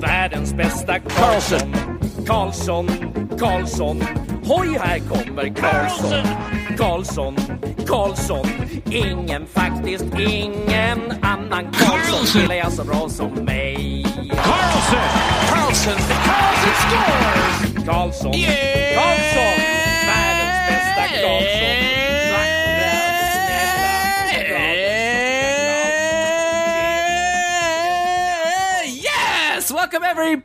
världens bästa Karlsson. Karlsson, Karlsson, hoj här kommer Karlsson. Karlsson, Karlsson, ingen faktiskt, ingen annan Karlsson spelar jag så bra som mig. Karlsson, Karlsson, Karlsson scores! Karlsson, Karlsson, världens bästa Karlsson. Yes, welcome everybody!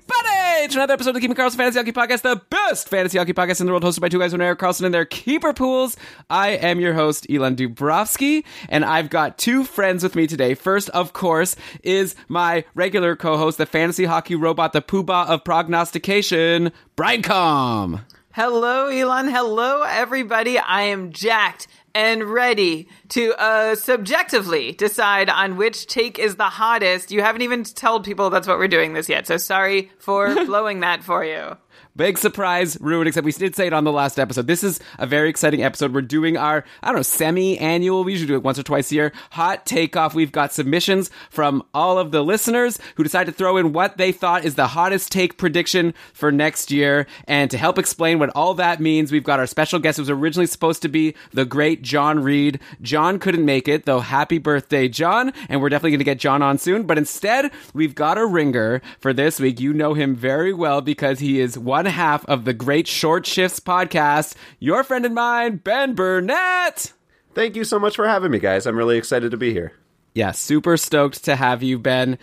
It's another episode of the Keeping Karlsson Fantasy Hockey Podcast, the best fantasy hockey podcast in the world, hosted by two guys, Erik Karlsson and their keeper pools. I am your host, Elon Dubrovsky, and I've got two friends with me today. First, of course, is my regular co-host, the fantasy hockey robot, the poobah of prognostication, Briancom. Hello, Elon. Hello, everybody. I am jacked and ready to subjectively decide on which take is the hottest. You haven't even told people that's what we're doing this yet, so sorry for blowing that for you. Big surprise, ruined, except we did say it on the last episode. This is a very exciting episode. We're doing our, semi-annual, we usually do it once or twice a year, hot takeoff. We've got submissions from all of the listeners who decided to throw in what they thought is the hottest take prediction for next year. And to help explain what all that means, we've got our special guest who was originally supposed to be the great John Reed. John couldn't make it, though. Happy birthday, John. And we're definitely going to get John on soon. But instead, we've got a ringer for this week. You know him very well because he is one half of the Great Short Shifts podcast, your friend and mine, Ben Burnett. Thank you so much for having me, guys. I'm really excited to be here. Yeah, super stoked to have you, Ben.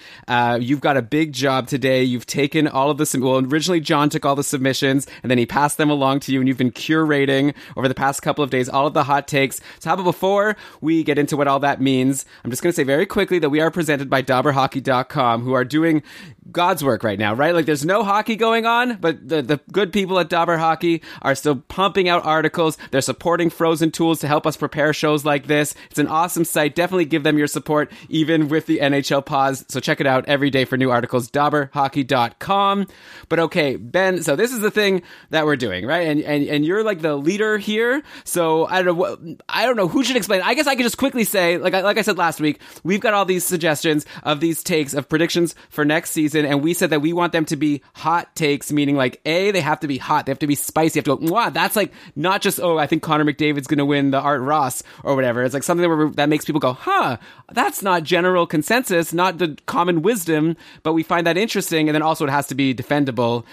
You've got a big job today. You've taken all of the originally John took all the submissions, and then he passed them along to you, and you've been curating over the past couple of days all of the hot takes. So how about before we get into what all that means, I'm just going to say very quickly that we are presented by DauberHockey.com, who are doing God's work right now, right? Like, there's no hockey going on, but the good people at Dauber Hockey are still pumping out articles. They're supporting Frozen Tools to help us prepare shows like this. It's an awesome site. Definitely give them your support, even with the NHL pause. So check it out every day for new articles, DauberHockey.com. But okay, Ben, so this is the thing that we're doing, right? And you're like the leader here. So I don't know who should explain. I guess I could just quickly say, like I said last week, we've got all these suggestions of these takes of predictions for next season. And we said that we want them to be hot takes, meaning like, A, they have to be hot. They have to be spicy. You have to go, wow, that's like not just, oh, I think Connor McDavid's going to win the Art Ross or whatever. It's like something that makes people go, huh, that's not general consensus, not the common wisdom, but we find that interesting. And then also it has to be defendable.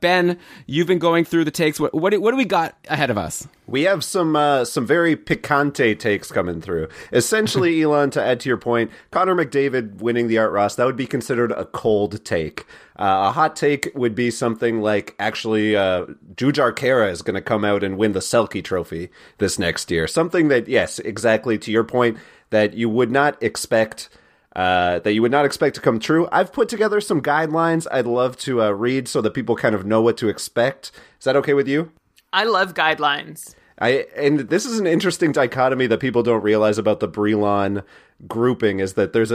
Ben, you've been going through the takes. What do we got ahead of us? We have some very picante takes coming through. Essentially, Elon, to add to your point, Connor McDavid winning the Art Ross, that would be considered a cold take. A hot take would be something like, actually, Jujar Kara is going to come out and win the Selke Trophy this next year. Something that, yes, exactly to your point, that you would not expect to come true. I've put together some guidelines I'd love to read so that people kind of know what to expect. Is that okay with you? I love guidelines. And this is an interesting dichotomy that people don't realize about the Brelon grouping, is that there's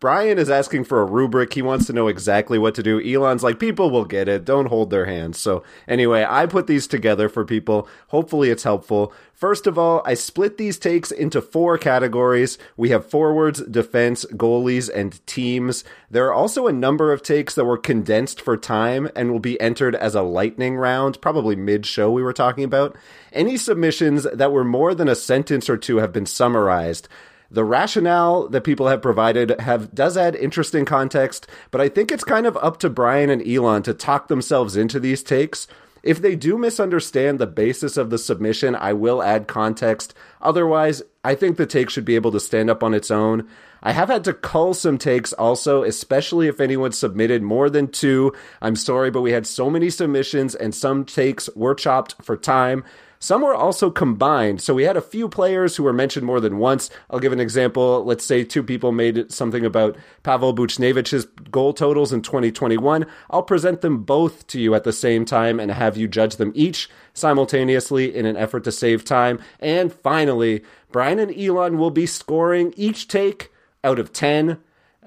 Brian is asking for a rubric. He wants to know exactly what to do. Elon's like, people will get it. Don't hold their hands. So anyway, I put these together for people. Hopefully it's helpful. First of all, I split these takes into four categories. We have forwards, defense, goalies, and teams. There are also a number of takes that were condensed for time and will be entered as a lightning round, probably mid-show we were talking about. Any submissions that were more than a sentence or two have been summarized. The rationale that people have provided does add interesting context, but I think it's kind of up to Brian and Elon to talk themselves into these takes. If they do misunderstand the basis of the submission, I will add context. Otherwise, I think the take should be able to stand up on its own. I have had to cull some takes also, especially if anyone submitted more than two. I'm sorry, but we had so many submissions and some takes were chopped for time. Some were also combined, so we had a few players who were mentioned more than once. I'll give an example. Let's say two people made something about Pavel Buchnevich's goal totals in 2021. I'll present them both to you at the same time and have you judge them each simultaneously in an effort to save time. And finally, Brian and Elon will be scoring each take out of 10.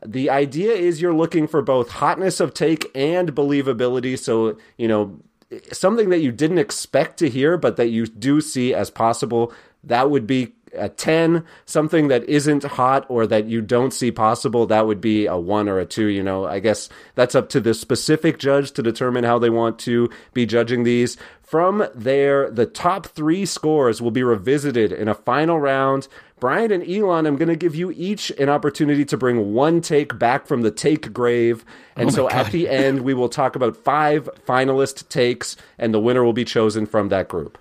The idea is you're looking for both hotness of take and believability, so, you know, something that you didn't expect to hear, but that you do see as possible. That would be a 10. Something that isn't hot or that you don't see possible, that would be a 1 or a 2. You know, I guess that's up to the specific judge to determine how they want to be judging these. From there, the top 3 scores will be revisited in a final round. Brian and Elon, I'm going to give you each an opportunity to bring one take back from the take grave. And so at the end, we will talk about 5 finalist takes, and the winner will be chosen from that group.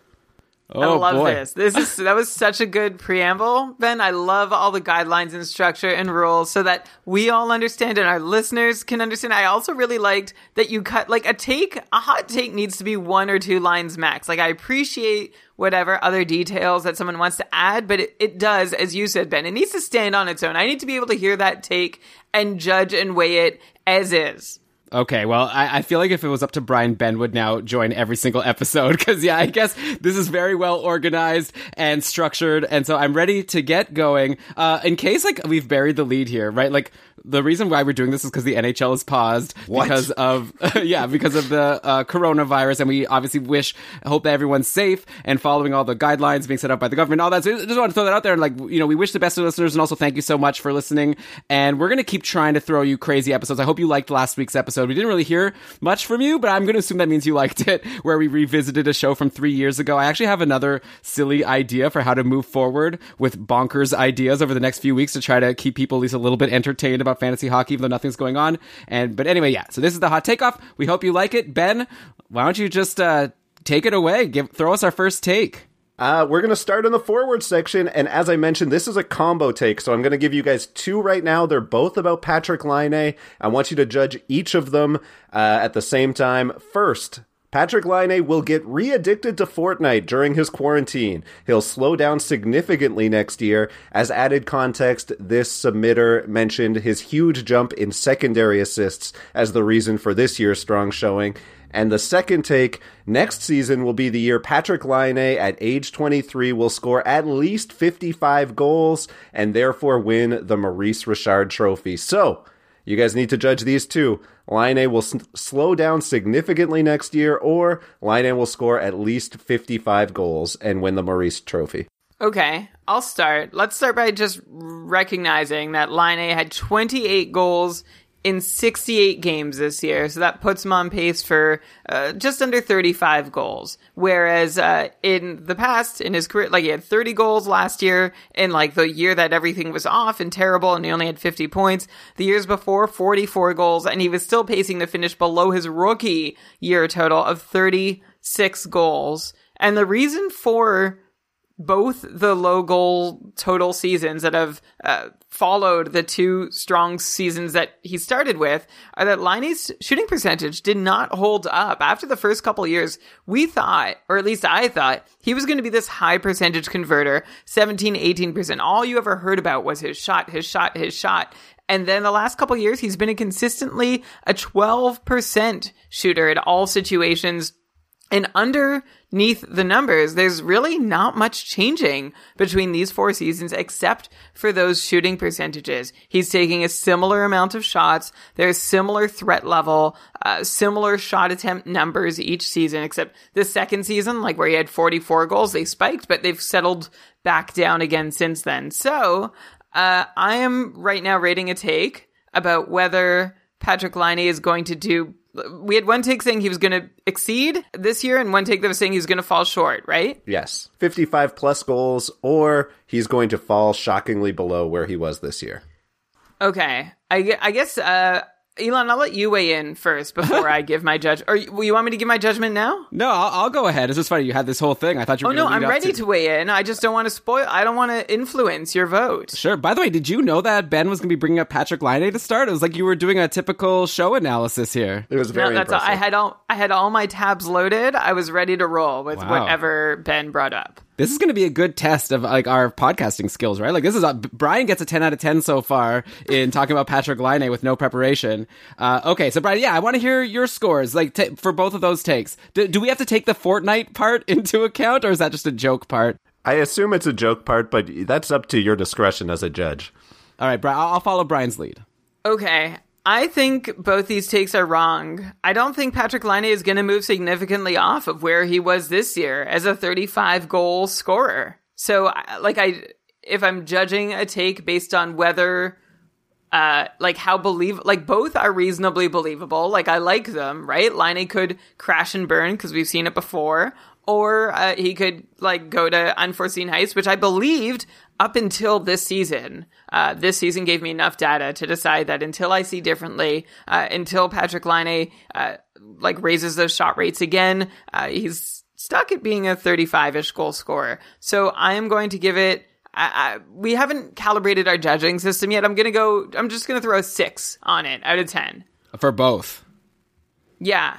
Oh, I love this. That was such a good preamble, Ben. I love all the guidelines and structure and rules so that we all understand and our listeners can understand. I also really liked that you cut like a hot take needs to be 1 or 2 lines max. Like I appreciate whatever other details that someone wants to add, but it does, as you said, Ben, it needs to stand on its own. I need to be able to hear that take and judge and weigh it as is. Okay, well, I feel like if it was up to Brian, Ben would now join every single episode because, yeah, I guess this is very well organized and structured, and so I'm ready to get going. In case, like, we've buried the lead here, right? Like, the reason why we're doing this is because the NHL is paused because of the coronavirus, and we obviously hope that everyone's safe and following all the guidelines being set up by the government and all that. So I just want to throw that out there, and, like, you know, we wish the best to listeners, and also thank you so much for listening, and we're going to keep trying to throw you crazy episodes. I hope you liked last week's episode. We didn't really hear much from you, but I'm going to assume that means you liked it, where we revisited a show from 3 years ago. I actually have another silly idea for how to move forward with bonkers ideas over the next few weeks to try to keep people at least a little bit entertained about fantasy hockey, even though nothing's going on. But anyway, yeah, so this is the Hot Takeoff. We hope you like it. Ben, why don't you just take it away? Throw us our first take. We're going to start in the forward section, and as I mentioned, this is a combo take, so I'm going to give you guys 2 right now. They're both about Patrick Laine. I want you to judge each of them at the same time. First, Patrick Laine will get re-addicted to Fortnite during his quarantine. He'll slow down significantly next year. As added context, this submitter mentioned his huge jump in secondary assists as the reason for this year's strong showing. And the second take, next season will be the year Patrick Laine at age 23 will score at least 55 goals and therefore win the Maurice Richard Trophy. So, you guys need to judge these 2. Laine will slow down significantly next year, or Laine will score at least 55 goals and win the Maurice Trophy. Okay, I'll start. Let's start by just recognizing that Laine had 28 goals in 68 games this year, so that puts him on pace for just under 35 goals, whereas in the past, in his career, like, he had 30 goals last year, in like the year that everything was off and terrible, and he only had 50 points. The years before, 44 goals, and he was still pacing to finish below his rookie year total of 36 goals. And the reason for both the low goal total seasons that have followed the 2 strong seasons that he started with are that Laine's shooting percentage did not hold up. After the first couple of years, we thought, or at least I thought, he was going to be this high percentage converter, 17, 18%. All you ever heard about was his shot, his shot, his shot. And then the last couple of years, he's been consistently a 12% shooter in all situations. And underneath the numbers, there's really not much changing between these 4 seasons except for those shooting percentages. He's taking a similar amount of shots. There's similar threat level, similar shot attempt numbers each season, except the second season, like where he had 44 goals, they spiked, but they've settled back down again since then. So I am right now rating a take about whether Patrick Laine is going to do. We had one take saying he was going to exceed this year and one take that was saying he was going to fall short, right? Yes. 55 plus goals, or he's going to fall shockingly below where he was this year. Okay. I guess Elon, I'll let you weigh in first before I give my judgment. Or you want me to give my judgment now? No, I'll go ahead. It's just funny. You had this whole thing. I thought you were going to lead up to... Oh, no, I'm ready to weigh in. I just don't want to spoil... I don't want to influence your vote. Sure. By the way, did you know that Ben was going to be bringing up Patrick Laine to start? It was like you were doing a typical show analysis here. It was very impressive. I had all my tabs loaded. I was ready to roll with whatever Ben brought up. This is going to be a good test of like our podcasting skills, right? Like this is Brian gets a 10 out of 10 so far in talking about Patrick Laine with no preparation. Okay, so Brian, yeah, I want to hear your scores like for both of those takes. Do we have to take the Fortnite part into account, or is that just a joke part? I assume it's a joke part, but that's up to your discretion as a judge. All right, Brian, I'll follow Brian's lead. Okay. I think both these takes are wrong. I don't think Patrick Laine is going to move significantly off of where he was this year as a 35-goal scorer. So, if I'm judging a take based on whether, both are reasonably believable. Like, I like them, right? Laine could crash and burn because we've seen it before, or he could go to unforeseen heights, which I believed up until this season. This season gave me enough data to decide that until I see differently, until Patrick Laine raises those shot rates again, he's stuck at being a 35-ish goal scorer. So I am going to give it. We haven't calibrated our judging system yet. I'm just going to throw a 6 on it out of 10 for both. Yeah.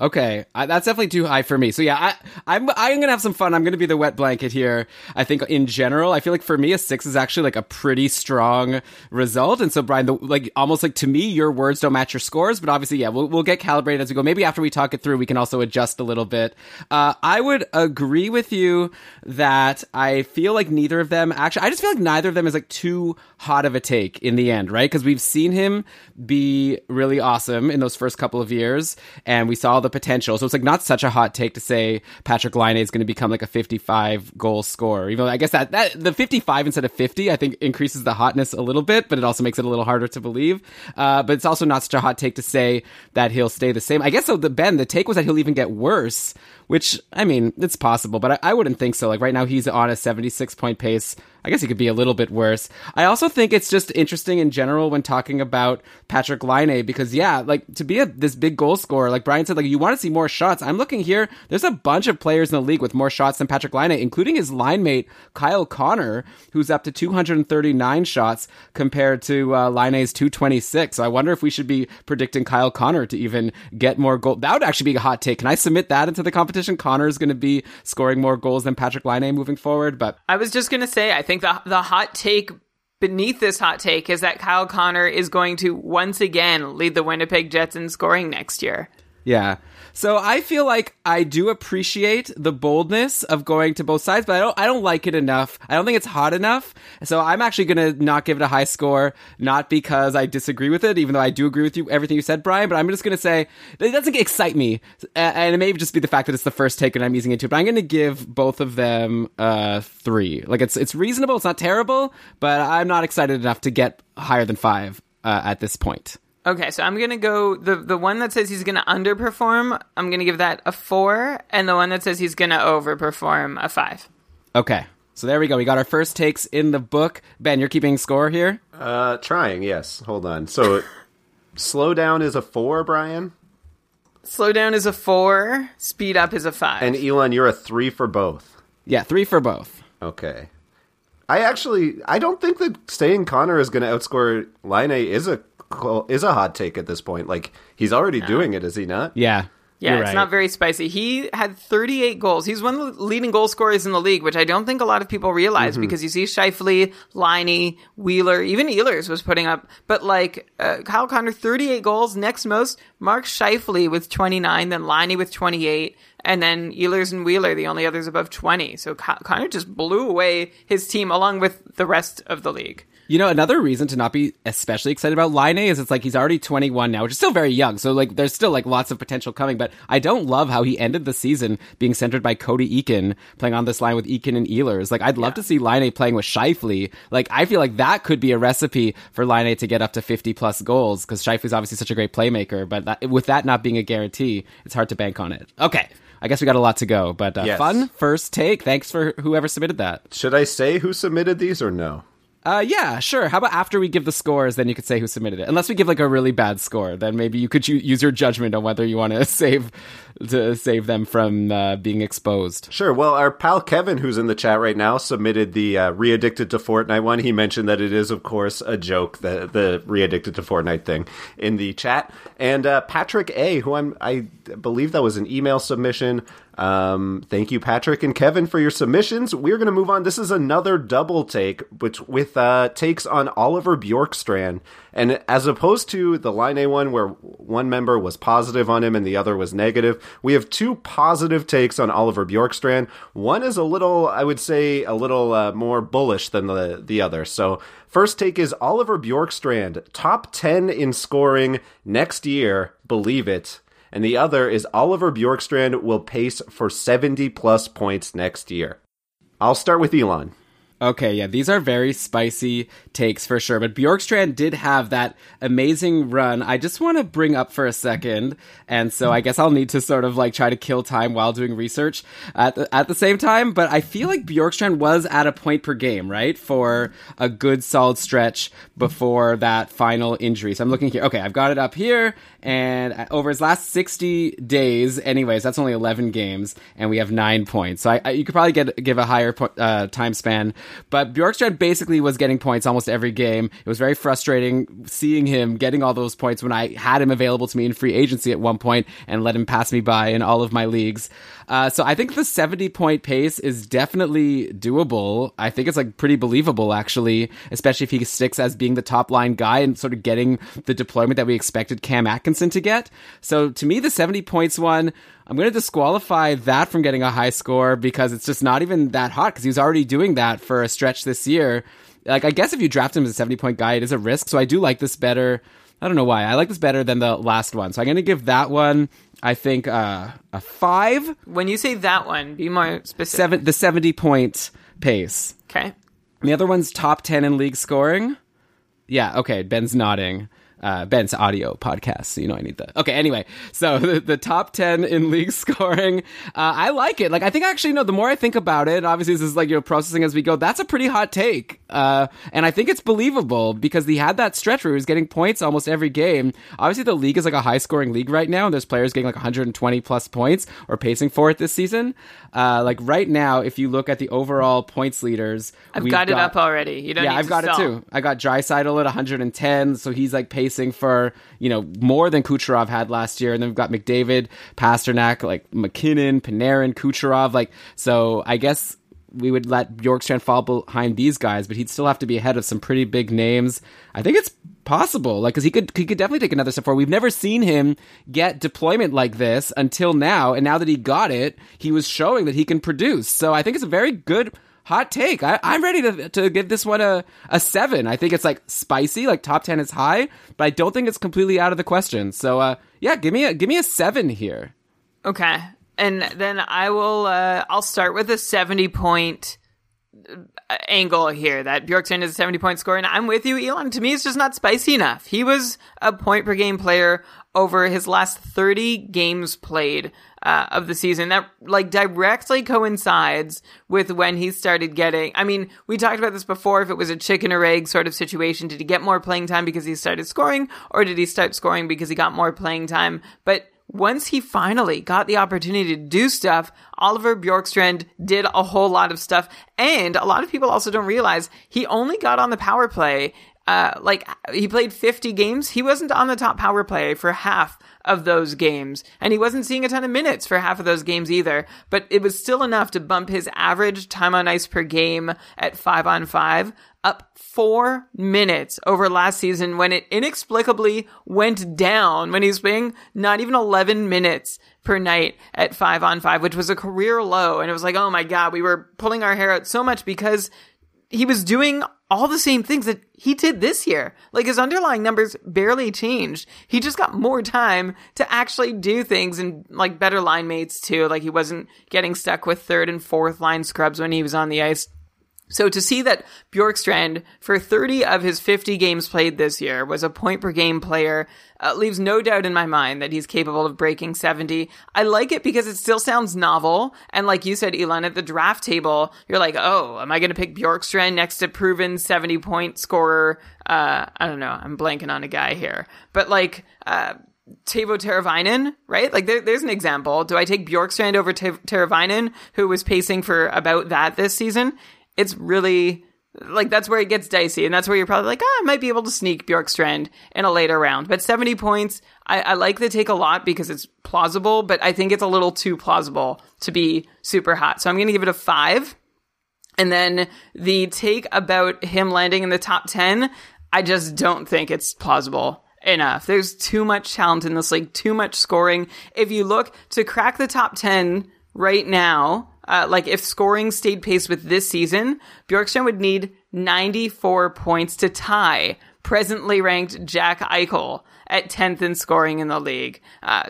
Okay, that's definitely too high for me. So yeah, I'm going to have some fun. I'm going to be the wet blanket here. I think in general, I feel like for me, a 6 is actually like a pretty strong result. And so Brian, to me, your words don't match your scores. But obviously, yeah, we'll get calibrated as we go. Maybe after we talk it through, we can also adjust a little bit. I would agree with you that I feel like neither of them actually... I just feel like neither of them is like too hot of a take in the end, right? Because we've seen him be really awesome in those first couple of years. And we saw the potential. So it's like not such a hot take to say Patrick Laine is going to become like a 55 goal scorer. Even though I guess that the 55 instead of 50, I think increases the hotness a little bit, but it also makes it a little harder to believe. But it's also not such a hot take to say that he'll stay the same. I guess so. The take was that he'll even get worse, which I mean, it's possible, but I wouldn't think so. Like right now he's on a 76 point pace. I guess he could be a little bit worse. I also think it's just interesting in general when talking about Patrick Laine because, yeah, to be this big goal scorer, like Brian said, you want to see more shots. I'm looking here. There's a bunch of players in the league with more shots than Patrick Laine, including his line mate, Kyle Connor, who's up to 239 shots compared to Laine's 226. So I wonder if we should be predicting Kyle Connor to even get more goals. That would actually be a hot take. Can I submit that into the competition? Connor is going to be scoring more goals than Patrick Laine moving forward. But I was just going to say, I think the hot take beneath this hot take is that Kyle Connor is going to once again lead the Winnipeg Jets in scoring next year. Yeah. So I feel like I do appreciate the boldness of going to both sides, but I don't like it enough. I don't think it's hot enough. So I'm actually going to not give it a high score, not because I disagree with it, even though I do agree with you, everything you said, Brian, but I'm just going to say it doesn't excite me. And it may just be the fact that it's the first take and I'm easing into it, but I'm going to give both of them 3. It's reasonable. It's not terrible, but I'm not excited enough to get higher than 5 at this point. Okay, so I'm going to go, the one that says he's going to underperform, I'm going to give that a 4, and the one that says he's going to overperform, a 5. Okay, so there we go. We got our first takes in the book. Ben, you're keeping score here? Trying, yes. Hold on. So, slow down is a 4, Brian? Slow down is a 4, speed up is a 5. And Elon, you're a 3 for both. Yeah, 3 for both. Okay. I don't think that saying Connor is going to outscore Laine is a hot take at this point. He's already doing it, is he not? Yeah. Yeah, you're right. It's not very spicy. He had 38 goals. He's one of the leading goal scorers in the league, which I don't think a lot of people realize because you see Scheifele, Laine, Wheeler, even Ehlers was putting up. But Kyle Connor, 38 goals. Next most, Mark Scheifele with 29, then Laine with 28, and then Ehlers and Wheeler, the only others above 20. So Connor just blew away his team along with the rest of the league. You know, another reason to not be especially excited about Laine is it's he's already 21 now, which is still very young. So there's still lots of potential coming. But I don't love how he ended the season being centered by Cody Eakin, playing on this line with Eakin and Ehlers. I'd love to see Laine playing with Scheifele. I feel like that could be a recipe for Laine to get up to 50 plus goals because Scheifele's obviously such a great playmaker. But with that not being a guarantee, it's hard to bank on it. Okay. I guess we got a lot to go, but yes. Fun first take. Thanks for whoever submitted that. Should I say who submitted these or no? Yeah, sure. How about after we give the scores, then you could say who submitted it. Unless we give like a really bad score, then maybe you could use your judgment on whether you want to save them from being exposed. Sure. Well, our pal Kevin, who's in the chat right now, submitted the re-addicted to Fortnite one. He mentioned that it is, of course, a joke, the re-addicted to Fortnite thing in the chat. And Patrick A, who I believe that was an email submission. Thank you, Patrick and Kevin, for your submissions. We're going to move on. This is another double take with takes on Oliver Bjorkstrand. And as opposed to the Line A one, where one member was positive on him and the other was negative, we have two positive takes on Oliver Bjorkstrand. One is a little more bullish than the other. So first take is Oliver Bjorkstrand, top 10 in scoring next year. Believe it. And the other is Oliver Bjorkstrand will pace for 70-plus points next year. I'll start with Elon. Okay, yeah, these are very spicy takes for sure. But Bjorkstrand did have that amazing run. I just want to bring up for a second, and so I guess I'll need to sort of like try to kill time while doing research at the same time. But I feel like Bjorkstrand was at a point per game, right, for a good solid stretch before that final injury. So I'm looking here. Okay, I've got it up here, and over his last 60 days, anyways, that's only 11 games, and we have 9 points. So you could probably give a higher time span. But Bjorkstrand basically was getting points almost every game. It was very frustrating seeing him getting all those points when I had him available to me in free agency at one point and let him pass me by in all of my leagues. So I think the 70-point pace is definitely doable. I think it's like pretty believable, actually, especially if he sticks as being the top-line guy and sort of getting the deployment that we expected Cam Atkinson to get. So to me, the 70 points one, I'm going to disqualify that from getting a high score because it's just not even that hot because he was already doing that for a stretch this year. Like, I guess if you draft him as a 70-point guy, it is a risk. So I do like this better. I don't know why. I like this better than the last one. So I'm going to give that one, I think, a 5. When you say that one, be more specific. The 70-point pace. Okay. And the other one's top 10 in league scoring. Yeah, okay. Ben's nodding. Ben's audio podcast, so you know I need that. Okay, anyway, so the top 10 in league scoring, I like it. Like, I think actually, the more I think about it, obviously this is like, processing as we go, that's a pretty hot take. And I think it's believable because he had that stretch where he was getting points almost every game. Obviously, the league is like a high-scoring league right now, and there's players getting like 120-plus points or pacing for it this season. Like, right now, if you look at the overall points leaders... I've got it up already. You don't need to it too. I got Draisaitl at 110, so he's like pacing for, more than Kucherov had last year. And then we've got McDavid, Pasternak, like McKinnon, Panarin, Kucherov. Like, so I guess we would let Bjorkstrand fall behind these guys, but he'd still have to be ahead of some pretty big names. I think it's possible, like, because he could definitely take another step forward. We've never seen him get deployment like this until now. And now that he got it, he was showing that he can produce. So I think it's a very good hot take. I'm ready to give this one a 7. I think it's like spicy, like top 10 is high, but I don't think it's completely out of the question. So give me a 7 here. Okay, and then I will. I'll start with a 70-point angle here. That Bjorkstrand is a 70-point scorer, and I'm with you, Elon. To me, it's just not spicy enough. He was a point per game player over his last 30 games played of the season. That like directly coincides with when he started getting, we talked about this before, if it was a chicken or egg sort of situation. Did he get more playing time because he started scoring, or did he start scoring because he got more playing time? But once he finally got the opportunity to do stuff, Oliver Bjorkstrand did a whole lot of stuff. And a lot of people also don't realize he only got on the power play. He played 50 games. He wasn't on the top power play for half of those games. And he wasn't seeing a ton of minutes for half of those games either. But it was still enough to bump his average time on ice per game at 5-on-5 up 4 minutes over last season, when it inexplicably went down when he was playing not even 11 minutes per night at 5-on-5, which was a career low. And it was like, oh my God, we were pulling our hair out so much because he was doing all the same things that he did this year. Like, his underlying numbers barely changed. He just got more time to actually do things and, like, better line mates, too. Like, he wasn't getting stuck with third and fourth line scrubs when he was on the ice. So to see that Bjorkstrand, for 30 of his 50 games played this year, was a point-per-game player leaves no doubt in my mind that he's capable of breaking 70. I like it because it still sounds novel. And like you said, Elon, at the draft table, you're like, oh, am I going to pick Bjorkstrand next to proven 70-point scorer? I don't know. I'm blanking on a guy here. But like... Teuvo Teravainen, right? Like there's an example. Do I take Bjorkstrand over Teravainen, who was pacing for about that this season? It's really like, that's where it gets dicey. And that's where you're probably like, I might be able to sneak Bjorkstrand in a later round, but 70 points. I like the take a lot because it's plausible, but I think it's a little too plausible to be super hot. So I'm going to give it a 5. And then the take about him landing in the top 10. I just don't think it's plausible enough. There's too much talent in this league, too much scoring. If you look to crack the top 10 right now, like if scoring stayed pace with this season, Bjorkstrand would need 94 points to tie presently ranked Jack Eichel at 10th in scoring in the league.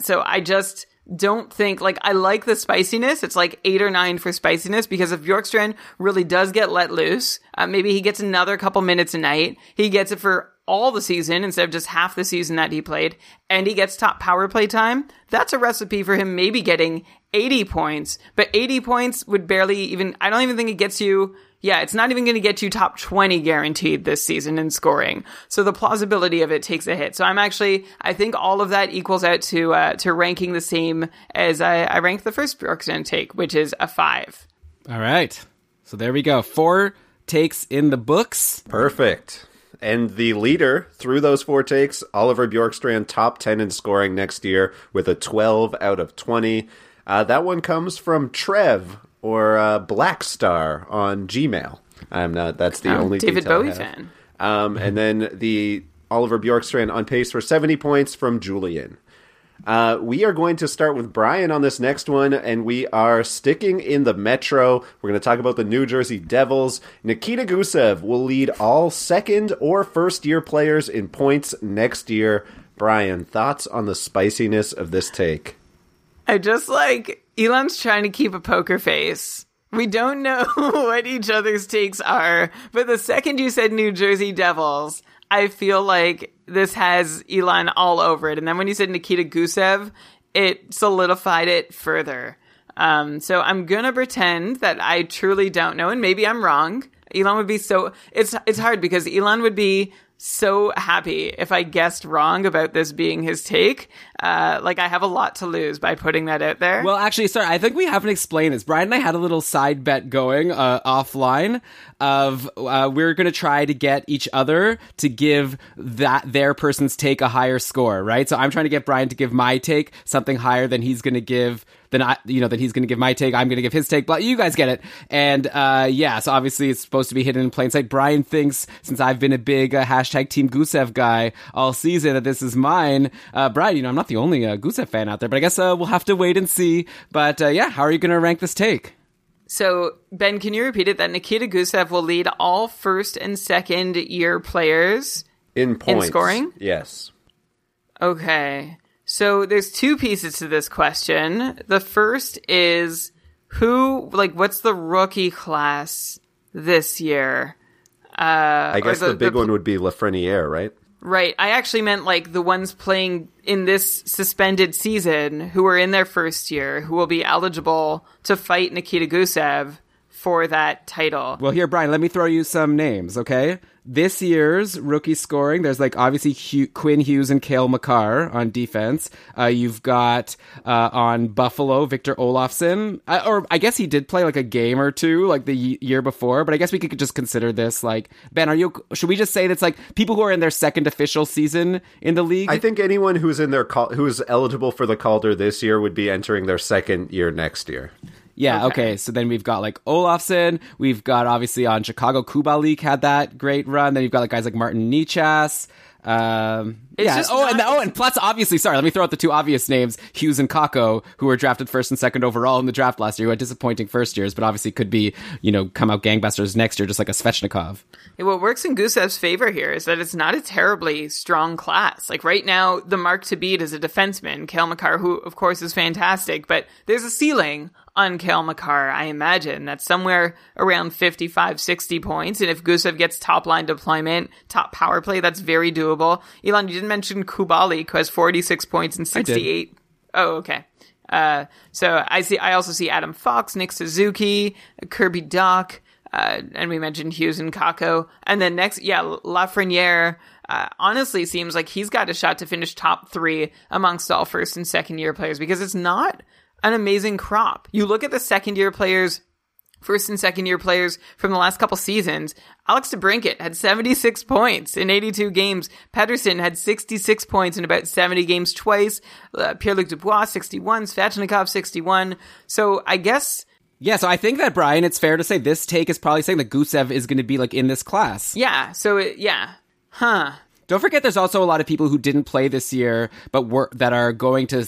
So I just don't think, like, I like the spiciness. It's like 8 or 9 for spiciness, because if Bjorkstrand really does get let loose, maybe he gets another couple minutes a night. He gets it for all the season instead of just half the season that he played, and he gets top power play time. That's a recipe for him maybe getting 80 points, but 80 points would barely even, I don't even think it gets you, yeah, it's not even going to get you top 20 guaranteed this season in scoring. So the plausibility of it takes a hit. So I'm actually, I think all of that equals out to ranking the same as I ranked the first Bjorkstrand take, which is a 5. All right. So there we go. 4 takes in the books. Perfect. And the leader through those 4 takes, Oliver Bjorkstrand, top 10 in scoring next year with a 12 out of 20. That one comes from Trev, or Black Star on Gmail. I'm not, that's the only David Bowie fan. And then the Oliver Bjorkstrand on pace for 70 points from Julian. We are going to start with Brian on this next one, and we are sticking in the Metro. We're going to talk about the New Jersey Devils. Nikita Gusev will lead all second or first-year players in points next year. Brian, thoughts on the spiciness of this take? I just like, Elon's trying to keep a poker face. We don't know what each other's takes are, but the second you said New Jersey Devils, I feel like this has Elon all over it. And then when you said Nikita Gusev, it solidified it further. So I'm going to pretend that I truly don't know. And maybe I'm wrong. Elon would be so... It's hard because Elon would be so happy if I guessed wrong about this being his take. Like, I have a lot to lose by putting that out there. Well, actually, sorry, I think we haven't explained this. Brian and I had a little side bet going offline of we're going to try to get each other to give that their person's take a higher score, right? So I'm trying to get Brian to give my take something higher than he's going to give, than I, you know, that he's going to give my take, I'm going to give his take, but you guys get it. And yeah, so obviously it's supposed to be hidden in plain sight. Brian thinks, since I've been a big hashtag Team Gusev guy all season, that this is mine. Brian, you know, I'm not the only Gusev fan out there, but I guess we'll have to wait and see. But yeah, how are you going to rank this take? So, Ben, can you repeat it? That Nikita Gusev will lead all first and second year players in points. In scoring? Yes. Okay. So there's 2 pieces to this question. The first is who, like, what's the rookie class this year? I guess the big one would be Lafreniere, right? Right. I actually meant like the ones playing in this suspended season who are in their first year, who will be eligible to fight Nikita Gusev for that title. Well, here, Brian, let me throw you some names, okay? This year's rookie scoring, there's like obviously Quinn Hughes and Cale Makar on defense. You've got on Buffalo, Victor Olofsson. Or I guess he did play like a game or two like the year before, but I guess we could just consider this like, Ben, should we just say that's like people who are in their second official season in the league? I think anyone who's in their who's eligible for the Calder this year would be entering their second year next year. Yeah, okay. So then we've got like Olofsson. We've got obviously on Chicago, Kubalik had that great run. Then you've got like guys like Martin Nichas. And plus, obviously, sorry, let me throw out the two obvious names, Hughes and Kakko, who were drafted first and second overall in the draft last year, who had disappointing first years, but obviously could be, you know, come out gangbusters next year, just like a Svechnikov. Yeah, what works in Gusev's favor here is that it's not a terribly strong class. Like right now, the mark to beat is a defenseman, Kale McCarr, who of course is fantastic, but there's a ceiling on Kale McCarr, I imagine. That's somewhere around 55, 60 points. And if Gusev gets top-line deployment, top power play, that's very doable. Elon, you didn't mention Kubalik, who has 46 points and 68. Oh, okay. So I also see Adam Fox, Nick Suzuki, Kirby Doc, and we mentioned Hughes and Kakko. And then next, Lafreniere. Honestly seems like he's got a shot to finish top three amongst all first and second-year players, because it's not an amazing crop. You look at the second-year players, first and second-year players from the last couple seasons. Alex DeBrincat had 76 points in 82 games. Pettersson had 66 points in about 70 games twice. Pierre-Luc Dubois, 61. Svechnikov, 61. So I guess... Yeah, so I think that, Brian, it's fair to say this take is probably saying that Gusev is going to be, like, in this class. Yeah, Don't forget, there's also a lot of people who didn't play this year, but were drafted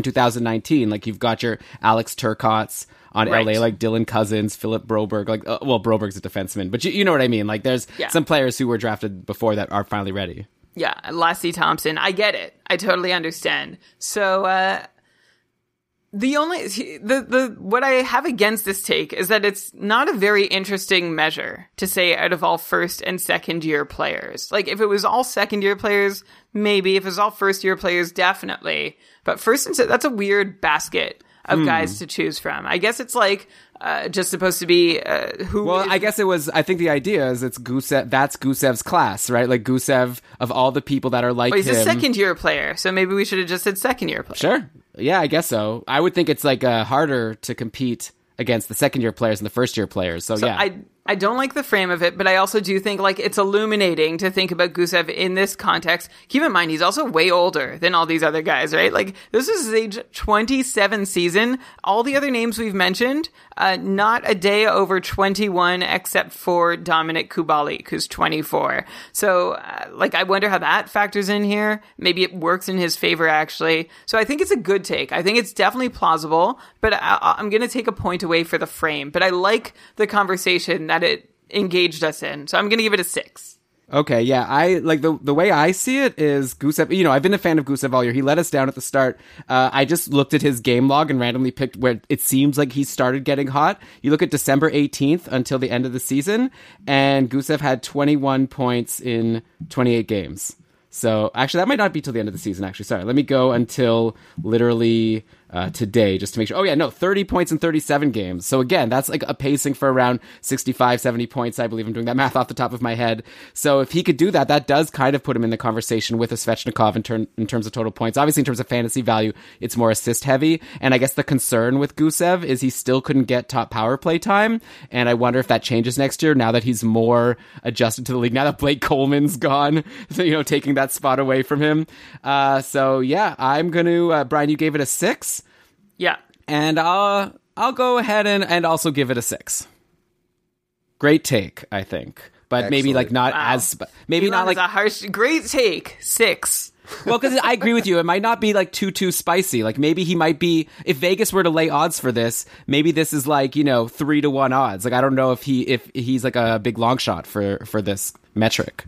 in 2019. Like, you've got your Alex Turcotte on right. LA, like Dylan Cousins, Philip Broberg. Like, Broberg's a defenseman, but you know what I mean. Like, there's some players who were drafted before that are finally ready. Yeah, Lassie Thompson. I get it. I totally understand. So, what I have against this take is that it's not a very interesting measure to say out of all first and second year players. Like, if it was all second year players, maybe. If it was all first year players, definitely. But first and that's a weird basket of guys to choose from. I guess it's like just supposed to be who. Well, I guess it was. I think the idea is it's Gusev. That's Gusev's class, right? Like Gusev, of all the people that are like him. He's a second year player, so maybe we should have just said second year player. Sure. Yeah, I guess so. I would think it's like harder to compete against the second year players and the first year players. So yeah. I don't like the frame of it, but I also do think, like, it's illuminating to think about Gusev in this context. Keep in mind, he's also way older than all these other guys, right? Like, this is his age 27 season. All the other names we've mentioned, not a day over 21 except for Dominic Kubalik, who's 24. So, I wonder how that factors in here. Maybe it works in his favor, actually. So I think it's a good take. I think it's definitely plausible, but I'm going to take a point away for the frame. But I like the conversation that it engaged us in. So I'm going to give it a 6. Okay, yeah. I like the way I see it is Gusev, you know, I've been a fan of Gusev all year. He let us down at the start. I just looked at his game log and randomly picked where it seems like he started getting hot. You look at December 18th until the end of the season, and Gusev had 21 points in 28 games. So actually, that might not be till the end of the season, actually. Sorry, let me go until literally... today, just to make sure. 30 points in 37 games. So again, that's like a pacing for around 65, 70 points. I believe I'm doing that math off the top of my head. So if he could do that, that does kind of put him in the conversation with a Svechnikov in terms of total points. Obviously, in terms of fantasy value, it's more assist heavy. And I guess the concern with Gusev is he still couldn't get top power play time. And I wonder if that changes next year now that he's more adjusted to the league, now that Blake Coleman's gone, you know, taking that spot away from him. I'm going to, Brian, you gave it a 6. Yeah. And I'll go ahead and also give it a 6. Great take, I think. But excellent. Maybe like not wow. as maybe Elon not like a harsh great take. 6. Well, because I agree with you. It might not be like too spicy. Like maybe he might be, if Vegas were to lay odds for this, maybe this is like, you know, 3-1 odds. Like I don't know if he's like a big long shot for this metric.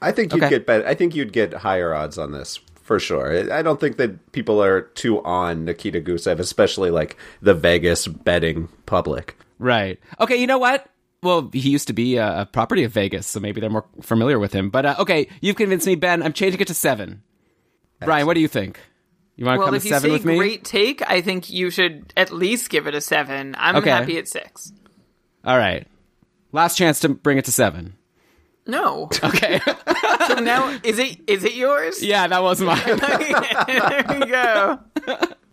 I think you'd get better. I think you'd get higher odds on this. For sure. I don't think that people are too on Nikita Gusev, especially like the Vegas betting public. Right. Okay, you know what? Well, he used to be a property of Vegas, so maybe they're more familiar with him. But okay, you've convinced me, Ben. I'm changing it to 7. Excellent. Brian, what do you think? You want to come to 7 with me? Well, if you say great take, I think you should at least give it a 7. I'm happy at 6. All right. Last chance to bring it to 7. No. Okay. So now, is it yours? Yeah, that was mine. There we go.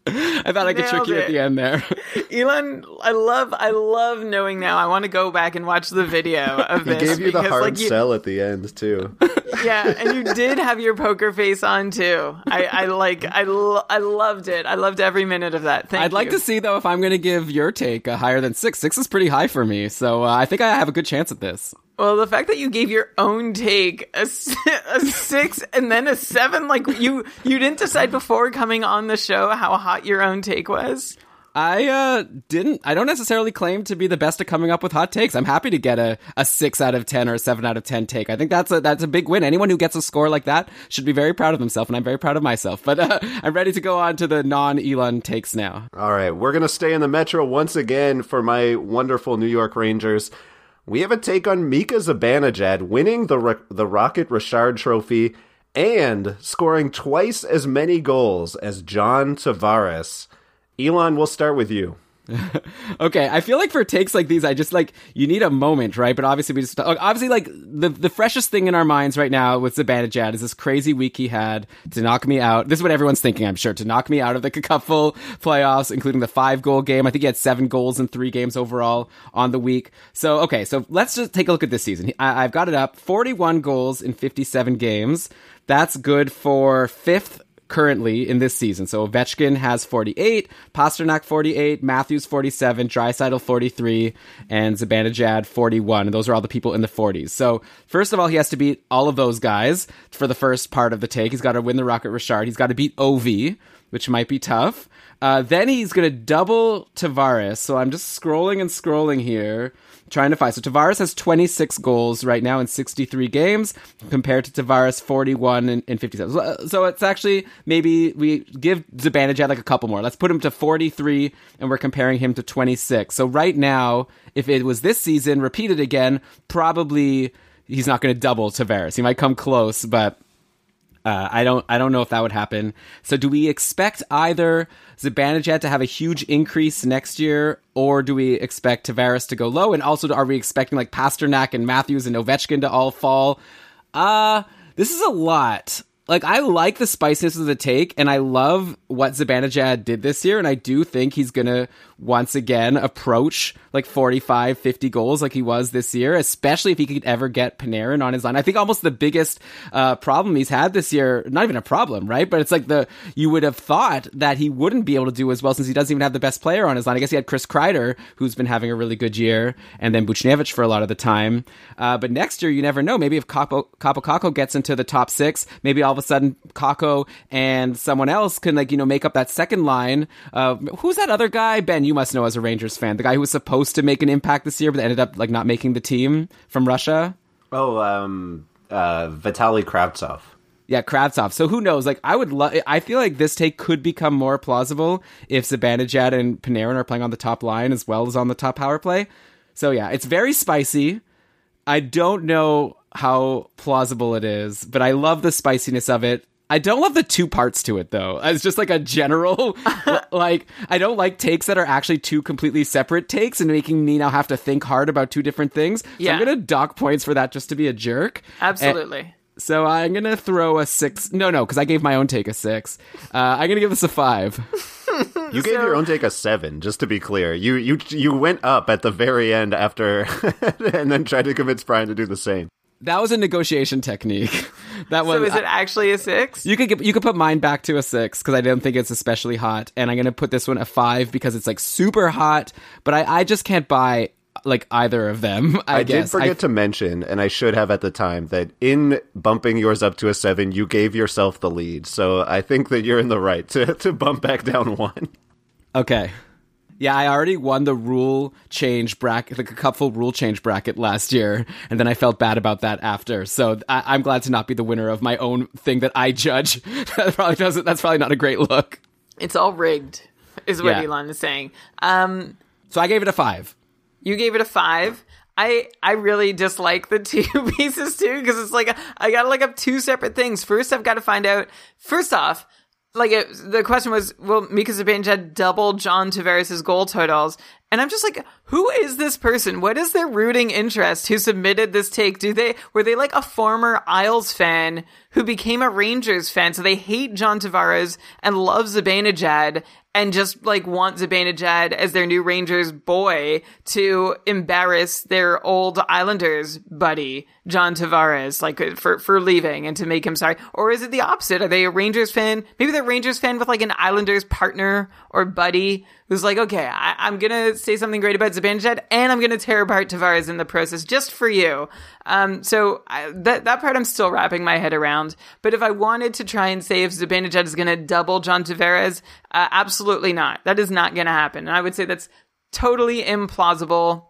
I thought I could trick you at the end there. Elon, I love knowing now. I want to go back and watch the video of this. He gave you the hard sell at the end, too. Yeah, and you did have your poker face on, too. I loved it. I loved every minute of that. Thank you. I'd like to see, though, if I'm going to give your take a higher than 6. 6 is pretty high for me, so I think I have a good chance at this. Well, the fact that you gave your own take a 6 and then a 7, like you didn't decide before coming on the show how hot your own take was. I didn't. I don't necessarily claim to be the best at coming up with hot takes. I'm happy to get a 6 out of 10 or a 7 out of 10 take. I think that's a big win. Anyone who gets a score like that should be very proud of themselves, and I'm very proud of myself. But I'm ready to go on to the non-Elon takes now. All right, we're going to stay in the Metro once again for my wonderful New York Rangers. We have a take on Mika Zibanejad winning the Rocket Richard Trophy and scoring twice as many goals as John Tavares. Elon, we'll start with you. Okay, I feel like for takes like these, I just like, you need a moment, right? But obviously, the freshest thing in our minds right now with Zibanejad is this crazy week he had to knock me out. This is what everyone's thinking, I'm sure, to knock me out of the CACUFL playoffs, including the 5-goal game. I think he had 7 goals in 3 games overall on the week. So, okay, so let's just take a look at this season. I've got it up, 41 goals in 57 games. That's good for 5th currently in this season. So Ovechkin has 48, Pasternak 48, Matthews 47, Draisaitl 43, and Zibanejad 41. And those are all the people in the 40s. So first of all, he has to beat all of those guys for the first part of the take. He's got to win the Rocket Richard. He's got to beat Ovi, which might be tough. Then he's going to double Tavares. So I'm just scrolling here, trying to find. So Tavares has 26 goals right now in 63 games compared to Tavares 41 and 57. So it's actually, maybe we give Zibanejad like a couple more. Let's put him to 43 and we're comparing him to 26. So right now, if it was this season, repeated again, probably he's not going to double Tavares. He might come close, but I don't know if that would happen. So do we expect either Zibanejad to have a huge increase next year, or do we expect Tavares to go low? And also, are we expecting like Pasternak and Matthews and Ovechkin to all fall? This is a lot. Like, I like the spiciness of the take, and I love what Zibanejad did this year, and I do think he's going to, once again, approach, like, 45, 50 goals like he was this year, especially if he could ever get Panarin on his line. I think almost the biggest problem he's had this year, not even a problem, right? But it's like you would have thought that he wouldn't be able to do as well since he doesn't even have the best player on his line. I guess he had Chris Kreider, who's been having a really good year, and then Buchnevich for a lot of the time. But next year, you never know. Maybe if Capo gets into the top 6, maybe all of a sudden Kako and someone else can, like, you know, make up that second line. Who's that other guy? Ben, you must know as a Rangers fan, the guy who was supposed to make an impact this year but ended up like not making the team from Russia. Vitaly Kravtsov. Yeah, Kravtsov. So who knows? Like, I feel like this take could become more plausible if Zibanejad and Panarin are playing on the top line as well as on the top power play. So yeah, it's very spicy. I don't know how plausible it is, but I love the spiciness of it. I don't love the two parts to it, though. It's just like a general, like, I don't like takes that are actually two completely separate takes and making me now have to think hard about two different things. Yeah. So I'm going to dock points for that just to be a jerk. Absolutely. So I'm going to throw a 6. No, because I gave my own take a 6. I'm going to give this a 5. You gave your own take a 7, just to be clear. You went up at the very end after and then tried to convince Brian to do the same. That was a negotiation technique. That was. So is it actually a 6? You could put mine back to a 6 because I don't think it's especially hot. And I'm going to put this one a 5 because it's like super hot. But I just can't buy like either of them. I did forget to mention, and I should have at the time, that in bumping yours up to a 7, you gave yourself the lead. So I think that you're in the right to bump back down 1. Okay. Yeah, I already won the rule change bracket, the CACUFL rule change bracket last year, and then I felt bad about that after. So I'm glad to not be the winner of my own thing that I judge. That's probably not a great look. It's all rigged, is what Elon is saying. So I gave it a 5. You gave it a 5. I really dislike the two pieces too, because it's like I got to look up two separate things. First, I've got to find out. First off, like, the question was, will Mika Zibanejad double John Tavares' goal totals? And I'm just like, who is this person? What is their rooting interest who submitted this take? Were they like a former Isles fan who became a Rangers fan? So they hate John Tavares and love Zibanejad and just like want Zibanejad as their new Rangers boy to embarrass their old Islanders buddy, John Tavares, like for leaving and to make him sorry. Or is it the opposite? Are they a Rangers fan? Maybe they're a Rangers fan with like an Islanders partner or buddy was like, okay, I'm going to say something great about Zibanejad, and I'm going to tear apart Tavares in the process just for you. So that part I'm still wrapping my head around. But if I wanted to try and say if Zibanejad is going to double John Tavares, absolutely not. That is not going to happen. And I would say that's totally implausible.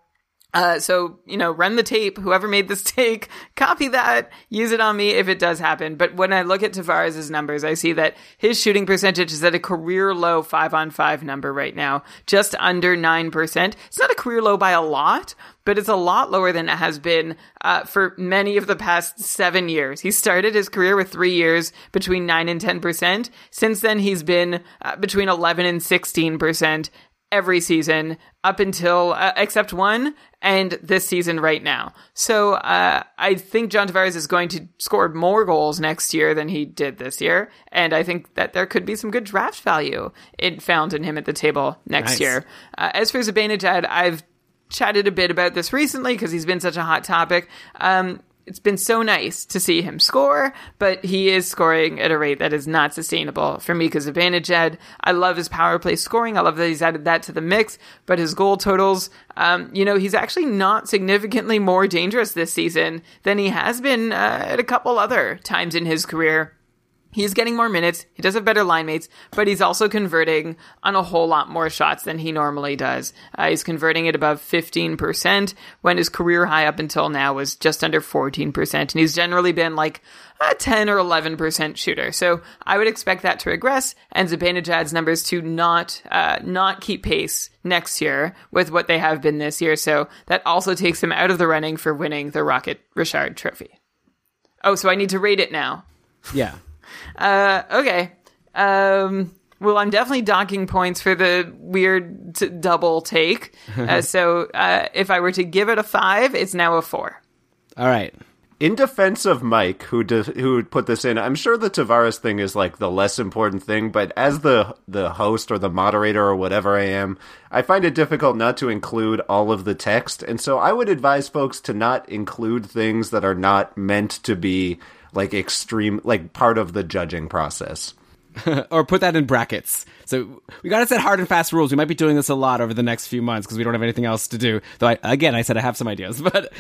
So, run the tape. Whoever made this take, copy that, use it on me if it does happen. But when I look at Tavares' numbers, I see that his shooting percentage is at a career low 5-on-5 number right now, just under 9%. It's not a career low by a lot, but it's a lot lower than it has been for many of the past 7 years. He started his career with 3 years between 9 and 10%. Since then, he's been between 11 and 16%. Every season up until, except one, and this season right now. So I think John Tavares is going to score more goals next year than he did this year. And I think that there could be some good draft value found in him at the table next year. As for Zibanejad, I've chatted a bit about this recently because he's been such a hot topic. It's been so nice to see him score, but he is scoring at a rate that is not sustainable for Mika Zibanejad. I love his power play scoring. I love that he's added that to the mix, but his goal totals, he's actually not significantly more dangerous this season than he has been at a couple other times in his career. He's getting more minutes, he does have better line mates, but he's also converting on a whole lot more shots than he normally does. He's converting at above 15% when his career high up until now was just under 14%. And he's generally been like a 10 or 11% shooter. So I would expect that to regress and Zibanejad's numbers to not keep pace next year with what they have been this year. So that also takes him out of the running for winning the Rocket Richard Trophy. Oh, so I need to rate it now. Yeah. Okay. Well, I'm definitely docking points for the weird double take. So if I were to give it a 5, it's now a 4. All right. In defense of Mike, who put this in, I'm sure the Tavares thing is like the less important thing, but as the host or the moderator or whatever I am, I find it difficult not to include all of the text. And so I would advise folks to not include things that are not meant to be like extreme, like part of the judging process. Or put that in brackets. So we got to set hard and fast rules. We might be doing this a lot over the next few months because we don't have anything else to do. Though, I said I have some ideas. But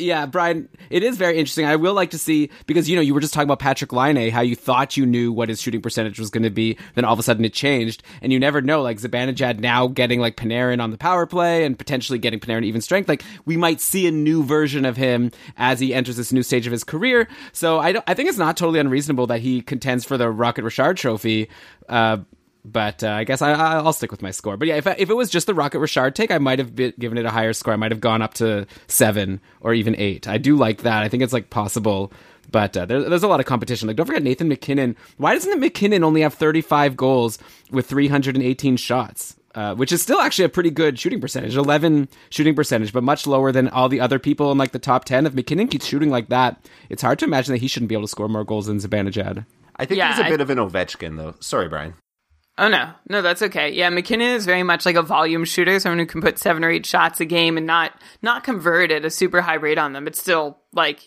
yeah, Brian, it is very interesting. I will like to see, because, you were just talking about Patrick Laine, how you thought you knew what his shooting percentage was going to be. Then all of a sudden it changed. And you never know, like Zibanejad now getting like Panarin on the power play and potentially getting Panarin even strength. Like we might see a new version of him as he enters this new stage of his career. So I think it's not totally unreasonable that he contends for the Rocket Richard Trophy, but I guess I'll stick with my score. But yeah, if it was just the Rocket Richard take, I might have given it a higher score. I might have gone up to 7 or even 8. I do like that. I think it's like possible, but there's a lot of competition. Like, don't forget Nathan McKinnon. Why doesn't McKinnon only have 35 goals with 318 shots? Which is still actually a pretty good shooting percentage, 11 shooting percentage, but much lower than all the other people in like the top 10. If McKinnon keeps shooting like that, it's hard to imagine that he shouldn't be able to score more goals than Zibanejad. I think he's a bit of an Ovechkin, though. Sorry, Brian. Oh, no. No, that's okay. Yeah, McKinnon is very much like a volume shooter, someone who can put 7 or 8 shots a game and not convert at a super high rate on them. It's still, like,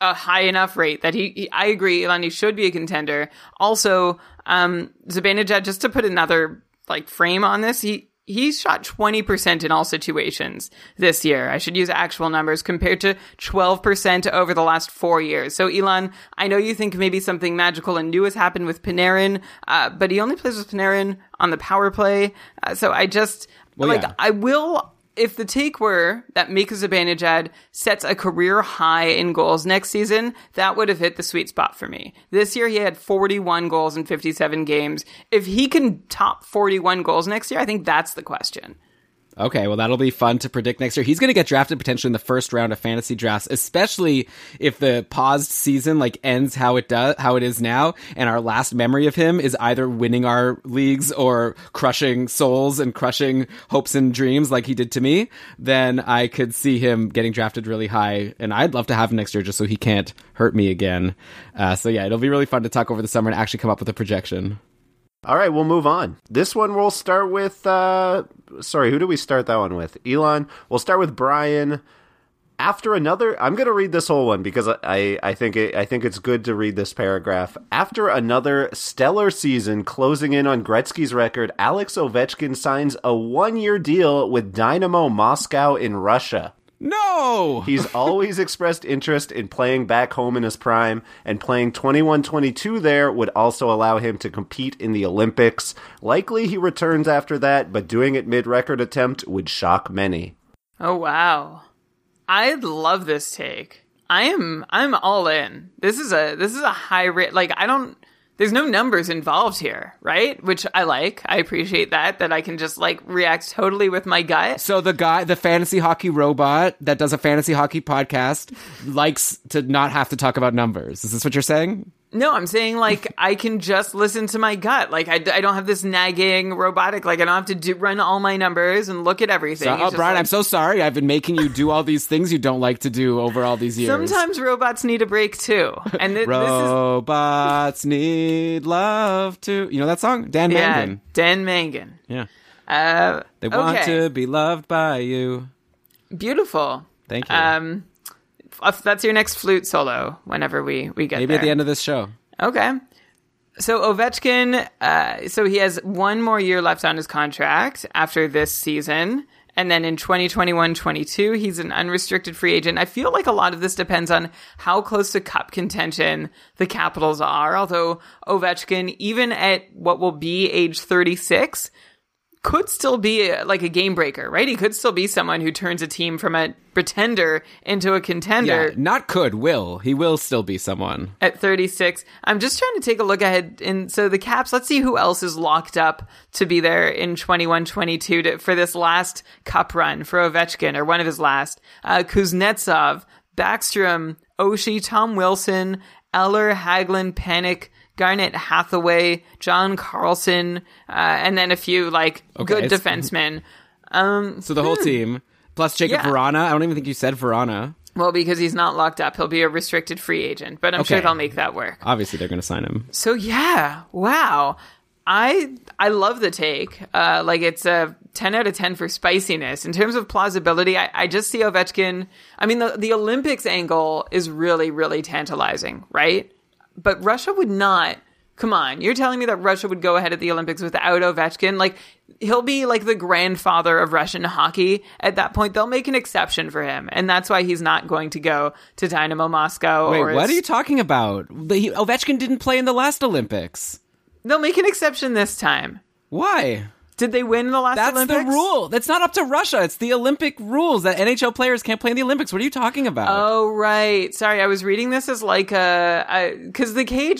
a high enough rate that he I agree, Elon, he should be a contender. Also, Zibanejad, just to put another, like, frame on this, he shot 20% in all situations this year. I should use actual numbers compared to 12% over the last 4 years. So, Elon, I know you think maybe something magical and new has happened with Panarin, but he only plays with Panarin on the power play. I will... If the take were that Mika Zibanejad sets a career high in goals next season, that would have hit the sweet spot for me. This year, he had 41 goals in 57 games. If he can top 41 goals next year, I think that's the question. Okay, well, that'll be fun to predict next year. He's going to get drafted potentially in the first round of fantasy drafts, especially if the paused season like ends how it is now, and our last memory of him is either winning our leagues or crushing souls and crushing hopes and dreams like he did to me. Then I could see him getting drafted really high, and I'd love to have him next year just so he can't hurt me again. So yeah, it'll be really fun to talk over the summer and actually come up with a projection. All right, we'll move on. This one we'll start with... sorry, who do we start that one with? Elon. We'll start with Brian. After another, I'm going to read this whole one because I think it's good to read this paragraph. After another stellar season closing in on Gretzky's record, Alex Ovechkin signs a one-year deal with Dynamo Moscow in Russia. No! He's always expressed interest in playing back home in his prime, and playing 21-22 there would also allow him to compete in the Olympics. Likely he returns after that, but doing it mid-record attempt would shock many. Oh, wow. I love this take. I'm all in. This is a high rate. Like, there's no numbers involved here, right? Which I like. I appreciate that I can just, like, react totally with my gut. So the guy, the fantasy hockey robot that does a fantasy hockey podcast likes to not have to talk about numbers. Is this what you're saying? No, I'm saying, like, I can just listen to my gut. Like, I don't have this nagging robotic, like, I don't have to run all my numbers and look at everything. So, Brian, like, I'm so sorry. I've been making you do all these things you don't like to do over all these years. Sometimes robots need a break, too. And robots need love, too. You know that song? Dan Mangan. Dan Mangan. Yeah. They want to be loved by you. Beautiful. Thank you. That's your next flute solo whenever we get Maybe at the end of this show. Okay. So Ovechkin, he has one more year left on his contract after this season. And then in 2021-22, he's an unrestricted free agent. I feel like a lot of this depends on how close to cup contention the Capitals are. Although Ovechkin, even at what will be age 36, could still be like a game breaker, right? He could still be someone who turns a team from a pretender into a contender. Yeah, not could, will. He will still be someone. At 36. I'm just trying to take a look ahead. And so the Caps, let's see who else is locked up to be there in 21-22 for this last cup run for Ovechkin, or one of his last. Kuznetsov, Backstrom, Oshie, Tom Wilson, Eller, Hagelin, Panik, Garnett Hathaway, John Karlsson, and then a few, like, good defensemen. So the whole team, plus Jacob Verana. I don't even think you said Verana. Well, because he's not locked up. He'll be a restricted free agent, but I'm sure they'll make that work. Obviously, they're going to sign him. So, yeah. Wow. I love the take. Like, it's a 10 out of 10 for spiciness. In terms of plausibility, I just see Ovechkin. I mean, the Olympics angle is really, really tantalizing, right? But Russia would not. Come on. You're telling me that Russia would go ahead at the Olympics without Ovechkin? Like, he'll be like the grandfather of Russian hockey at that point. They'll make an exception for him. And that's why he's not going to go to Dynamo Moscow. Wait, what are you talking about? Ovechkin didn't play in the last Olympics. They'll make an exception this time. Why? Did they win the last Olympics? That's the rule. That's not up to Russia. It's the Olympic rules that NHL players can't play in the Olympics. What are you talking about? Oh, right. Sorry, I was reading this as like a... Because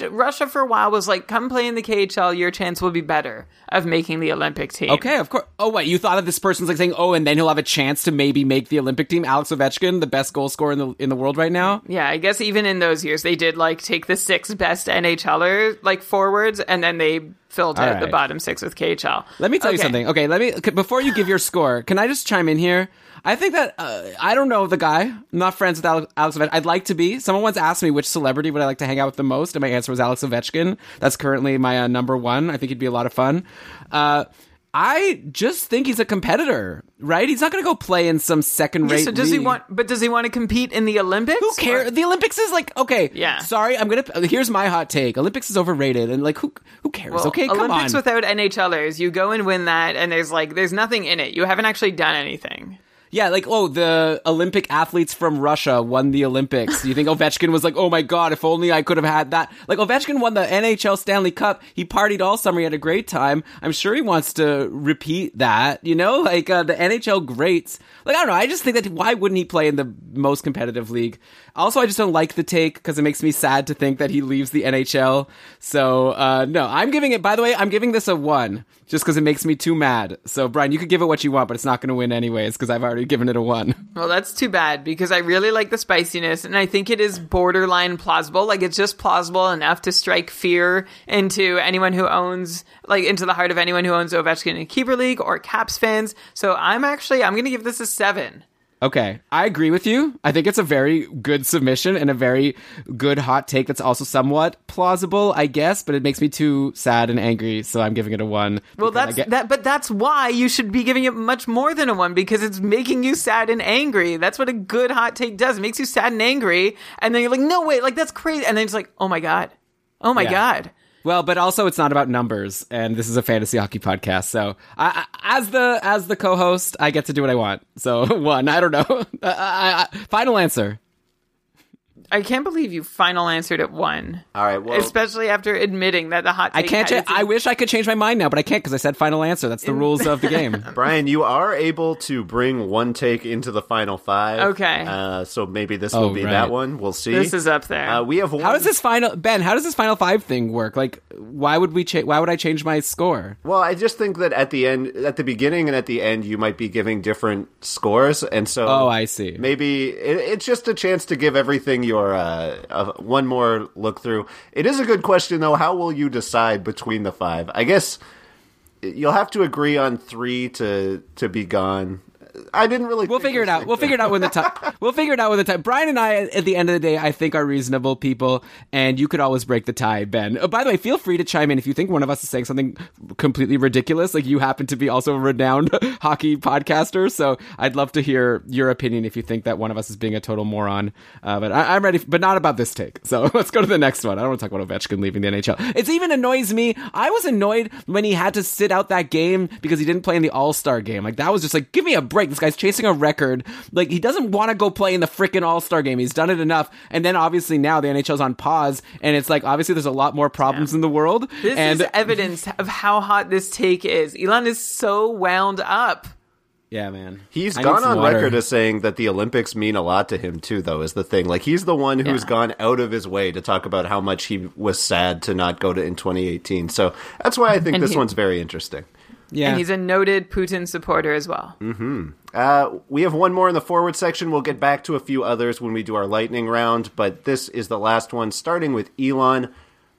Russia for a while was like, come play in the KHL, your chance will be better of making the Olympic team. Okay, of course. Oh, wait, you thought of this person's like saying, oh, and then he'll have a chance to maybe make the Olympic team? Alex Ovechkin, the best goal scorer in the world right now? Yeah, I guess even in those years, they did like take the 6 best NHLer, like forwards, and then they... filled out the bottom 6 with KHL. Let me tell you something. Okay, before you give your score, can I just chime in here? I think that, I don't know the guy. I'm not friends with Alex Ovechkin. I'd like to be. Someone once asked me which celebrity would I like to hang out with the most, and my answer was Alex Ovechkin. That's currently my number one. I think he'd be a lot of fun. I just think he's a competitor, right? He's not going to go play in some second-rate league. Does he want to compete in the Olympics? Who cares? Or? The Olympics is like, okay, sorry, here's my hot take. Olympics is overrated, and like, who cares? Well, okay, come on. Olympics without NHLers, you go and win that, and there's nothing in it. You haven't actually done anything. Yeah, like, oh, the Olympic athletes from Russia won the Olympics. You think Ovechkin was like, oh my God, if only I could have had that. Like, Ovechkin won the NHL Stanley Cup. He partied all summer. He had a great time. I'm sure he wants to repeat that, you know? Like, the NHL greats. Like, I don't know. I just think that why wouldn't he play in the most competitive league? Also, I just don't like the take because it makes me sad to think that he leaves the NHL. So, no, I'm giving this a 1 just because it makes me too mad. So, Brian, you could give it what you want, but it's not going to win anyways because I've already given it a 1. Well, that's too bad because I really like the spiciness and I think it is borderline plausible. Like, it's just plausible enough to strike fear into anyone who owns, like, into the heart of anyone who owns Ovechkin in Keeper League or Caps fans. So I'm going to give this a 7. Okay, I agree with you. I think it's a very good submission and a very good hot take that's also somewhat plausible, I guess, but it makes me too sad and angry, so I'm giving it a 1. Well, but that's why you should be giving it much more than a 1, because it's making you sad and angry. That's what a good hot take does. It makes you sad and angry, and then you're like, no, wait, like, that's crazy. And then it's like, oh my God. Oh my God. Well, but also it's not about numbers, and this is a fantasy hockey podcast. So, as the co-host, I get to do what I want. So, 1. I don't know. Final answer. I can't believe you final answered at 1. All right, well, especially after admitting that the hot take. I can't. I wish I could change my mind now, but I can't because I said final answer. That's the rules of the game. Brian, you are able to bring one take into the final 5. Okay. So maybe this will be that one. We'll see. This is up there. We have one. How does this final How does this final 5 thing work? Like, why would we Why would I change my score? Well, I just think that at the end, at the beginning, and at the end, you might be giving different scores, and so. Oh, I see. Maybe it's just a chance to give everything you. Or one more look through. It is a good question, though. How will you decide between the 5? I guess you'll have to agree on 3 to be gone. I didn't really. We'll figure it out. We'll figure it out when the time. We'll figure it out when the time. Brian and I, at the end of the day, I think are reasonable people, and you could always break the tie, Ben. Oh, by the way, feel free to chime in if you think one of us is saying something completely ridiculous. Like you happen to be also a renowned hockey podcaster, so I'd love to hear your opinion if you think that one of us is being a total moron. But I'm ready, but not about this take. So let's go to the next one. I don't want to talk about Ovechkin leaving the NHL. It even annoys me. I was annoyed when he had to sit out that game because he didn't play in the All-Star game. Like that was just like, give me a break. This guy's chasing a record. Like, he doesn't want to go play in the freaking All-Star game. He's done it enough. And then, obviously, now the NHL's on pause. And it's like, obviously, there's a lot more problems in the world. This is evidence of how hot this take is. Elon is so wound up. Yeah, man. He's gone on record as saying that the Olympics mean a lot to him, too, though, is the thing. Like, he's the one who's gone out of his way to talk about how much he was sad to not go to in 2018. So that's why I think this one's very interesting. Yeah. And he's a noted Putin supporter as well. Mm-hmm. We have one more in the forward section. We'll get back to a few others when we do our lightning round, but this is the last one, starting with Elon.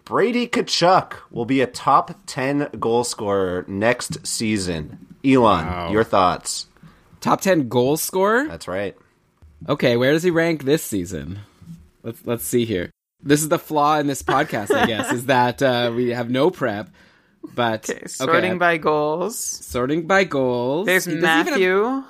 Brady Tkachuk will be a top 10 goal scorer next season. Elon, your thoughts? Top 10 goal scorer? That's right. Okay, where does he rank this season? Let's see here. This is the flaw in this podcast, I guess, is that we have no prep. But sorting by goals. Sorting by goals. There's Matthew.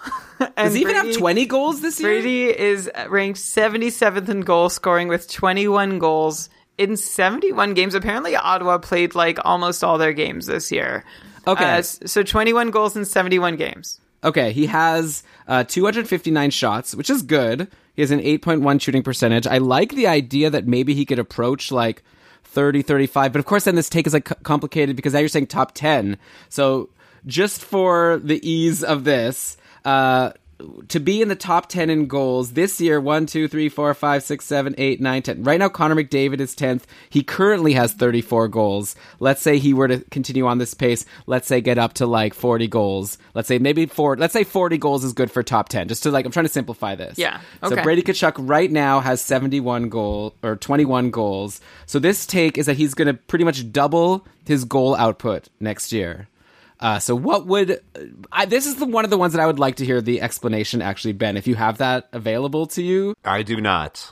Does he even have 20 goals this year? Brady is ranked 77th in goal scoring with 21 goals in 71 games. Apparently, Ottawa played like almost all their games this year. Okay. So 21 goals in 71 games. Okay. He has 259 shots, which is good. He has an 8.1 shooting percentage. I like the idea that maybe he could approach like 30, 35. But of course, then this take is like complicated because now you're saying top 10. So just for the ease of this, to be in the top 10 in goals this year, 1, 2, 3, 4, 5, 6, 7, 8, 9, 10. Right now, Connor McDavid is 10th. He currently has 34 goals. Let's say he were to continue on this pace. Let's say get up to like 40 goals. Let's say maybe 4. Let's say 40 goals is good for top 10. Just to like, I'm trying to simplify this. Yeah. Okay. So Brady Tkachuk right now has 21 goals. So this take is that he's going to pretty much double his goal output next year. So what would this is one of the ones that I would like to hear the explanation, actually, Ben, if you have that available to you. I do not.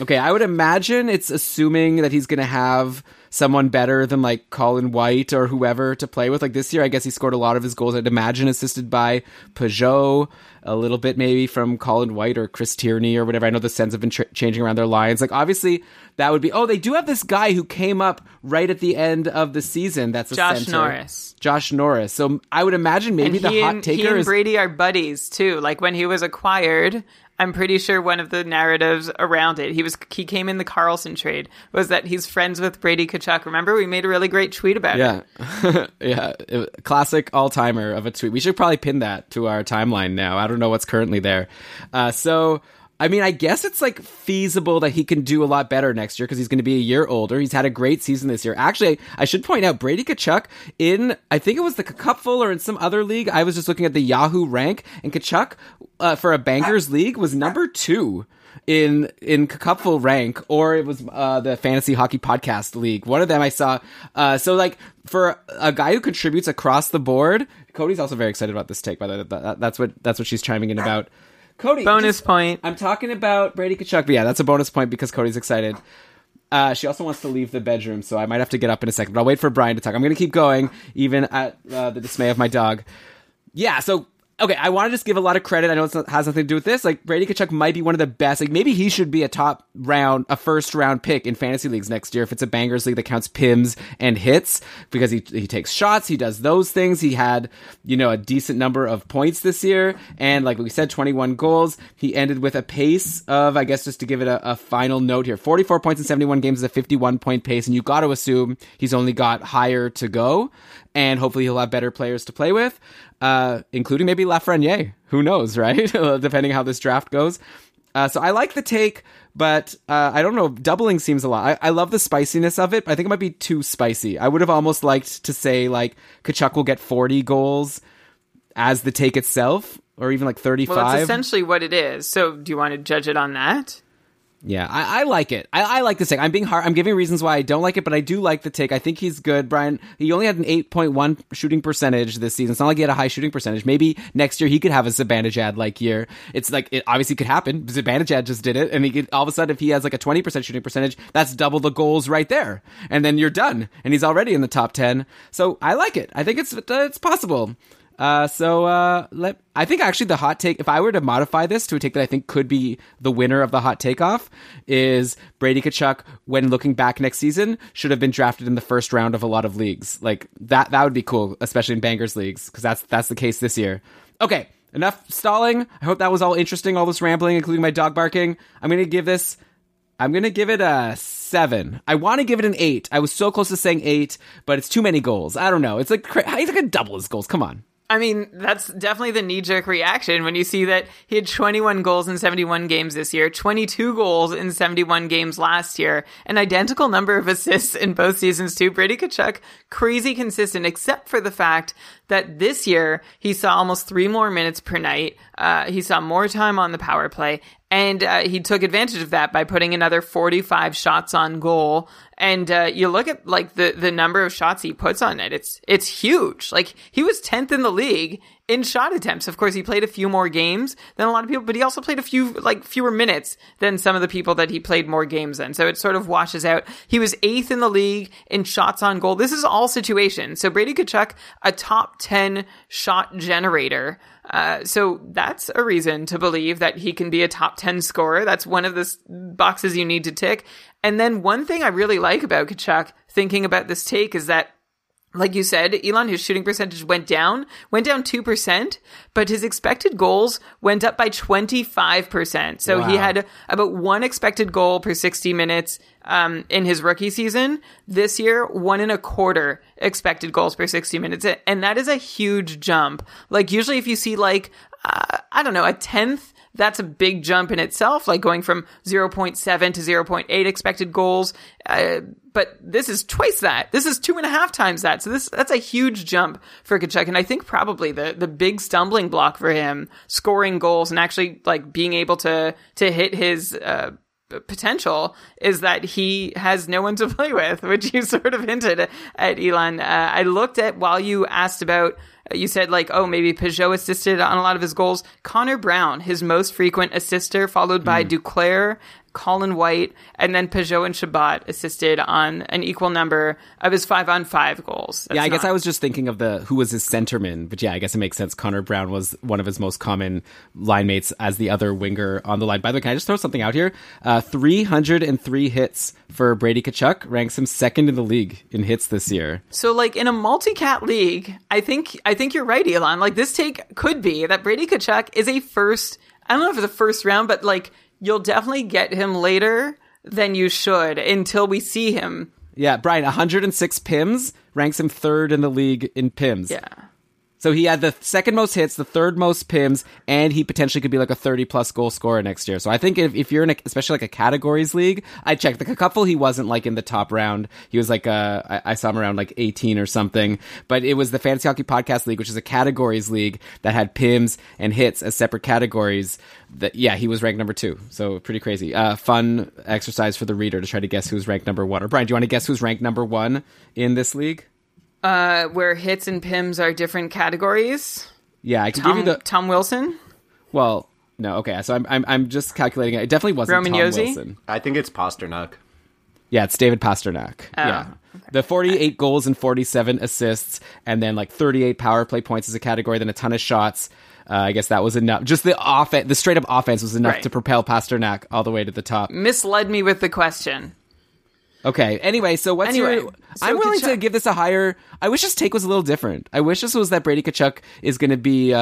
Okay, I would imagine it's assuming that he's going to have someone better than like Colin White or whoever to play with. Like this year, I guess he scored a lot of his goals, I'd imagine, assisted by Peugeot, a little bit maybe from Colin White or Chris Tierney or whatever. I know the Sens have been changing around their lines. Like obviously that would be, they do have this guy who came up right at the end of the season. That's Josh Norris. So I would imagine maybe the hot taker is... He and Brady are buddies too. Like when he was acquired... I'm pretty sure one of the narratives around it, he came in the Karlsson trade, was that he's friends with Brady Tkachuk. Remember, we made a really great tweet about it. Yeah. Classic all-timer of a tweet. We should probably pin that to our timeline now. I don't know what's currently there. So... I mean, I guess it's like feasible that he can do a lot better next year because he's going to be a year older. He's had a great season this year. Actually, I should point out Brady Tkachuk in, I think it was the Cupful or in some other league. I was just looking at the Yahoo rank, and Tkachuk for a Bankers League was number 2. In Cupful rank, or it was the Fantasy Hockey Podcast League. One of them I saw. So like for a guy who contributes across the board, Cody's also very excited about this take. By the way, that's what she's chiming in about. Cody. Bonus point. I'm talking about Brady Tkachuk. But yeah, that's a bonus point because Cody's excited. She also wants to leave the bedroom, so I might have to get up in a second. But I'll wait for Brian to talk. I'm going to keep going, even at the dismay of my dog. Yeah, so... Okay, I want to just give a lot of credit. I know it has nothing to do with this. Like, Brady Tkachuk might be one of the best. Like, maybe he should be a first-round pick in fantasy leagues next year if it's a bangers league that counts PIMs and hits, because he takes shots, he does those things. He had, a decent number of points this year, and like we said, 21 goals. He ended with a pace of, I guess just to give it a final note here, 44 points in 71 games is a 51-point pace, and you got to assume he's only got higher to go, and hopefully he'll have better players to play with. Including maybe Lafreniere. Who knows, right? Depending how this draft goes. So I like the take, but I don't know. Doubling seems a lot. I love the spiciness of it, but I think it might be too spicy. I would have almost liked to say, like, Tkachuk will get 40 goals as the take itself, or even, like, 35. Well, that's essentially what it is. So do you want to judge it on that? Yeah, I like it. I like this take. I'm being hard. I'm giving reasons why I don't like it, but I do like the take. I think he's good, Brian. He only had an 8.1 shooting percentage this season. It's not like he had a high shooting percentage. Maybe next year he could have a Zibanejad-like year. It's like, it obviously could happen. Zibanejad just did it, and he could all of a sudden, if he has like a 20% shooting percentage, that's double the goals right there, and then you're done. And he's already in the top 10. So I like it. I think it's possible. I think actually the hot take, if I were to modify this to a take that I think could be the winner of the hot takeoff, is Brady Tkachuk, when looking back next season, should have been drafted in the first round of a lot of leagues. Like that would be cool, especially in bangers leagues, because that's the case this year. Okay, enough stalling. I hope that was all interesting, all this rambling, including my dog barking. I'm going to give it a 7. I want to give it an 8. I was so close to saying 8, but it's too many goals. I don't know. It's like, how you going to double his goals? Come on. I mean, that's definitely the knee-jerk reaction when you see that he had 21 goals in 71 games this year, 22 goals in 71 games last year, an identical number of assists in both seasons too. Brady Tkachuk, crazy consistent, except for the fact that this year he saw almost 3 more minutes per night. He saw more time on the power play, and he took advantage of that by putting another 45 shots on goal. And you look at like the number of shots he puts on net, it's huge. Like, he was 10th in the league in shot attempts. Of course, he played a few more games than a lot of people, but he also played fewer minutes than some of the people that he played more games than. So it sort of washes out. He was 8th in the league in shots on goal. This is all situations. So Brady Tkachuk, a top 10 shot generator. So that's a reason to believe that he can be a top 10 scorer. That's one of the boxes you need to tick. And then one thing I really like about Tkachuk, thinking about this take, is that, like you said, Elon, his shooting percentage went down 2%, but his expected goals went up by 25%. So wow. He had about 1 expected goal per 60 minutes in his rookie season. This year, 1.25 expected goals per 60 minutes. And that is a huge jump. Like, usually if you see like, I don't know, a 10th, that's a big jump in itself, like going from 0.7 to 0.8 expected goals. But this is twice that. This is 2.5 times that. So that's a huge jump for Tkachuk. And I think probably the big stumbling block for him, scoring goals and actually like being able to hit his potential, is that he has no one to play with, which you sort of hinted at, Elon. I looked at, while you asked about, you said like, oh, maybe Peugeot assisted on a lot of his goals. Connor Brown, his most frequent assister, followed by Duclair, Colin White, and then Peugeot and Shabbat assisted on an equal number of his 5-on-5 goals. That's I guess I was just thinking of who was his centerman, but yeah, I guess it makes sense. Connor Brown was one of his most common line mates as the other winger on the line. By the way, can I just throw something out here? 303 hits for Brady Tkachuk ranks him second in the league in hits this year. So like in a multi-cat league, I think you're right, Elon. Like, this take could be that Brady Tkachuk is I don't know if it's the first round, but like, you'll definitely get him later than you should until we see him. Yeah, Brian, 106 PIMs ranks him third in the league in PIMs. Yeah. So he had the second most hits, the third most PIMs, and he potentially could be like a 30-plus goal scorer next year. So I think if you're in, especially like a categories league, I checked the Cupful, he wasn't like in the top round. He was like, I saw him around like 18 or something. But it was the Fantasy Hockey Podcast League, which is a categories league that had PIMs and hits as separate categories. He was ranked number 2. So pretty crazy. Fun exercise for the reader to try to guess who's ranked number 1. Or Brian, do you want to guess who's ranked number 1 in this league? Where hits and PIMs are different categories. Yeah, I can give you Tom Wilson. Well, No, okay. So I'm just calculating it. It definitely wasn't Roman Josi? Wilson. I think it's Pasternak. Yeah, it's David Pasternak. Oh, yeah. Okay. The 48 goals and 47 assists, and then like 38 power play points as a category, then a ton of shots. I guess that was enough. Just the straight up offense was enough to propel Pasternak all the way to the top. Misled me with the question. Okay. Anyway, so what's your... So I'm willing to give this a higher... I wish his take was a little different. I wish this was that Brady Tkachuk is going to be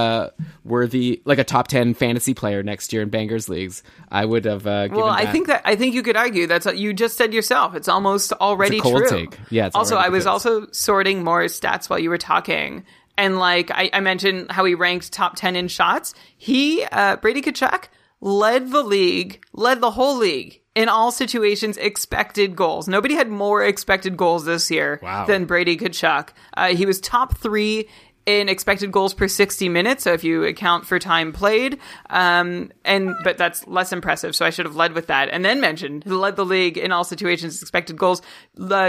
worthy, like a top 10 fantasy player next year in Bangers Leagues. I would have given that... Well, I think you could argue that's what you just said yourself. It's almost already true. It's a cold take. Yeah, I was also sorting Moore's stats while you were talking. And like I mentioned how he ranked top 10 in shots. He, Brady Tkachuk, led the whole league in all situations, expected goals. Nobody had more expected goals this year than Brady Tkachuk. He was top 3 in expected goals per 60 minutes, so if you account for time played, but that's less impressive, so I should have led with that. And then mentioned, he led the league in all situations, expected goals,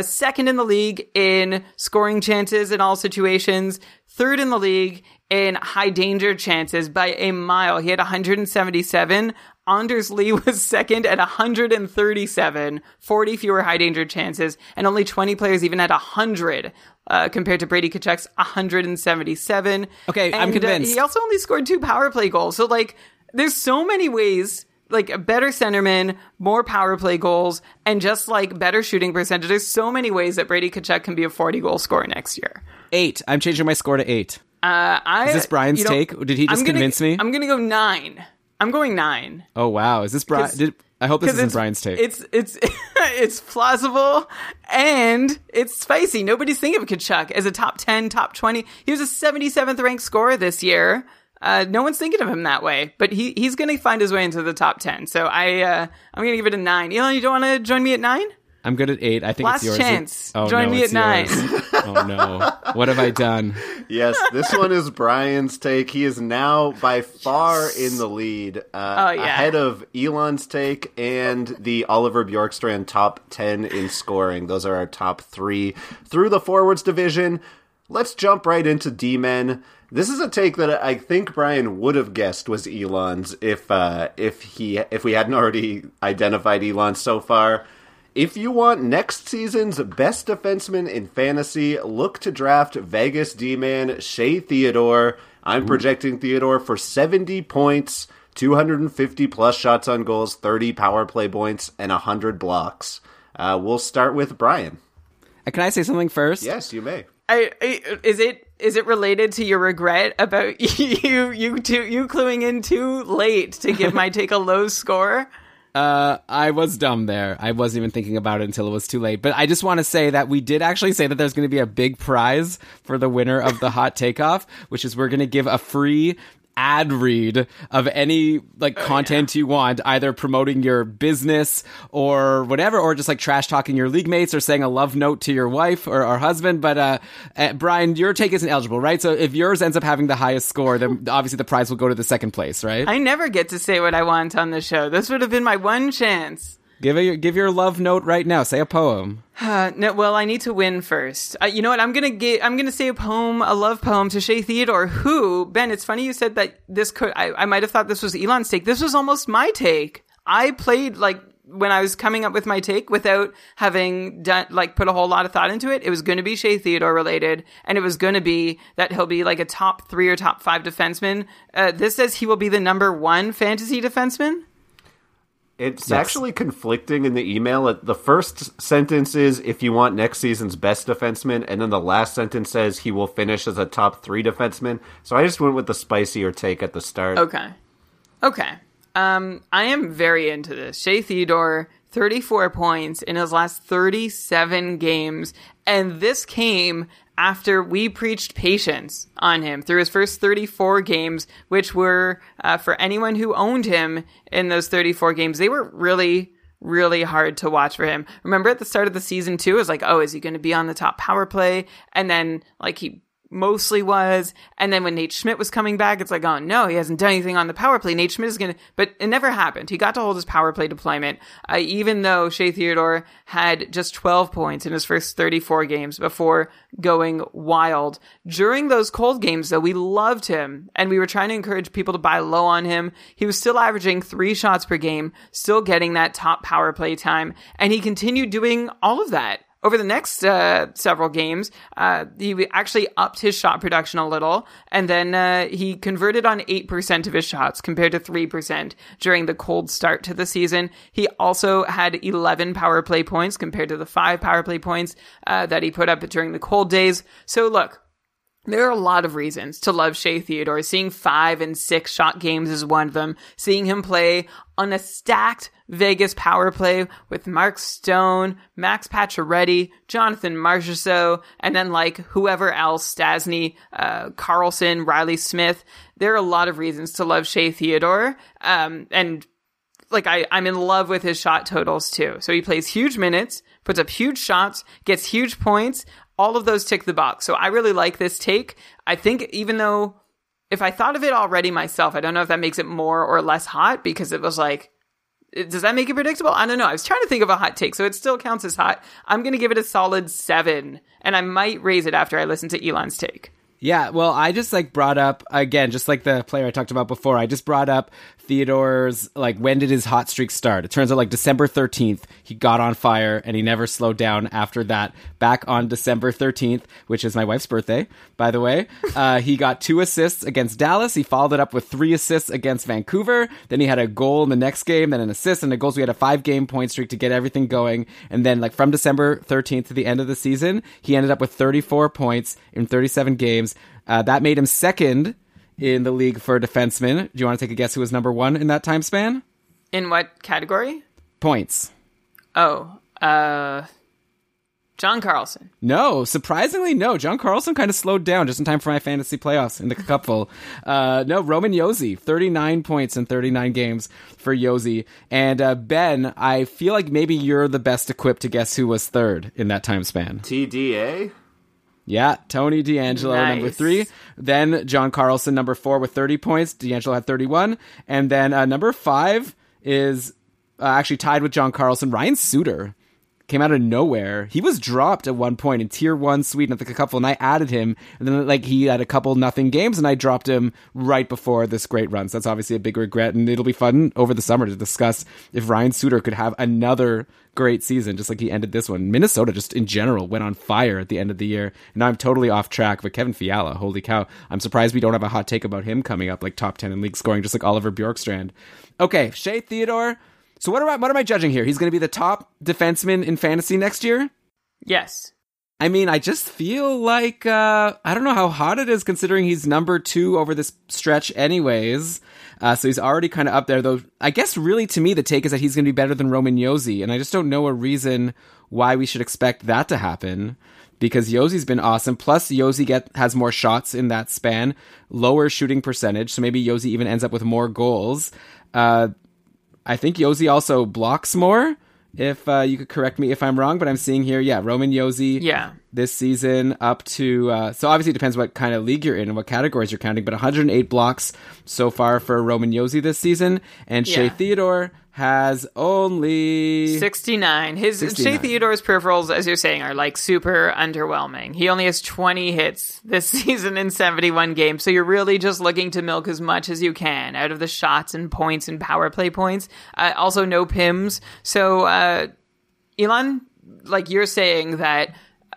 second in the league in scoring chances in all situations, third in the league in high danger chances by a mile. He had 177. Anders Lee was second at 137, 40 fewer high danger chances, and only 20 players even had 100 compared to Brady Tkachuk's 177. Okay, I'm convinced. He also only scored 2 power play goals. So, like, there's so many ways, like, a better centerman, more power play goals, and just, like, better shooting percentage. There's so many ways that Brady Tkachuk can be a 40-goal scorer next year. 8. I'm changing my score to 8. Is this Brian's take? Did he just convince me? I'm going to go 9. I'm going 9. Oh, wow. Is this Brian? I hope this isn't Brian's take. It's it's plausible and it's spicy. Nobody's thinking of Tkachuk as a top 10, top 20. He was a 77th ranked scorer this year. No one's thinking of him that way, but he's going to find his way into the top 10. So I'm going to give it a 9. Elon, you don't want to join me at 9? I'm good at 8. I think it's yours. Last chance. Join me at 9. Oh, no. What have I done? Yes, this one is Brian's take. He is now by far in the lead, ahead of Elon's take and the Oliver Bjorkstrand top 10 in scoring. Those are our top 3 through the forwards division. Let's jump right into D-men. This is a take that I think Brian would have guessed was Elon's if we hadn't already identified Elon so far. If you want next season's best defenseman in fantasy, look to draft Vegas D-man Shea Theodore. I'm projecting Theodore for 70 points, 250 plus shots on goals, 30 power play points, and 100 blocks. We'll start with Brian. Can I say something first? Yes, you may. Is it related to your regret about you cluing in too late to give my take a low score? I was dumb there. I wasn't even thinking about it until it was too late. But I just want to say that we did actually say that there's going to be a big prize for the winner of the hot takeoff, which is we're going to give a free ad read of any content you want, either promoting your business or whatever, or just like trash talking your league mates or saying a love note to your wife or husband. But Brian, your take isn't eligible, right? So if yours ends up having the highest score, then obviously the prize will go to the second place, right? I never get to say what I want on the show. This would have been my one chance. Give your love note right now. Say a poem. No, well, I need to win first. You know what? I'm gonna say a love poem to Shea Theodore. Who, Ben? It's funny you said that. I might have thought this was Elon's take. This was almost my take. I played when I was coming up with my take without having done put a whole lot of thought into it. It was going to be Shea Theodore related, and it was going to be that he'll be like a top 3 or top 5 defenseman. This says he will be the number 1 fantasy defenseman. It's actually conflicting in the email. The first sentence is, if you want next season's best defenseman, and then the last sentence says he will finish as a top 3 defenseman. So I just went with the spicier take at the start. Okay. I am very into this. Shea Theodore, 34 points in his last 37 games, and this came after we preached patience on him through his first 34 games, which were, for anyone who owned him in those 34 games, they were really, really hard to watch for him. Remember at the start of the season, too, it was like, oh, is he going to be on the top power play? And then, he mostly was. And then when Nate Schmidt was coming back, it's like, oh no, he hasn't done anything on the power play. Nate Schmidt is going to, but it never happened. He got to hold his power play deployment, even though Shea Theodore had just 12 points in his first 34 games before going wild. During those cold games, though, we loved him and we were trying to encourage people to buy low on him. He was still averaging 3 shots per game, still getting that top power play time. And he continued doing all of that. Over the next several games, he actually upped his shot production a little, and then he converted on 8% of his shots compared to 3% during the cold start to the season. He also had 11 power play points compared to the 5 power play points that he put up during the cold days. So look, there are a lot of reasons to love Shea Theodore. Seeing 5 and 6 shot games is one of them. Seeing him play on a stacked Vegas power play with Mark Stone, Max Pacioretty, Jonathan Marchessault, and then like whoever else, Stasny, Karlsson, Riley Smith. There are a lot of reasons to love Shea Theodore. And like I'm in love with his shot totals too. So he plays huge minutes, puts up huge shots, gets huge points. All of those tick the box. So I really like this take. I think even though if I thought of it already myself, I don't know if that makes it more or less hot because it was like, does that make it predictable? I don't know. I was trying to think of a hot take, so it still counts as hot. I'm going to give it a solid 7, and I might raise it after I listen to Elon's take. Yeah, well, I just like brought up, again, just like the player I talked about before, I just brought up Theodore's, like, when did his hot streak start? It turns out, like, December 13th, he got on fire, and he never slowed down after that. Back on December 13th, which is my wife's birthday, by the way, he got 2 assists against Dallas. He followed it up with 3 assists against Vancouver. Then he had a goal in the next game, then an assist, and the goals. We had a 5-game point streak to get everything going. And then, like, from December 13th to the end of the season, he ended up with 34 points in 37 games. That made him second in the league for defensemen. Do you want to take a guess who was number 1 in that time span? In what category? Points. Oh, John Karlsson. No, surprisingly, no. John Karlsson kind of slowed down just in time for my fantasy playoffs in the cupful. No, Roman Josi, 39 points in 39 games for Josi. And Ben, I feel like maybe you're the best equipped to guess who was third in that time span. TDA? Yeah, Tony D'Angelo, nice. Number 3. Then John Karlsson, number 4 with 30 points. D'Angelo had 31. And then number 5 is actually tied with John Karlsson. Ryan Suter came out of nowhere. He was dropped at one point in Tier 1 Sweden at the Cupful, and I added him. And then like he had a couple nothing games, and I dropped him right before this great run. So that's obviously a big regret, and it'll be fun over the summer to discuss if Ryan Suter could have another great season, just like he ended this one. Minnesota just in general went on fire at the end of the year. And now I'm totally off track, but Kevin Fiala, holy cow. I'm surprised we don't have a hot take about him coming up, like top 10 in league scoring, just like Oliver Bjorkstrand. Okay, Shea Theodore. So what am I judging here? He's going to be the top defenseman in fantasy next year? Yes. I mean, I just feel like, I don't know how hot it is considering he's number 2 over this stretch anyways. So he's already kind of up there, though. I guess really to me, the take is that he's going to be better than Roman Josi. And I just don't know a reason why we should expect that to happen because Yosi's been awesome. Plus, Josi has more shots in that span, lower shooting percentage. So maybe Josi even ends up with more goals. I think Josi also blocks more. If you could correct me if I'm wrong, but I'm seeing here, yeah, Roman Josi this season up to... so obviously it depends what kind of league you're in and what categories you're counting, but 108 blocks so far for Roman Josi this season. And Shea Theodore has only... 69. Shea Theodore's peripherals, as you're saying, are like super underwhelming. He only has 20 hits this season in 71 games, so you're really just looking to milk as much as you can out of the shots and points and power play points. Also no PIMs. So, Elon, like you're saying that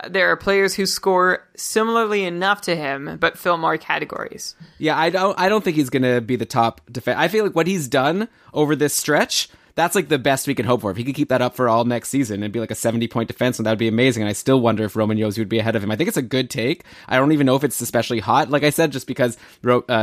there are players who score similarly enough to him, but fill more categories. Yeah, I don't think he's going to be the top defense. I feel like what he's done over this stretch, that's like the best we can hope for. If he could keep that up for all next season and be like a 70-point defenseman, that would be amazing. And I still wonder if Roman Josi would be ahead of him. I think it's a good take. I don't even know if it's especially hot. Like I said, just because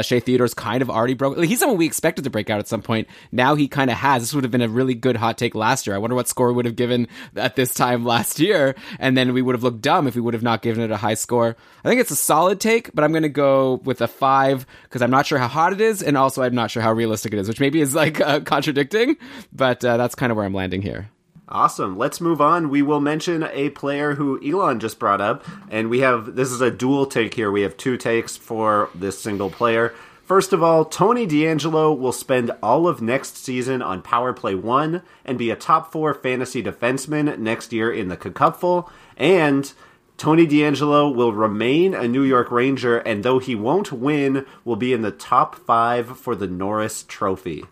Shea Theodore's kind of already broke. Like, he's someone we expected to break out at some point. Now he kind of has. This would have been a really good hot take last year. I wonder what score we would have given at this time last year. And then we would have looked dumb if we would have not given it a high score. I think it's a solid take, but I'm going to go with a 5 because I'm not sure how hot it is. And also I'm not sure how realistic it is, which maybe is like contradicting. But that's kind of where I'm landing here. Awesome. Let's move on. We will mention a player who Elon just brought up, and we have, this is a dual take here. We have two takes for this single player. First of all, Tony D'Angelo will spend all of next season on Power Play 1 and be a top 4 fantasy defenseman next year in the Cupful. And Tony D'Angelo will remain a New York Ranger, and though he won't win, will be in the top 5 for the Norris Trophy.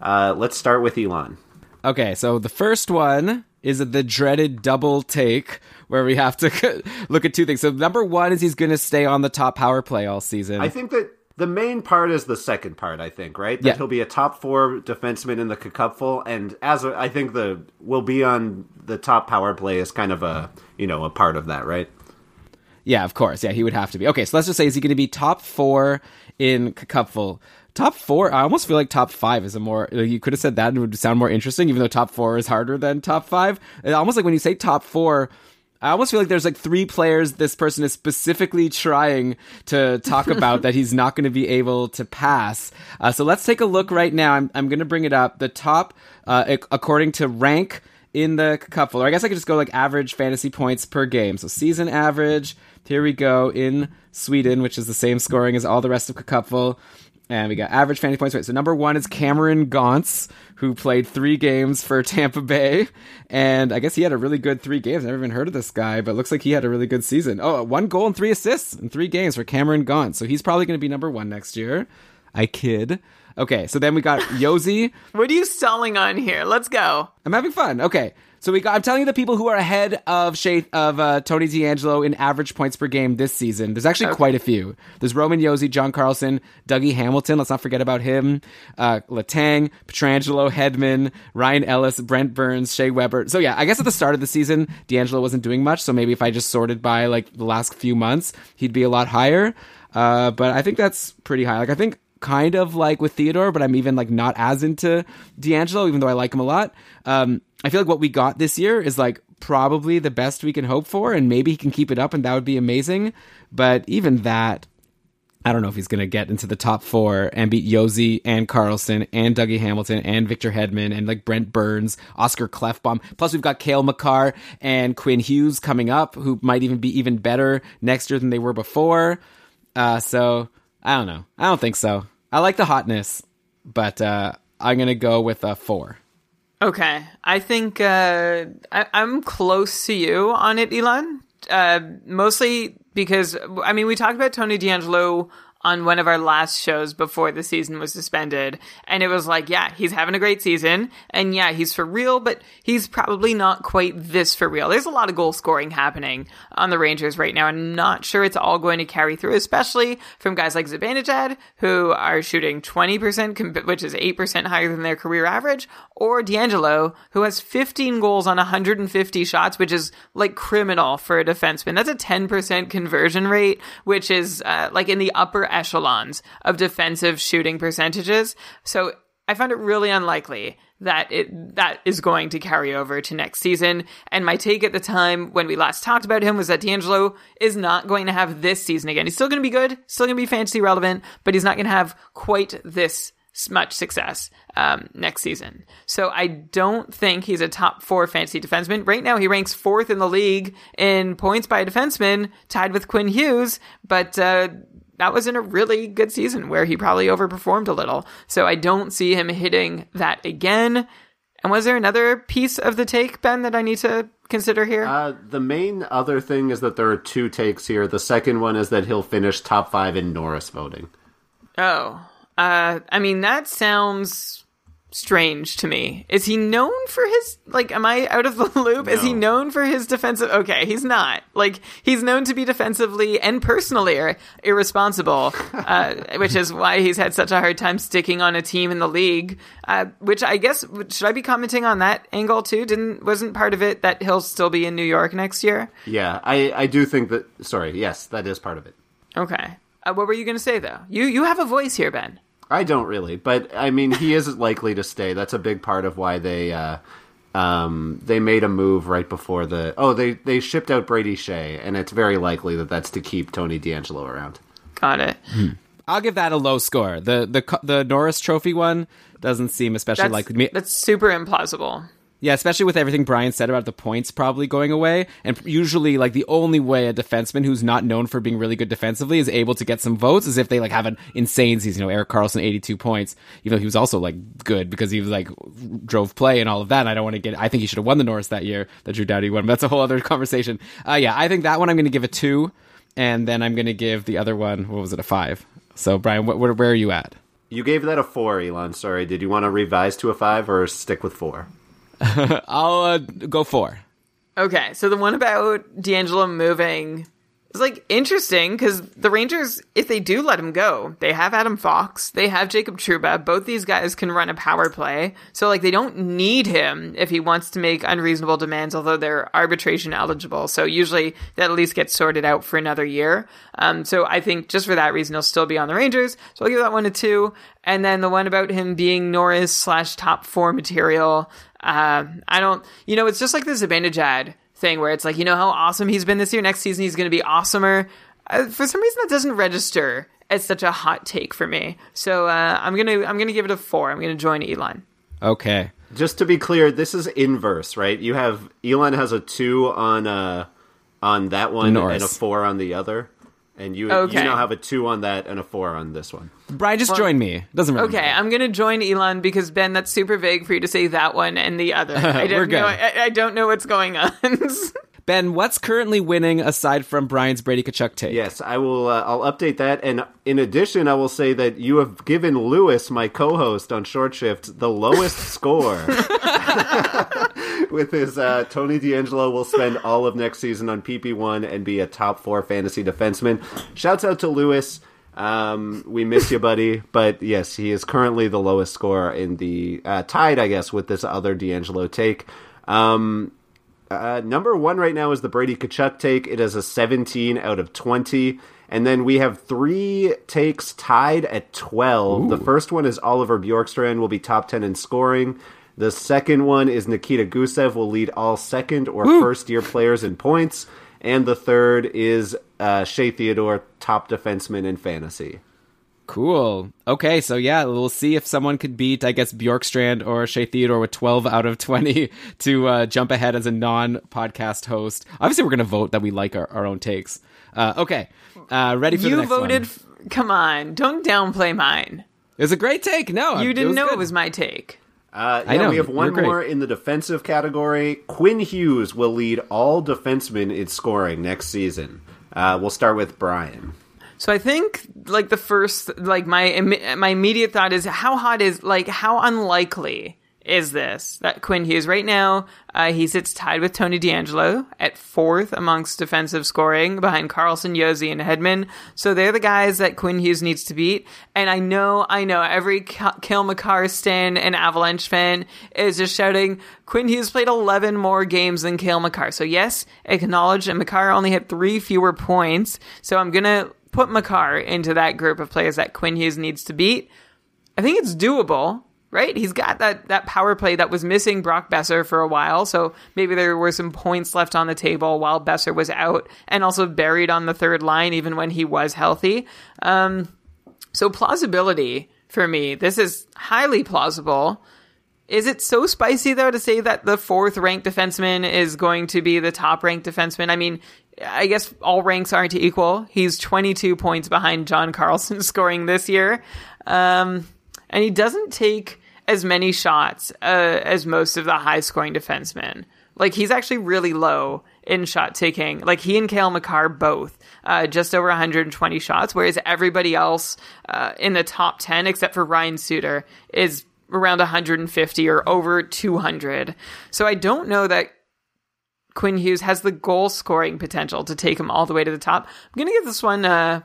Let's start with Elon. Okay, so the first one is the dreaded double take, where we have to look at two things. So number one is he's going to stay on the top power play all season. I think that the main part is the second part, I think, right? That he'll be a top 4 defenseman in the Cupful, and I think the will be on the top power play is kind of a part of that, right? Yeah, of course. Yeah, he would have to be. Okay, so let's just say, is he going to be top 4 in Cupful? Top 4, I almost feel like top 5 is a more, you could have said that and it would sound more interesting, even though top 4 is harder than top 5. It's almost like when you say top 4, I almost feel like there's like 3 players this person is specifically trying to talk about that he's not going to be able to pass. So let's take a look right now. I'm going to bring it up. The top, according to rank in the Cupful, or I guess I could just go like average fantasy points per game. So season average, here we go, in Sweden, which is the same scoring as all the rest of Cupful. And we got average fantasy points. Wait, so number 1 is Cameron Gauntz, who played 3 games for Tampa Bay. And I guess he had a really good 3 games. I've never even heard of this guy, but looks like he had a really good season. Oh, 1 goal and 3 assists in 3 games for Cameron Gauntz. So he's probably going to be number 1 next year. I kid. Okay, so then we got Josi. What are you stalling on here? Let's go. I'm having fun. Okay. So I'm telling you the people who are ahead of Tony D'Angelo in average points per game this season. There's actually quite a few. There's Roman Josi, John Karlsson, Dougie Hamilton. Let's not forget about him. Letang, Petrangelo, Hedman, Ryan Ellis, Brent Burns, Shea Weber. So yeah, I guess at the start of the season, D'Angelo wasn't doing much. So maybe if I just sorted by like the last few months, he'd be a lot higher. But I think that's pretty high. Like I think kind of like with Theodore, but I'm even like not as into D'Angelo, even though I like him a lot. I feel like what we got this year is like probably the best we can hope for, and maybe he can keep it up and that would be amazing. But even that, I don't know if he's going to get into the top 4 and beat Josi and Karlsson and Dougie Hamilton and Victor Hedman and like Brent Burns, Oscar Klefbom. Plus we've got Cale Makar and Quinn Hughes coming up, who might even be even better next year than they were before. So I don't know. I don't think so. I like the hotness, but I'm going to go with a 4. Okay, I think I'm close to you on it, Elon, mostly because, I mean, we talked about Tony D'Angelo on one of our last shows before the season was suspended, and it was like, yeah, he's having a great season, and yeah, he's for real, but he's probably not quite this for real. There's a lot of goal scoring happening on the Rangers right now. I'm not sure it's all going to carry through, especially from guys like Zibanejad, who are shooting 20%, which is 8% higher than their career average, or D'Angelo, who has 15 goals on 150 shots, which is like criminal for a defenseman. That's a 10% conversion rate, which is like in the upper echelons of defensive shooting percentages. So I found it really unlikely that that is going to carry over to next season. And my take at the time when we last talked about him was that D'Angelo is not going to have this season again. He's still going to be good, still going to be fantasy relevant, but he's not going to have quite this much success next season. So I don't think he's a top 4 fantasy defenseman. Right now he ranks 4th in the league in points by a defenseman, tied with Quinn Hughes, but that was in a really good season where he probably overperformed a little. So I don't see him hitting that again. And was there another piece of the take, Ben, that I need to consider here? The main other thing is that there are 2 takes here. The second one is that he'll finish top 5 in Norris voting. Oh, I mean, that sounds strange to me. Is he known for his, like, am I out of the loop? No. Is he known for his defensive? Okay, he's not. Like, he's known to be defensively and personally irresponsible, which is why he's had such a hard time sticking on a team in the league, which I guess, should I be commenting on that angle too? Wasn't part of it that he'll still be in New York next year? Yeah, I do think that, sorry, yes, that is part of it. Okay. What were you going to say though? You have a voice here, Ben. I don't really, but I mean, he is likely to stay. That's a big part of why they made a move right before they shipped out Brady Shea, and it's very likely that that's to keep Tony D'Angelo around. Got it. I'll give that a low score. The Norris Trophy one doesn't seem especially likely to me. That's super implausible. Yeah, especially with everything Brian said about the points probably going away. And usually, like, the only way a defenseman who's not known for being really good defensively is able to get some votes is if they, like, have an insane season. You know, Erik Karlsson, 82 points, even though he was also, like, good because he, like, drove play and all of that. And I don't want to get... I think he should have won the Norris that year that Drew Doughty won. But that's a whole other conversation. Yeah, I think that one I'm going to give a 2. And then I'm going to give the other one, what was it, a 5. So, Brian, where are you at? You gave that a 4, Elon. Sorry. Did you want to revise to a 5 or stick with 4? I'll go 4. Okay, so the one about D'Angelo moving is, like, interesting because the Rangers, if they do let him go, they have Adam Fox, they have Jacob Trouba. Both these guys can run a power play, so, like, they don't need him if he wants to make unreasonable demands, although they're arbitration eligible, so usually that at least gets sorted out for another year. So I think just for that reason he'll still be on the Rangers, so I'll give that one a 2. And then the one about him being Norris/top 4 material, I don't, you know, it's just like the Zibanejad thing where it's like, you know how awesome he's been this year, next season he's going to be awesomer. For some reason that doesn't register as such a hot take for me. So I'm gonna give it a 4. I'm gonna join Elon. Okay. Just to be clear, this is inverse, right? You have Elon has a 2 on that one Norris, and a 4 on the other, and you now have a 2 on that and a 4 on this one. Brian, just join me. Doesn't matter. Okay, I'm going to join Elon because, Ben, that's super vague for you to say that one and the other. I don't know what's going on. Ben, what's currently winning aside from Brian's Brady Tkachuk take? Yes, I will. I'll update that. And in addition, I will say that you have given Lewis, my co-host on Short Shift, the lowest score. With his Tony D'Angelo will spend all of next season on PP1 and be a top 4 fantasy defenseman. Shouts out to Lewis. We miss you, buddy. But yes, he is currently the lowest scorer in the tied, I guess, with this other D'Angelo take. Number 1 right now is the Brady Tkachuk take. It is a 17 out of 20. And then we have 3 takes tied at 12. Ooh. The first one is Oliver Bjorkstrand will be top 10 in scoring. The second one is Nikita Gusev will lead all second or first-year players in points. And the third is Shea Theodore, top defenseman in fantasy. Cool. Okay, so yeah, we'll see if someone could beat, I guess, Bjorkstrand or Shea Theodore with 12 out of 20 to jump ahead as a non-podcast host. Obviously, we're going to vote that we like our own takes. Okay, ready for the next one. You voted... Come on, don't downplay mine. It was a great take. No, you didn't know good. It was my take. We have one more in the defensive category. Quinn Hughes will lead all defensemen in scoring next season. We'll start with Brian. So I think, like, the first, like, my immediate thought is how unlikely is this that Quinn Hughes right now, he sits tied with Tony D'Angelo at 4th amongst defensive scoring behind Karlsson, Josi, and Hedman. So they're the guys that Quinn Hughes needs to beat. And I know every Kale McCarr stan and Avalanche fan is just shouting, Quinn Hughes played 11 more games than Kale McCarr. So yes, acknowledged that McCarr only had 3 fewer points. So I'm going to put McCarr into that group of players that Quinn Hughes needs to beat. I think it's doable. Right? He's got that power play that was missing Brock Besser for a while, so maybe there were some points left on the table while Besser was out and also buried on the third line even when he was healthy. So plausibility for me, this is highly plausible. Is it so spicy, though, to say that the 4th-ranked defenseman is going to be the top-ranked defenseman? I mean, I guess all ranks aren't equal. He's 22 points behind John Karlsson scoring this year. And he doesn't take as many shots as most of the high-scoring defensemen. Like, he's actually really low in shot-taking. Like, he and Kale McCarr both, just over 120 shots, whereas everybody else in the top 10, except for Ryan Suter, is around 150 or over 200. So I don't know that Quinn Hughes has the goal-scoring potential to take him all the way to the top. I'm going to give this one... I'm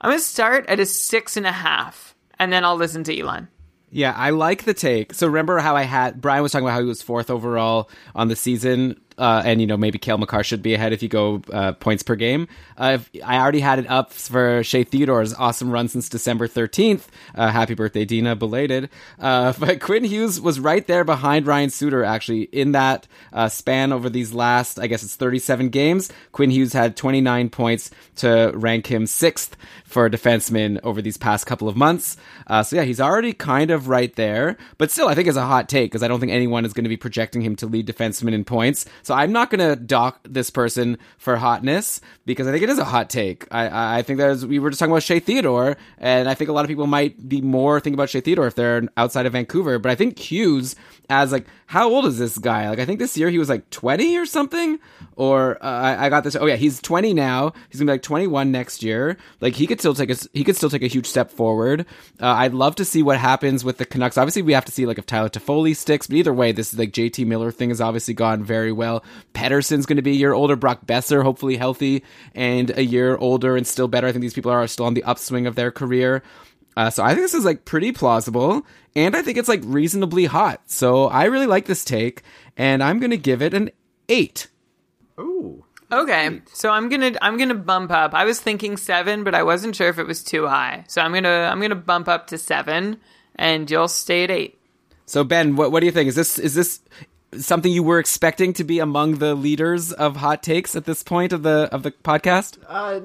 going to start at a 6.5. And then I'll listen to Elon. Yeah, I like the take. So remember how Brian was talking about how he was 4th overall on the season and you know, maybe Kale McCarr should be ahead if you go points per game. I already had it up for Shea Theodore's awesome run since December 13th. Happy birthday, Dina, belated. But Quinn Hughes was right there behind Ryan Suter, actually, in that span over these last, I guess it's 37 games. Quinn Hughes had 29 points to rank him 6th for a defenseman over these past couple of months. So yeah, he's already kind of right there. But still, I think it's a hot take because I don't think anyone is going to be projecting him to lead defenseman in points. So I'm not going to dock this person for hotness because I think it is a hot take. I think that we were just talking about Shea Theodore, and I think a lot of people might be more thinking about Shea Theodore if they're outside of Vancouver. But I think Hughes, as like, how old is this guy? Like, I think this year he was like 20 or something. Or I got this. Oh yeah, he's 20 now. He's gonna be like 21 next year. Like he could still take a huge step forward. I'd love to see what happens with the Canucks. Obviously, we have to see like if Tyler Toffoli sticks. But either way, this is like JT Miller thing has obviously gone very well. Pettersson's going to be a year older. Brock Besser, hopefully healthy and a year older and still better. I think these people are still on the upswing of their career. So I think this is like pretty plausible, and I think it's like reasonably hot. So I really like this take, and I'm going to give it an 8. Ooh. Okay. 8. So I'm going to bump up. I was thinking 7, but I wasn't sure if it was too high. So I'm going to bump up to 7, and you'll stay at 8. So Ben, what do you think? Is this something you were expecting to be among the leaders of hot takes at this point of the podcast?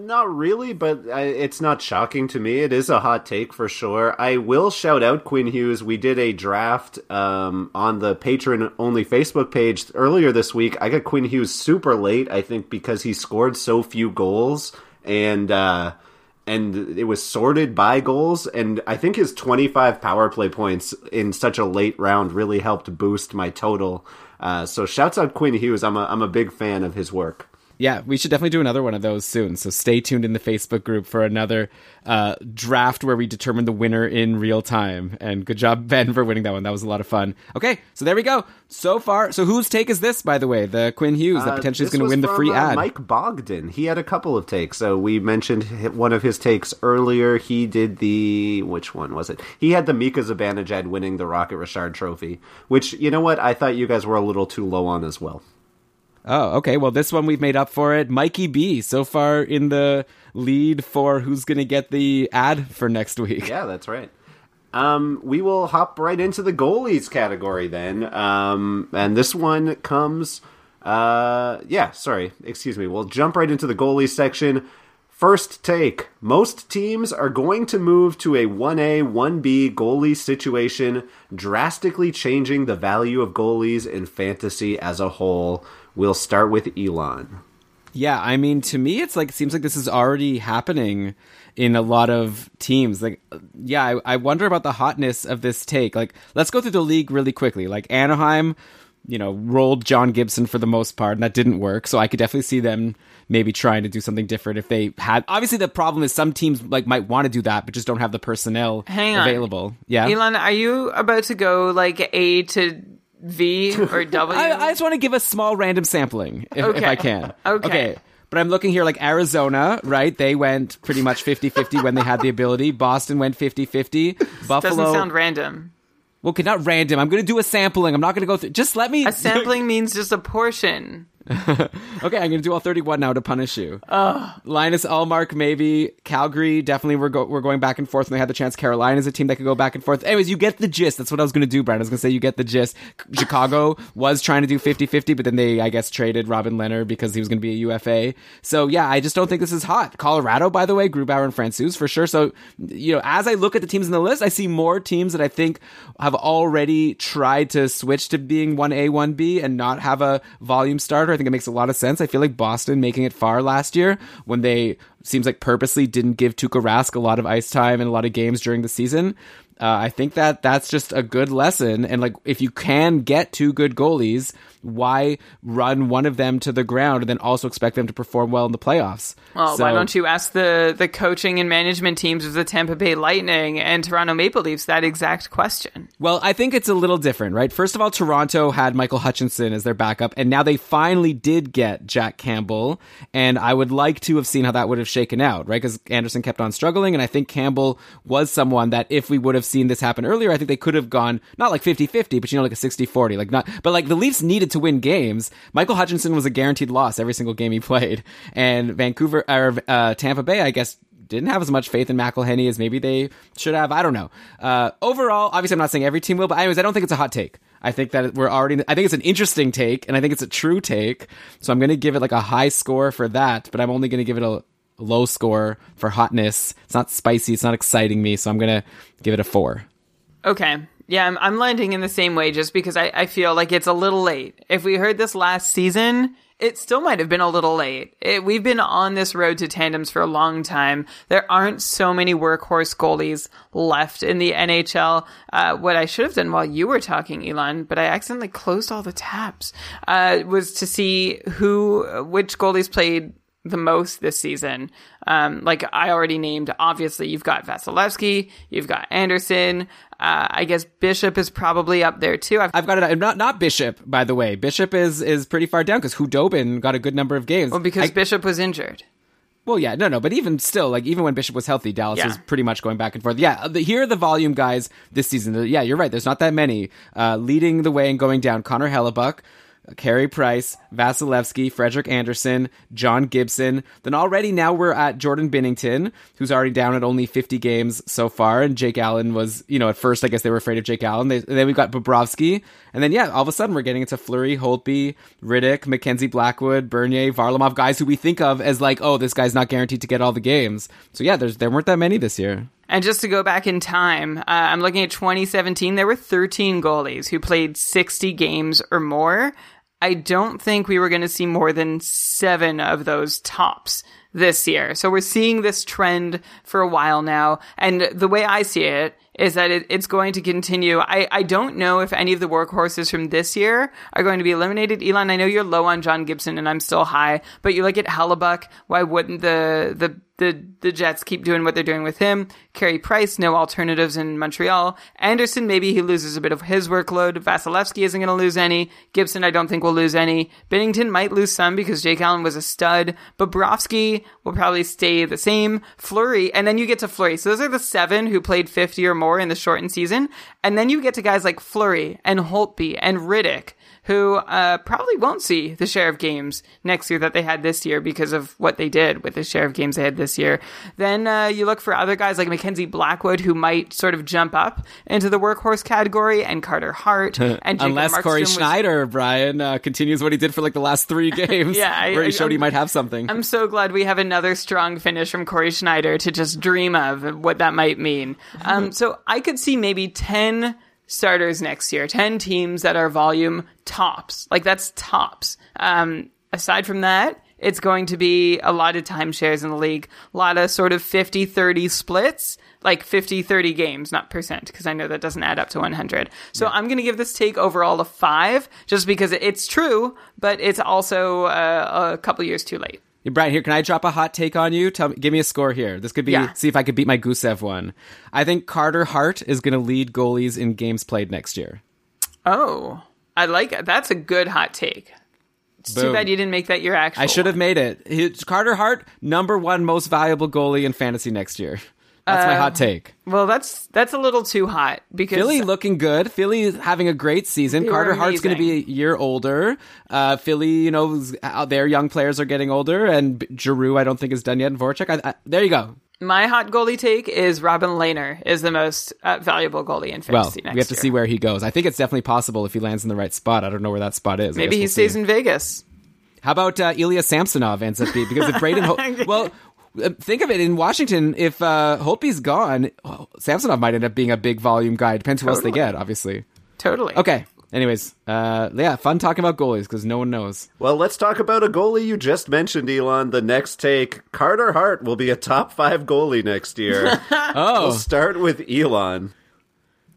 Not really, but it's not shocking to me. It is a hot take for sure. I will shout out Quinn Hughes. We did a draft on the Patreon-only Facebook page earlier this week. I got Quinn Hughes super late, I think, because he scored so few goals, and it was sorted by goals, and I think his 25 power play points in such a late round really helped boost my total. So shouts out Quinn Hughes. I'm a big fan of his work. Yeah, we should definitely do another one of those soon. So stay tuned in the Facebook group for another draft where we determine the winner in real time. And good job, Ben, for winning that one. That was a lot of fun. Okay, so there we go. So far, so whose take is this, by the way? The Quinn Hughes that potentially is going to win the free ad. Mike Bogdan. He had a couple of takes. So we mentioned one of his takes earlier. He did the, which one was it? He had the Mika Zibanejad winning the Rocket Richard Trophy, which, you know what? I thought you guys were a little too low on as well. Oh, okay. Well, this one we've made up for it. Mikey B, so far in the lead for who's going to get the ad for next week. Yeah, that's right. We will hop right into the goalies category then. And this one comes... We'll jump right into the goalies section. First take. Most teams are going to move to a 1A, 1B goalie situation, drastically changing the value of goalies in fantasy as a whole. We'll start with Elon. Yeah, I mean, to me, it's like, it seems like this is already happening in a lot of teams. Like, yeah, I wonder about the hotness of this take. Like, let's go through the league really quickly. Like, Anaheim, you know, rolled John Gibson for the most part, and that didn't work. So I could definitely see them maybe trying to do something different if they had. Obviously, the problem is some teams like might want to do that, but just don't have the personnel available. Yeah, Elon, are you about to go like A to V or W? I just want to give a small random sampling if I can. Okay. But I'm looking here like Arizona, right? They went pretty much 50-50 when they had the ability. Boston went 50-50. Buffalo. Doesn't sound random. Okay, not random. I'm going to do a sampling. I'm not going to go through. Just let me. A sampling means just a portion. Okay, I'm going to do all 31 now to punish you. Linus Ullmark, maybe. Calgary, definitely we're going back and forth, and they had the chance. Carolina's a team that could go back and forth. Anyways, you get the gist. That's what I was going to do, Brian. I was going to say you get the gist. Chicago was trying to do 50-50, but then they, I guess, traded Robin Lehner because he was going to be a UFA. So, yeah, I just don't think this is hot. Colorado, by the way, Grubauer and Francouz, for sure. So, you know, as I look at the teams in the list, I see more teams that I think have already tried to switch to being 1A, 1B and not have a volume starter. I think it makes a lot of sense. I feel like Boston making it far last year when they seems like purposely didn't give Tuukka Rask a lot of ice time and a lot of games during the season. I think that that's just a good lesson. And like, if you can get two good goalies, why run one of them to the ground and then also expect them to perform well in the playoffs? Well, so, why don't you ask the coaching and management teams of the Tampa Bay Lightning and Toronto Maple Leafs that exact question? Well, I think it's a little different, right? First of all, Toronto had Michael Hutchinson as their backup, and now they finally did get Jack Campbell. And I would like to have seen how that would have shaken out, right? Because Anderson kept on struggling, and I think Campbell was someone that if we would have seen this happen earlier, I think they could have gone not like 50-50, but like a 60-40, like not, but like the Leafs needed to win games. Michael Hutchinson was a guaranteed loss every single game he played, and Vancouver or Tampa Bay, I guess, didn't have as much faith in McElhinney as maybe they should have. I don't know. Overall, obviously, I'm not saying every team will, but anyways, I don't think it's a hot take. I think that we're already, I think it's an interesting take, and I think it's a true take. So I'm going to give it like a high score for that, but I'm only going to give it a low score for hotness. It's not spicy. It's not exciting me. So I'm going to give it a 4. Okay. Yeah, I'm landing in the same way just because I feel like it's a little late. If we heard this last season, it still might have been a little late. We've been on this road to tandems for a long time. There aren't so many workhorse goalies left in the NHL. What I should have done while you were talking, Elon, but I accidentally closed all the tabs, was to see which goalies played the most this season. Like I already named, obviously, you've got Vasilevsky, you've got Anderson. I guess Bishop is probably up there too. I've got it. Not Bishop, by the way. Bishop is pretty far down because Hudobin got a good number of games. Well, because Bishop was injured. Well, yeah, no, but even still, like, even when Bishop was healthy, Dallas was pretty much going back and forth. Yeah, here are the volume guys this season. Yeah, you're right. There's not that many. Leading the way and going down, Connor Hellebuyck, Carey Price, Vasilevsky, Frederik Andersen, John Gibson. Then already now we're at Jordan Binnington, who's already down at only 50 games so far. And Jake Allen was, at first, I guess they were afraid of Jake Allen. Then we've got Bobrovsky. And then, all of a sudden, we're getting into Fleury, Holtby, Riddick, Mackenzie Blackwood, Bernier, Varlamov, guys who we think of as like, oh, this guy's not guaranteed to get all the games. So yeah, there weren't that many this year. And just to go back in time, I'm looking at 2017, there were 13 goalies who played 60 games or more. I don't think we were going to see more than 7 of those tops this year. So we're seeing this trend for a while now. And the way I see it is that it's going to continue. I don't know if any of the workhorses from this year are going to be eliminated. Elon, I know you're low on John Gibson and I'm still high, but you look at Hellebuyck. Why wouldn't the Jets keep doing what they're doing with him? Carey Price, no alternatives in Montreal. Anderson, maybe he loses a bit of his workload. Vasilevsky isn't going to lose any. Gibson, I don't think will lose any. Binnington might lose some because Jake Allen was a stud. Bobrovsky will probably stay the same. Fleury, and then you get to Fleury. So those are the 7 who played 50 or more in the shortened season. And then you get to guys like Fleury and Holtby and Riddick, who probably won't see the share of games next year that they had this year because of what they did with the share of games they had this year. Then you look for other guys like Mackenzie Blackwood, who might sort of jump up into the workhorse category, and Carter Hart. And unless Markstrom Corey Schneider, Brian, continues what he did for like the last 3 games where he showed he might have something. I'm so glad we have another strong finish from Corey Schneider to just dream of what that might mean. So I could see maybe 10 starters next year, 10 teams that are volume tops. Like, that's tops. Aside from that, it's going to be a lot of timeshares in the league, a lot of sort of 50-30 splits, like 50-30 games, not percent, because I know that doesn't add up to 100. So yeah. I'm going to give this take overall a 5, just because it's true, but it's also a couple years too late. Brian, here, can I drop a hot take on you? Give me a score here. This could be, see if I could beat my Gusev one. I think Carter Hart is going to lead goalies in games played next year. Oh, I like it. That's a good hot take. It's too bad you didn't make that your actual. I should have made it. Carter Hart, number 1 most valuable goalie in fantasy next year. That's my hot take. Well, that's a little too hot because Philly looking good. Philly is having a great season. Carter Hart's going to be a year older. Philly, their young players are getting older, and Giroux I don't think is done yet. And Voracek, there you go. My hot goalie take is Robin Lehner is the most valuable goalie in fantasy next year. We have to see where he goes. I think it's definitely possible if he lands in the right spot. I don't know where that spot is. Maybe he stays in Vegas. How about Ilya Samsonov ends up being? Because if Braden think of it, in Washington, if Holtby's gone, Samsonov might end up being a big volume guy. Depends who else they get, obviously. Totally. Okay. Anyways, fun talking about goalies because no one knows. Well, let's talk about a goalie you just mentioned, Elon. The next take, Carter Hart will be a top 5 goalie next year. We'll start with Elon.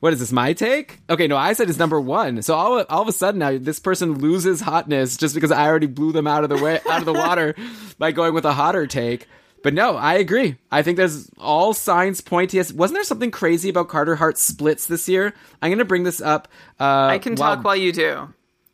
What is this, my take? Okay, no, I said it's number 1. So all of a sudden now, this person loses hotness just because I already blew them out of the water by going with a hotter take. But no, I agree. I think there's all signs point to yes. Wasn't there something crazy about Carter Hart's splits this year? I'm going to bring this up. I can talk while you do.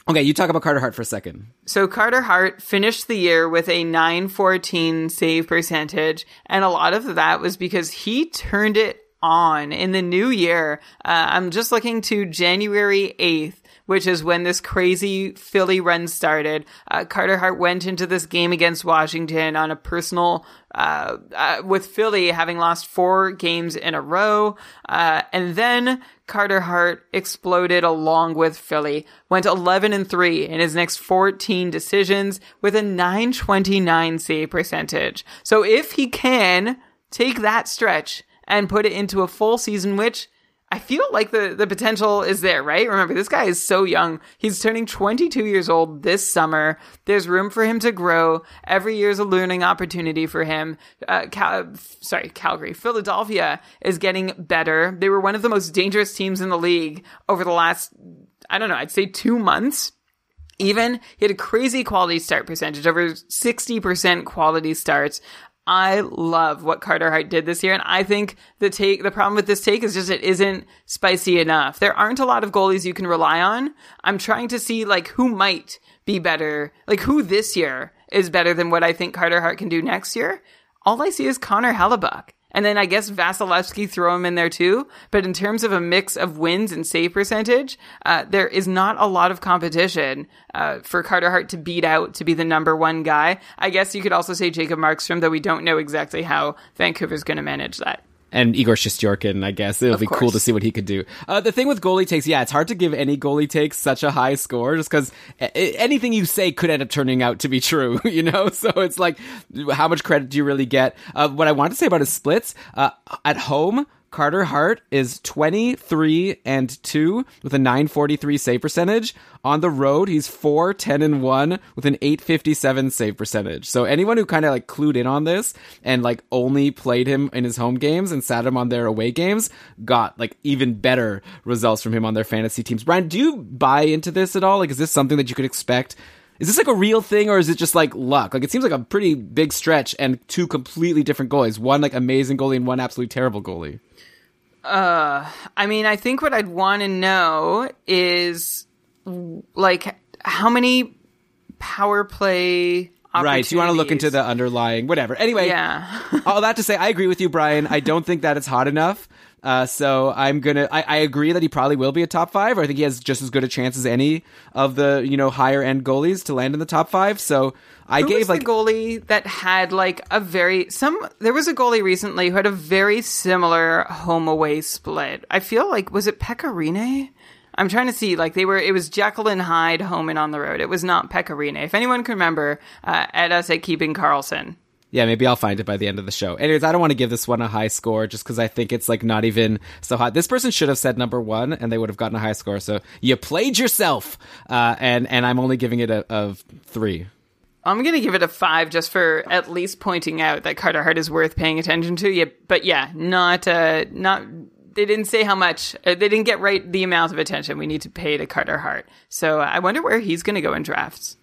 Okay, you talk about Carter Hart for a second. So Carter Hart finished the year with a .914 save percentage, and a lot of that was because he turned it on. In the new year, I'm just looking to January 8th, which is when this crazy Philly run started. Carter Hart went into this game against Washington on a personal, with Philly having lost 4 games in a row. And then Carter Hart exploded along with Philly, went 11-3 in his next 14 decisions with a .929 save percentage. So if he can take that stretch and put it into a full season, which I feel like the potential is there, right? Remember, this guy is so young. He's turning 22 years old this summer. There's room for him to grow. Every year's a learning opportunity for him. Philadelphia is getting better. They were one of the most dangerous teams in the league over the last, I'd say 2 months. Even he had a crazy quality start percentage, over 60% quality starts. I love what Carter Hart did this year, and I think the problem with this take is just it isn't spicy enough. There aren't a lot of goalies you can rely on. I'm trying to see who might be better, who this year is better than what I think Carter Hart can do next year. All I see is Connor Hellebuyck, and then I guess Vasilevsky, throw him in there too. But in terms of a mix of wins and save percentage, there is not a lot of competition for Carter Hart to beat out to be the #1 guy. I guess you could also say Jacob Markstrom, though we don't know exactly how Vancouver's going to manage that. And Igor Shesterkin, I guess. It'll be cool to see what he could do. The thing with goalie takes, it's hard to give any goalie takes such a high score just because anything you say could end up turning out to be true, So it's how much credit do you really get? What I wanted to say about his splits, at home, Carter Hart is 23-2 with a .943 save percentage. On the road, he's 4-10-1 with an .857 save percentage. So anyone who kind of clued in on this and only played him in his home games and sat him on their away games got even better results from him on their fantasy teams. Brian, do you buy into this at all? Is this something that you could expect? Is this a real thing, or is it just luck? It seems like a pretty big stretch and 2 completely different goalies. One amazing goalie and one absolutely terrible goalie. I think what I'd want to know is how many power play opportunities. Right, you want to look into the underlying whatever. Anyway, yeah. All that to say, I agree with you, Brian. I don't think that it's hot enough. So I agree that he probably will be a top 5. Or I think he has just as good a chance as any of the, higher end goalies to land in the top 5. So the goalie that had there was a goalie recently who had a very similar home away split. I feel was it Pekka Rinne? I'm trying to see, it was Jekyll and Hyde home and on the road. It was not Pekka Rinne. If anyone can remember, add us at Keeping Karlsson. Yeah, maybe I'll find it by the end of the show. Anyways, I don't want to give this one a high score just because I think it's not even so hot. This person should have said #1 and they would have gotten a high score. So you played yourself. And I'm only giving it a 3. I'm going to give it a 5 just for at least pointing out that Carter Hart is worth paying attention to. Yeah, but yeah, not. They didn't say how much. They didn't get right the amount of attention we need to pay to Carter Hart. So I wonder where he's going to go in drafts.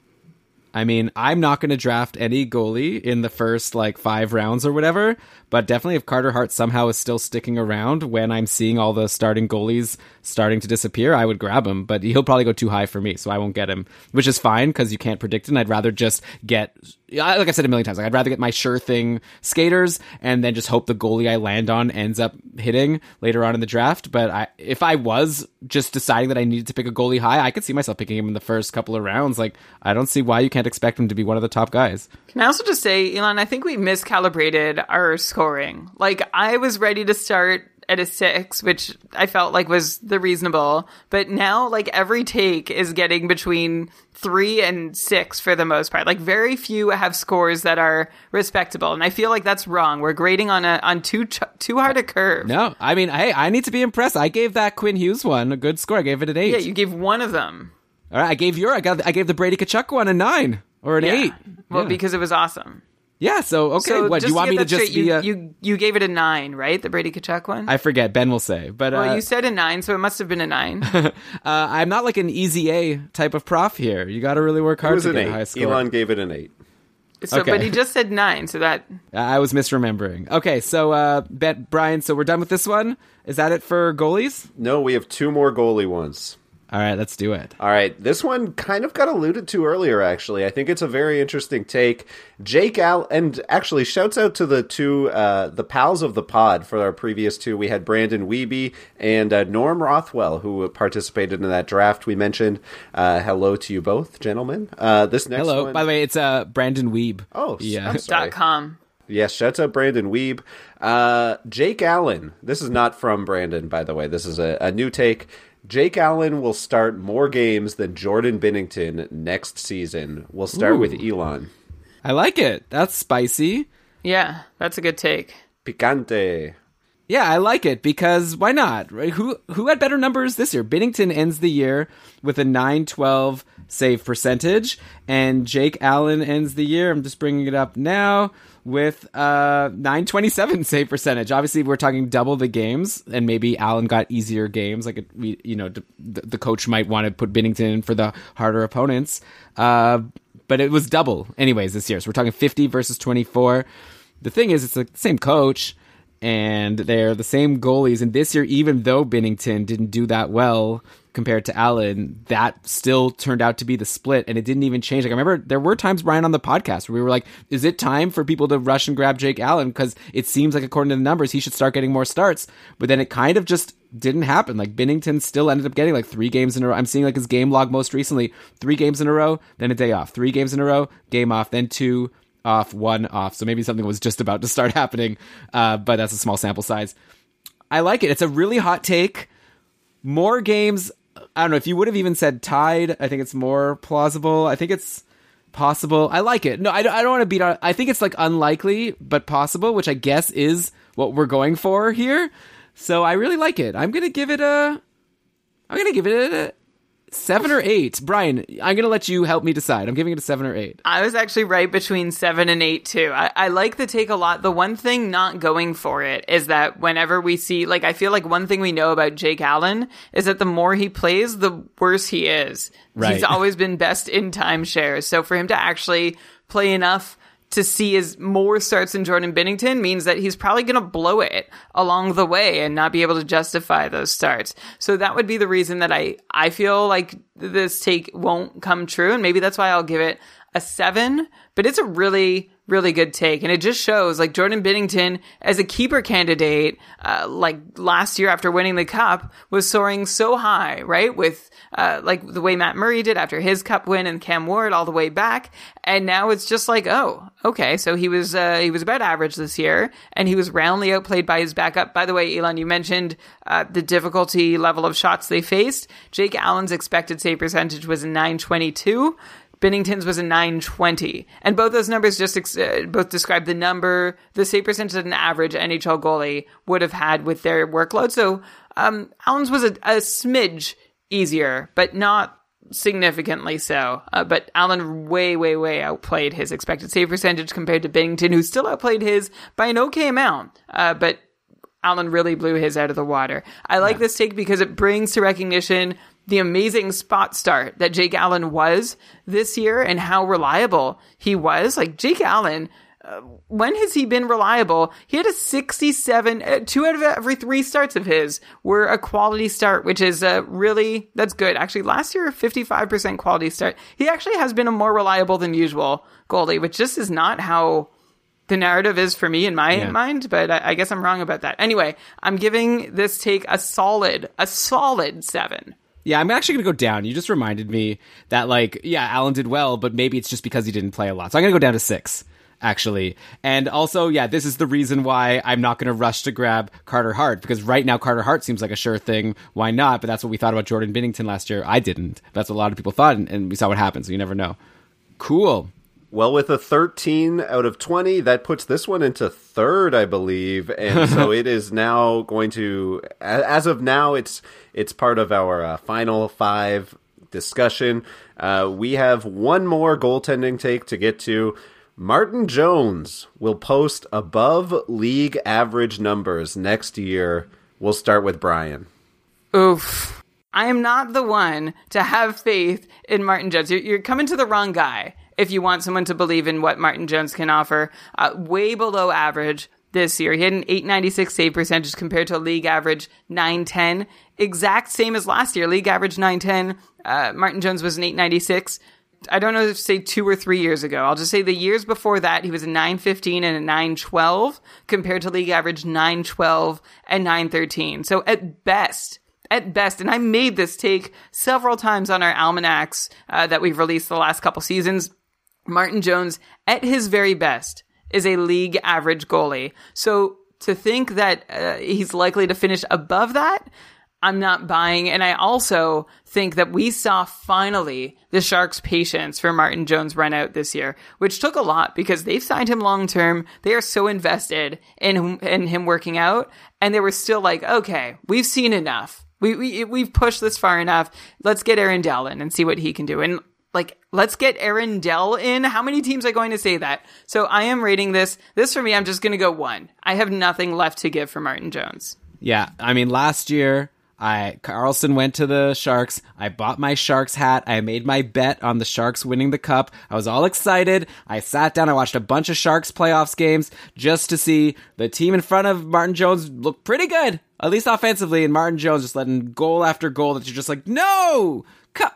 I mean, I'm not going to draft any goalie in the first 5 rounds or whatever, but definitely if Carter Hart somehow is still sticking around when I'm seeing all the starting goalies starting to disappear, I would grab him, but he'll probably go too high for me, so I won't get him, which is fine because you can't predict it, and I'd rather just get, like I've said a million times, I'd rather get my sure thing skaters and then just hope the goalie I land on ends up hitting later on in the draft. But if I was just deciding that I needed to pick a goalie high, I could see myself picking him in the first couple of rounds. I don't see why you can't expect him to be one of the top guys. Can I also just say, Elon, I think we miscalibrated our scoring. I was ready to start at a 6, which I felt was the reasonable, but now every take is getting between 3 and 6 for the most part. Very few have scores that are respectable, and I feel that's wrong. We're grading on too hard a curve. No, I mean, hey, I need to be impressed. I gave that Quinn Hughes one a good score. I gave it an 8. Yeah, you gave one of them. All right, I gave the Brady Tkachuk one a 9 or an 8. Well, yeah. Because it was awesome. Yeah, so, okay, so what, do you want me to just straight, You gave it a 9, right? The Brady Tkachuk one? I forget, Ben will say. But, well, you said a 9, so it must have been a 9. I'm not an easy A type of prof here. You got to really work hard to get a high score. Elon gave it an 8. So, okay. But he just said 9, so that... I was misremembering. Okay, so, Brian, so we're done with this one? Is that it for goalies? No, we have 2 more goalie ones. All right, let's do it. All right, this one kind of got alluded to earlier, actually. I think it's a very interesting take. Jake Allen, and actually, shouts out to the two, the pals of the pod for our previous two. We had Brandon Wiebe and Norm Rothwell, who participated in that draft we mentioned. Hello to you both, gentlemen. This next hello. One... By the way, it's Brandon Wiebe. Oh, yeah. I'm sorry. .com. Yes, shouts out Brandon Wiebe. Jake Allen. This is not from Brandon, by the way. This is a new take. Jake Allen will start more games than Jordan Binnington next season. We'll start with Elon. I like it. That's spicy. Yeah, that's a good take. Picante. Yeah, I like it because why not? Right? Who had better numbers this year? Binnington ends the year with a 912 save percentage, and Jake Allen ends the year, I'm just bringing it up now, with 927 save percentage. Obviously, we're talking double the games, and maybe Allen got easier games. Like, the coach might want to put Binnington in for the harder opponents. But it was double anyways this year. So we're talking 50 versus 24. The thing is, it's the same coach, and they're the same goalies. And this year, even though Binnington didn't do that well compared to Allen, that still turned out to be the split, and it didn't even change. Like, I remember there were times, Brian, on the podcast where we were like, is it time for people to rush and grab Jake Allen? Because it seems like, according to the numbers, he should start getting more starts. But then it kind of just didn't happen. Like, Binnington still ended up getting like 3 games in a row. I'm seeing like his game log most recently, 3 games in a row, then a day off, 3 games in a row, game off, then 2 off, 1 off. So maybe something was just about to start happening, but that's a small sample size. I like it. It's a really hot take. More games. I don't know if you would have even said tied. I think it's more plausible. I think it's possible. I like it. No, I don't want to beat on. I think it's like unlikely, but possible, which I guess is what we're going for here. So I really like it. I'm going to give it a 7 or 8. Brian, I'm going to let you help me decide. I'm giving it a 7 or 8. I was actually right between 7 and 8 too. I like the take a lot. The one thing not going for it is that whenever we see, like, I feel like one thing we know about Jake Allen is that the more he plays, the worse he is. Right. He's always been best in timeshares. So for him to actually play enough to see his more starts than Jordan Binnington means that he's probably going to blow it along the way and not be able to justify those starts. So that would be the reason that I feel like this take won't come true. And maybe that's why I'll give it a 7, but it's a really, really good take. And it just shows, like, Jordan Binnington as a keeper candidate, like last year after winning the cup, was soaring so high, right? With, like the way Matt Murray did after his cup win and Cam Ward all the way back. And now it's just like, oh, okay. So he was about average this year, and he was roundly outplayed by his backup. By the way, Elon, you mentioned, the difficulty level of shots they faced. Jake Allen's expected save percentage was 922. Binnington's was a 920, and both those numbers just both describe the number, the save percentage that an average NHL goalie would have had with their workload. So Allen's was a smidge easier, but not significantly so. But Allen way outplayed his expected save percentage compared to Binnington, who still outplayed his by an okay amount, but Allen really blew his out of the water. I like this take because it brings to recognition the amazing spot start that Jake Allen was this year and how reliable he was. Like, Jake Allen, when has he been reliable? He had a 67, 2 out of every 3 starts of his were a quality start, which is really, that's good. Actually, last year, 55% quality start. He actually has been a more reliable than usual goalie, which just is not how the narrative is for me in my mind, but I guess I'm wrong about that. Anyway, I'm giving this take a solid 7. Yeah, I'm actually going to go down. You just reminded me that, like, yeah, Allen did well, but maybe it's just because he didn't play a lot. So I'm going to go down to 6, actually. And also, yeah, this is the reason why I'm not going to rush to grab Carter Hart, because right now Carter Hart seems like a sure thing. Why not? But that's what we thought about Jordan Binnington last year. I didn't. That's what a lot of people thought, and we saw what happened, so you never know. Cool. Well, with a 13 out of 20, that puts this one into 3rd, I believe. And so it is now going to, as of now, it's part of our final 5 discussion. We have one more goaltending take to get to. Martin Jones will post above league average numbers next year. We'll start with Brian. Oof. I am not the one to have faith in Martin Jones. You're coming to the wrong guy if you want someone to believe in what Martin Jones can offer. Way below average this year. He had an .896 save percentage compared to league average .910. Exact same as last year. League average .910. Martin Jones was an .896. I don't know if say 2 or 3 years ago. I'll just say the years before that, he was a .915 and a .912 compared to league average .912 and .913. So at best, and I made this take several times on our almanacs that we've released the last couple seasons, Martin Jones, at his very best, is a league average goalie. So to think that he's likely to finish above that, I'm not buying. And I also think that we saw finally the Sharks' patience for Martin Jones run out this year, which took a lot because they've signed him long term. They are so invested in him working out. And they were still like, okay, we've seen enough. We've pushed this far enough. Let's get Aaron Dell in and see what he can do. And like, let's get Aaron Dell in. How many teams are going to say that? So I am rating this. This for me, I'm just going to go 1. I have nothing left to give for Martin Jones. Yeah. I mean, last year, Karlsson went to the Sharks. I bought my Sharks hat. I made my bet on the Sharks winning the cup. I was all excited. I sat down. I watched a bunch of Sharks playoffs games just to see the team in front of Martin Jones look pretty good, at least offensively. And Martin Jones just letting goal after goal that you're just like, no,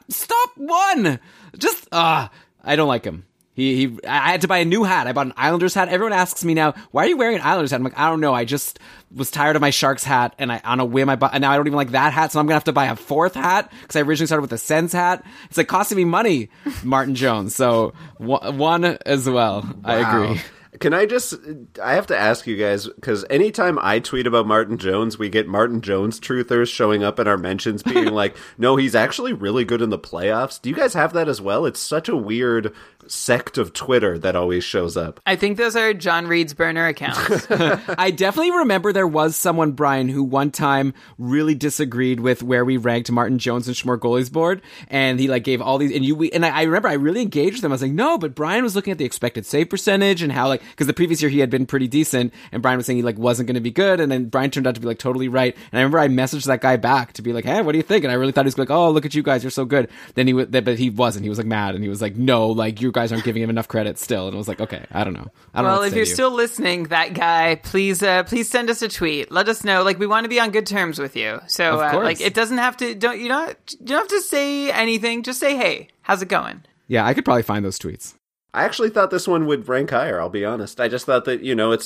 stop one. Just, I don't like him. I had to buy a new hat. I bought an Islanders hat. Everyone asks me now, why are you wearing an Islanders hat? I'm like, I don't know. I just was tired of my Sharks hat, and I on a whim I bought, and now I don't even like that hat, so I'm going to have to buy a fourth hat because I originally started with a Sens hat. It's like costing me money, Martin Jones. So one as well. Wow. I agree. Can I just, I have to ask you guys, because anytime I tweet about Martin Jones, we get Martin Jones truthers showing up in our mentions being like, no, he's actually really good in the playoffs. Do you guys have that as well? It's such a weird sect of Twitter that always shows up. I think those are John Reed's burner accounts. I definitely remember there was someone, Brian, who one time really disagreed with where we ranked Martin Jones and Schmore goalies board, and he like gave all these, and I remember I really engaged them. I was like, no, but Brian was looking at the expected save percentage and how like, because the previous year he had been pretty decent, and Brian was saying he like wasn't going to be good, and then Brian turned out to be like totally right. And I remember I messaged that guy back to be like, hey, what do you think? And I really thought he was like, oh, look at you guys, you're so good. Then but he wasn't. He was like mad, and he was like, no, like you guys aren't giving him enough credit still. And I was like, okay, I don't know. Well, if you're still listening, that guy, please send us a tweet. Let us know. Like, we want to be on good terms with you. So like, it doesn't have to. You don't have to say anything. Just say, hey, how's it going? Yeah, I could probably find those tweets. I actually thought this one would rank higher, I'll be honest. I just thought that, you know,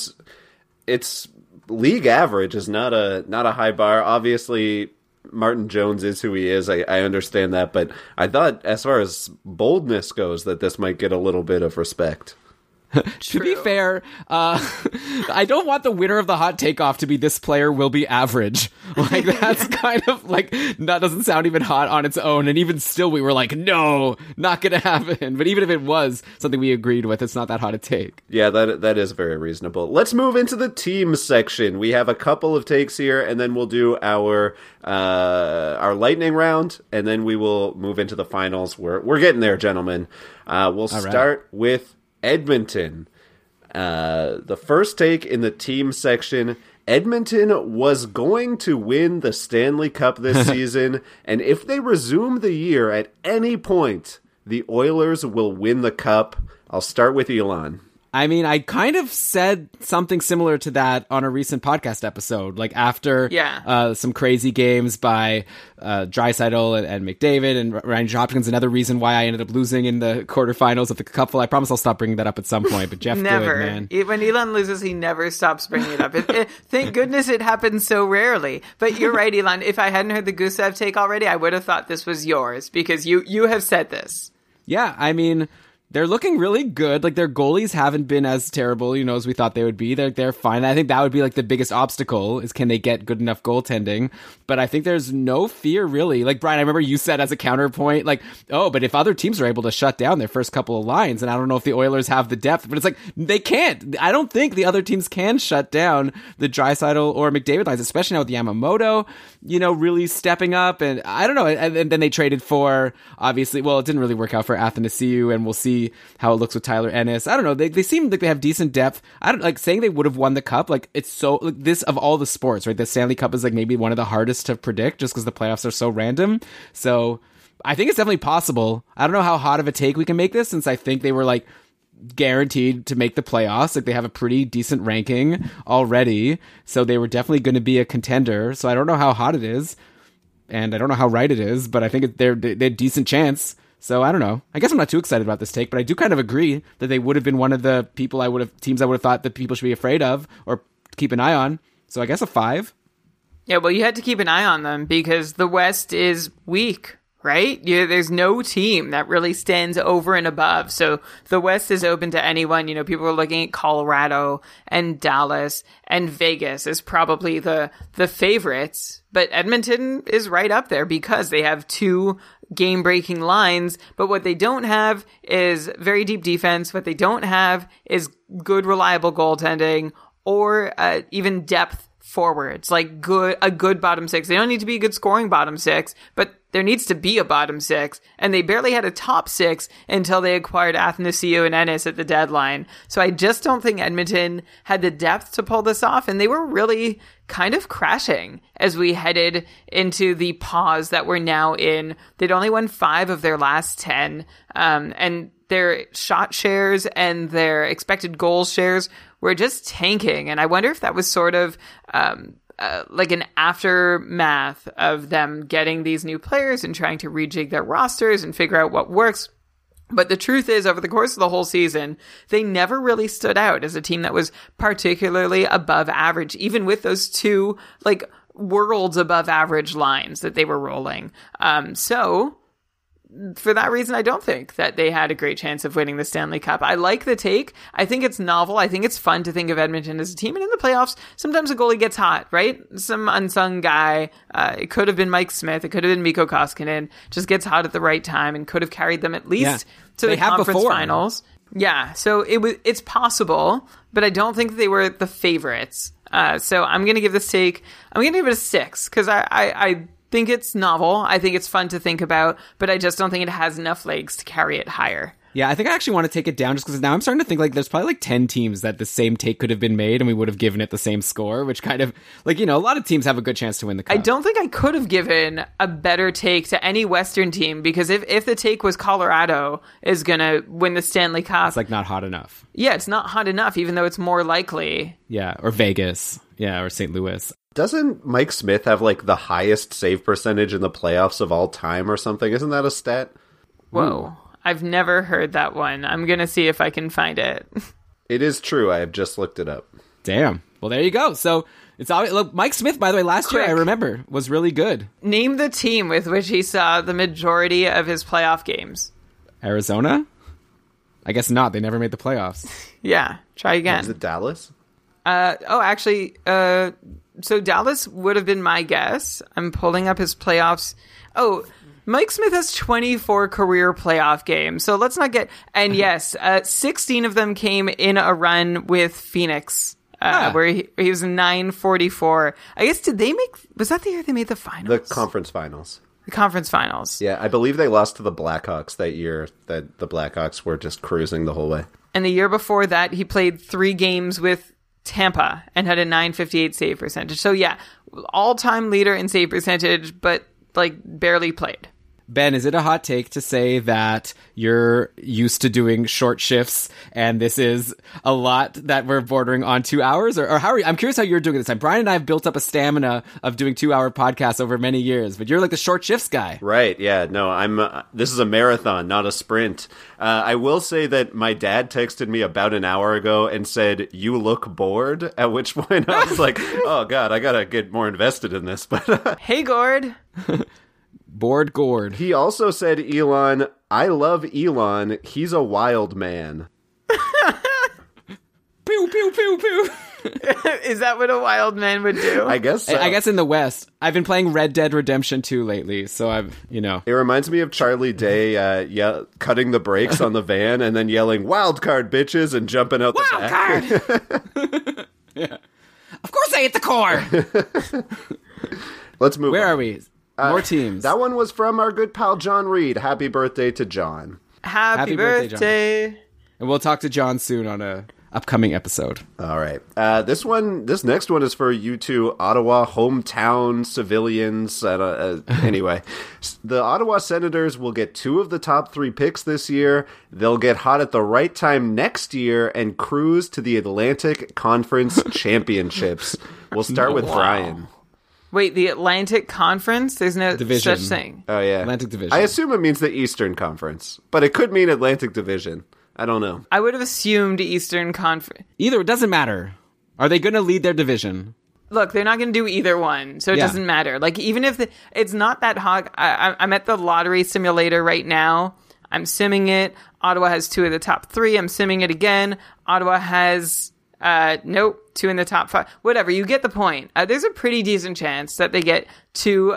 it's league average is not a high bar. Obviously, Martin Jones is who he is. I understand that, but I thought as far as boldness goes that this might get a little bit of respect. To be fair, I don't want the winner of the hot takeoff to be this player will be average. Like, that's kind of like, that doesn't sound even hot on its own. And even still, we were like, no, not going to happen. But even if it was something we agreed with, it's not that hot a take. Yeah, that is very reasonable. Let's move into the team section. We have a couple of takes here, and then we'll do our lightning round, and then we will move into the finals. We're getting there, gentlemen. We'll start with Edmonton. The first take in the team section, Edmonton was going to win the Stanley Cup this season, and if they resume the year at any point, the Oilers will win the Cup. I'll start with Elon. I mean, I kind of said something similar to that on a recent podcast episode, like after some crazy games by Draisaitl and McDavid and Ryan Hopkins. Another reason why I ended up losing in the quarterfinals of the Cupful. I promise I'll stop bringing that up at some point. But Jeff, never. Good, man. When Elon loses, he never stops bringing it up. Thank goodness it happens so rarely. But you're right, Elon. If I hadn't heard the Gusev take already, I would have thought this was yours because you have said this. Yeah, I mean, they're looking really good. Like, their goalies haven't been as terrible, you know, as we thought they would be. They're fine. I think that would be like the biggest obstacle is, can they get good enough goaltending? But I think there's no fear really. Like, Brian, I remember you said as a counterpoint, like, oh, but if other teams are able to shut down their first couple of lines, and I don't know if the Oilers have the depth, but it's like, they can't. I don't think the other teams can shut down the Draisaitl or McDavid lines, especially now with Yamamoto, you know, really stepping up. And I don't know. And then they traded for, obviously, well, it didn't really work out for Athanasiou, and we'll see how it looks with Tyler Ennis. I don't know. They seem like they have decent depth. I don't like saying they would have won the cup. Like, it's so like this of all the sports, right? The Stanley Cup is like maybe one of the hardest to predict just because the playoffs are so random. So I think it's definitely possible. I don't know how hot of a take we can make this, since I think they were like guaranteed to make the playoffs. Like, they have a pretty decent ranking already, so they were definitely going to be a contender. So I don't know how hot it is, and I don't know how right it is, but I think they're a decent chance. So I don't know. I guess I'm not too excited about this take, but I do kind of agree that they would have been one of the teams I would have thought that people should be afraid of or keep an eye on. So I guess a 5. Yeah, well, you had to keep an eye on them because the West is weak, right? Yeah, there's no team that really stands over and above. So the West is open to anyone. You know, people are looking at Colorado and Dallas, and Vegas is probably the favorites. But Edmonton is right up there because they have two game-breaking lines, but what they don't have is very deep defense. What they don't have is good, reliable goaltending or even depth forwards, like a good bottom six. They don't need to be a good scoring bottom six, but there needs to be a bottom six, and they barely had a top six until they acquired Athanasiou and Ennis at the deadline. So I just don't think Edmonton had the depth to pull this off, and they were really kind of crashing as we headed into the pause that we're now in. They'd only won 5 of their last 10, and their shot shares and their expected goal shares were just tanking, and I wonder if that was sort of like an aftermath of them getting these new players and trying to rejig their rosters and figure out what works. But the truth is, over the course of the whole season, they never really stood out as a team that was particularly above average, even with those two, like, worlds above average lines that they were rolling. So for that reason, I don't think that they had a great chance of winning the Stanley Cup. I like the take. I think it's novel. I think it's fun to think of Edmonton as a team. And in the playoffs, sometimes a goalie gets hot, right? Some unsung guy. It could have been Mike Smith. It could have been Mikko Koskinen. Just gets hot at the right time and could have carried them at least to the conference finals. Yeah. So it's possible, but I don't think they were the favorites. So I'm going to give this take. I'm going to give it a 6 because I think it's novel. I think it's fun to think about, but I just don't think it has enough legs to carry it higher. Yeah, I think I actually want to take it down just because now I'm starting to think, like, there's probably like 10 teams that the same take could have been made and we would have given it the same score, which kind of, like, you know, a lot of teams have a good chance to win the cup. I don't think I could have given a better take to any Western team because if the take was Colorado is going to win the Stanley Cup, it's like not hot enough. Yeah, it's not hot enough, even though it's more likely. Yeah, or Vegas. Yeah, or St. Louis. Doesn't Mike Smith have, like, the highest save percentage in the playoffs of all time or something? Isn't that a stat? Whoa. I've never heard that one. I'm going to see if I can find it. It is true. I have just looked it up. Damn. Well, there you go. So it's always, look, Mike Smith, by the way, last year, I remember, was really good. Name the team with which he saw the majority of his playoff games. Arizona? I guess not. They never made the playoffs. Yeah. Try again. Is it Dallas? So Dallas would have been my guess. I'm pulling up his playoffs. Oh, Mike Smith has 24 career playoff games. So let's not get... And yes, 16 of them came in a run with Phoenix, where he was 944. I guess, did they make... Was that the year they made the finals? The conference finals. Yeah, I believe they lost to the Blackhawks that year, that the Blackhawks were just cruising the whole way. And the year before that, he played 3 games with Tampa and had a 958 save percentage. So yeah, all-time leader in save percentage, but like barely played. Ben, is it a hot take to say that you're used to doing short shifts and this is a lot that we're bordering on 2 hours? Or how are you? I'm curious how you're doing this time. Brian and I have built up a stamina of doing 2-hour podcasts over many years, but you're like the short shifts guy. Right, yeah. No, I'm. This is a marathon, not a sprint. I will say that my dad texted me about an hour ago and said, "You look bored," at which point I was like, oh God, I gotta get more invested in this. But hey, Gord. Bored Gord. He also said, Elon, I love Elon. He's a wild man. Pew, pew, pew, pew. Is that what a wild man would do? I guess so. I guess in the West. I've been playing Red Dead Redemption 2 lately, so I've, you know. It reminds me of Charlie Day cutting the brakes on the van and then yelling, "Wild card, bitches," and jumping out the back. Wild card! Yeah. Of course I hit the core! Let's move on. Where are we? More teams. That one was from our good pal John Reed. Happy birthday to John. Happy birthday. John. And we'll talk to John soon on a upcoming episode. All right. This next one is for you two Ottawa hometown civilians. Anyway, the Ottawa Senators will get 2 of the top 3 picks this year. They'll get hot at the right time next year and cruise to the Atlantic Conference Championships. We'll start with Brian. Wait, the Atlantic Conference? There's no division. Such thing. Oh, yeah. Atlantic Division. I assume it means the Eastern Conference, but it could mean Atlantic Division. I don't know. I would have assumed Eastern Conference. Either. It doesn't matter. Are they going to lead their division? Look, they're not going to do either one, so it doesn't matter. Like, even if it's not that hot. I'm at the lottery simulator right now. I'm simming it. Ottawa has 2 of the top 3. I'm simming it again. Ottawa has... nope, 2 in the top 5. Whatever, you get the point. There's a pretty decent chance that they get 2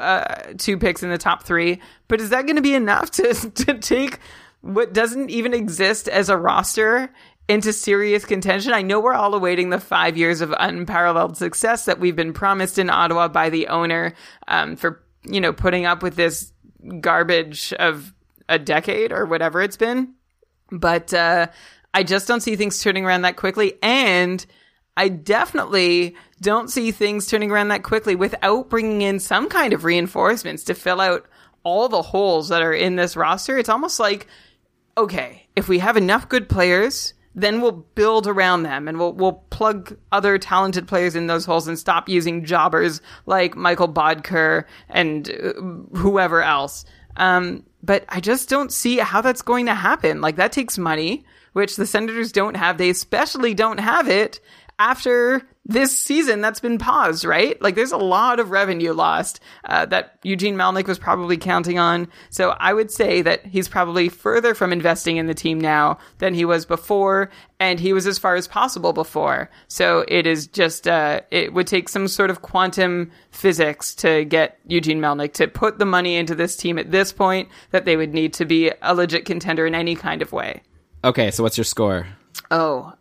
picks in the top 3. But is that going to be enough to take what doesn't even exist as a roster into serious contention? I know we're all awaiting the 5 years of unparalleled success that we've been promised in Ottawa by the owner for, you know, putting up with this garbage of a decade or whatever it's been. But I just don't see things turning around that quickly, and I definitely don't see things turning around that quickly without bringing in some kind of reinforcements to fill out all the holes that are in this roster. It's almost like, okay, if we have enough good players, then we'll build around them, and we'll plug other talented players in those holes and stop using jobbers like Michael Bodker and whoever else. But I just don't see how that's going to happen. Like, that takes money, which the Senators don't have. They especially don't have it after this season that's been paused, right? Like, there's a lot of revenue lost that Eugene Melnyk was probably counting on. So I would say that he's probably further from investing in the team now than he was before, and he was as far as possible before. So it is just, it would take some sort of quantum physics to get Eugene Melnyk to put the money into this team at this point that they would need to be a legit contender in any kind of way. Okay, so what's your score? Oh,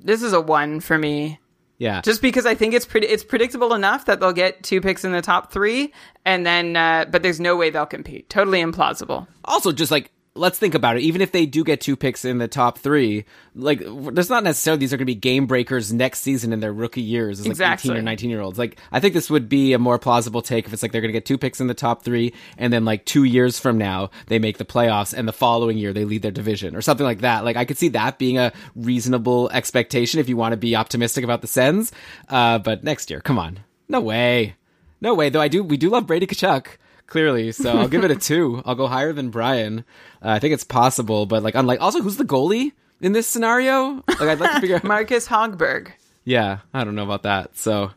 this is a 1 for me. Yeah. Just because I think it's predictable enough that they'll get 2 picks in the top 3, and then, but there's no way they'll compete. Totally implausible. Also, just like, let's think about it. Even if they do get 2 picks in the top 3, like, there's not necessarily these are going to be game breakers next season in their rookie years as like 18 or 19-year-olds. Like, I think this would be a more plausible take if it's like they're going to get 2 picks in the top 3, and then like 2 years from now they make the playoffs, and the following year they lead their division or something like that. Like, I could see that being a reasonable expectation if you want to be optimistic about the Sens. But next year, come on, no way. Though we do love Brady Tkachuk. Clearly, so I'll give it a 2. I'll go higher than Brian. I think it's possible, but like, unlike, also, who's the goalie in this scenario? Like, I'd like to figure out Marcus Hogberg. Yeah, I don't know about that. So,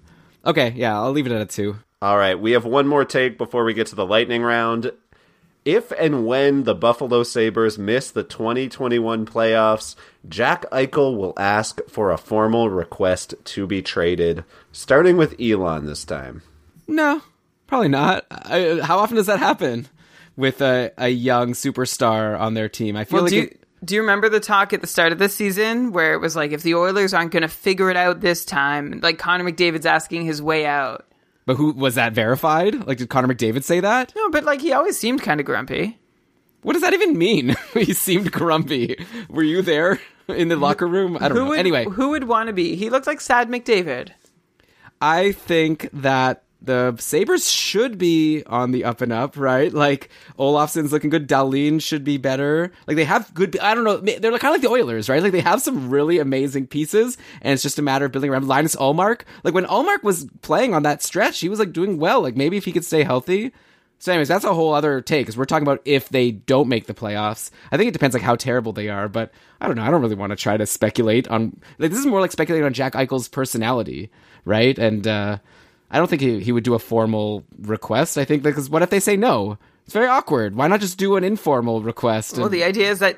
okay, yeah, I'll leave it at a 2. All right, we have one more take before we get to the lightning round. If and when the Buffalo Sabres miss the 2021 playoffs, Jack Eichel will ask for a formal request to be traded, starting with Elon this time. No. Probably not. How often does that happen with a young superstar on their team? I feel like... Do you remember the talk at the start of this season where it was like, if the Oilers aren't going to figure it out this time, like, Connor McDavid's asking his way out. But who was that verified? Like, did Connor McDavid say that? No, but like, he always seemed kind of grumpy. What does that even mean? He seemed grumpy. Were you there in the locker room? I don't know. Anyway, who would want to be? He looked like sad McDavid. I think that the Sabres should be on the up and up, right? Like, Olofsson's looking good. Dahlin should be better. Like, they have good... I don't know. They're kind of like the Oilers, right? Like, they have some really amazing pieces, and it's just a matter of building around. Linus Ullmark. Like, when Ullmark was playing on that stretch, he was, like, doing well. Like, maybe if he could stay healthy. So, anyways, that's a whole other take, because we're talking about if they don't make the playoffs. I think it depends, like, how terrible they are, but I don't know. I don't really want to try to speculate on... Like, this is more like speculating on Jack Eichel's personality, right? And, I don't think he would do a formal request. I think because what if they say no? It's very awkward. Why not just do an informal request? Well, the idea is that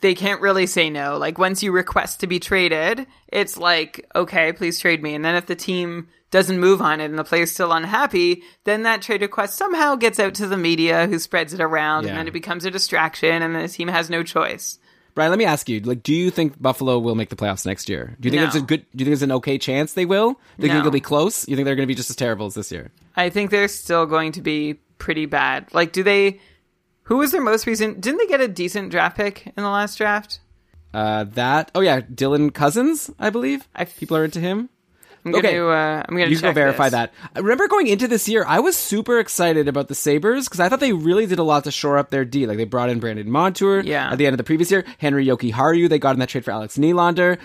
they can't really say no. Like, once you request to be traded, it's like, okay, please trade me. And then if the team doesn't move on it and the player's still unhappy, then that trade request somehow gets out to the media who spreads it around, and then it becomes a distraction, and the team has no choice. Brian, let me ask you, like, do you think Buffalo will make the playoffs next year? Do you think do you think there's an okay chance they will? Do you think it'll be close? You think they're going to be just as terrible as this year? I think they're still going to be pretty bad. Like, who was their most recent? Didn't they get a decent draft pick in the last draft? Dylan Cousins, I believe. People are into him. I'm going to verify that. I remember going into this year, I was super excited about the Sabres because I thought they really did a lot to shore up their D. Like, they brought in Brandon Montour at the end of the previous year. Henry Joki-Haru, they got in that trade for Alex Nylander.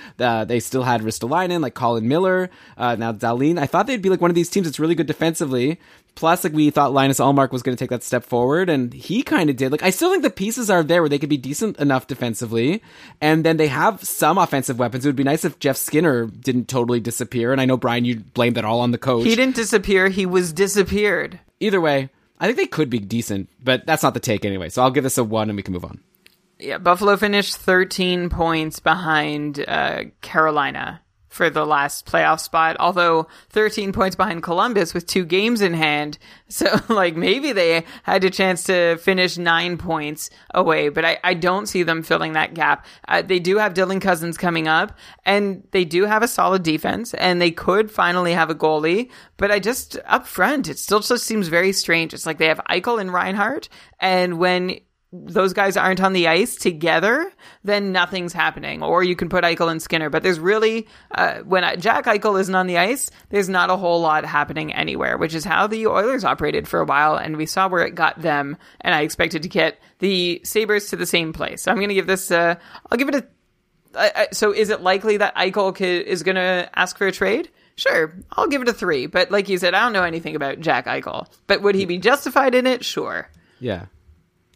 They still had Ristolainen, like Colin Miller, now Dahlin. I thought they'd be like one of these teams that's really good defensively. Plus, like, we thought Linus Ullmark was going to take that step forward, and he kind of did. Like, I still think the pieces are there where they could be decent enough defensively, and then they have some offensive weapons. It would be nice if Jeff Skinner didn't totally disappear, and I know, Brian, you blame that all on the coach. He didn't disappear. He was disappeared. Either way, I think they could be decent, but that's not the take anyway, so I'll give this a 1, and we can move on. Yeah, Buffalo finished 13 points behind Carolina for the last playoff spot, although 13 points behind Columbus with 2 games in hand. So, like, maybe they had a chance to finish 9 points away, but I don't see them filling that gap. They do have Dylan Cousins coming up, and they do have a solid defense, and they could finally have a goalie, but up front, it still just seems very strange. It's like they have Eichel and Reinhardt, and when those guys aren't on the ice together, then nothing's happening. Or you can put Eichel and Skinner, but there's really, when Jack Eichel isn't on the ice, there's not a whole lot happening anywhere, which is how the Oilers operated for a while, and we saw where it got them, and I expected to get the Sabres to the same place. So I'm going to give this, I'll give it so is it likely that Eichel is going to ask for a trade? Sure, I'll give it a 3, but like you said, I don't know anything about Jack Eichel, but would he be justified in it? Sure. Yeah.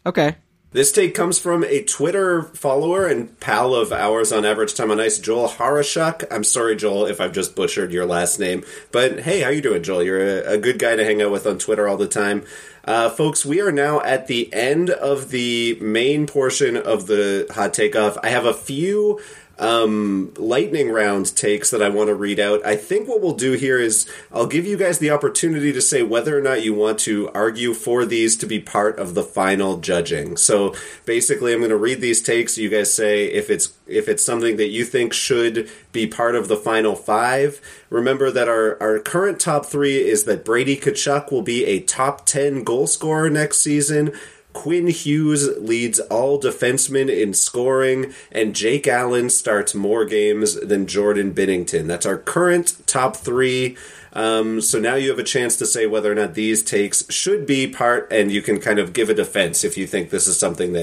Okay. This take comes from a Twitter follower and pal of ours on Average Time on Ice, Joel Harashuk. I'm sorry, Joel, if I've just butchered your last name. But hey, how you doing, Joel? You're a good guy to hang out with on Twitter all the time. Folks, we are now at the end of the main portion of the Hot Takeoff. I have a few lightning round takes that I want to read out. I think what we'll do here is I'll give you guys the opportunity to say whether or not you want to argue for these to be part of the final judging. So basically, I'm going to read these takes. You guys say if it's something that you think should be part of the final 5. Remember that our current top 3 is that Brady Tkachuk will be a top 10 goal scorer next season. Quinn Hughes leads all defensemen in scoring, and Jake Allen starts more games than Jordan Binnington. That's our current top 3. So now you have a chance to say whether or not these takes should be part, and you can kind of give a defense if you think this is something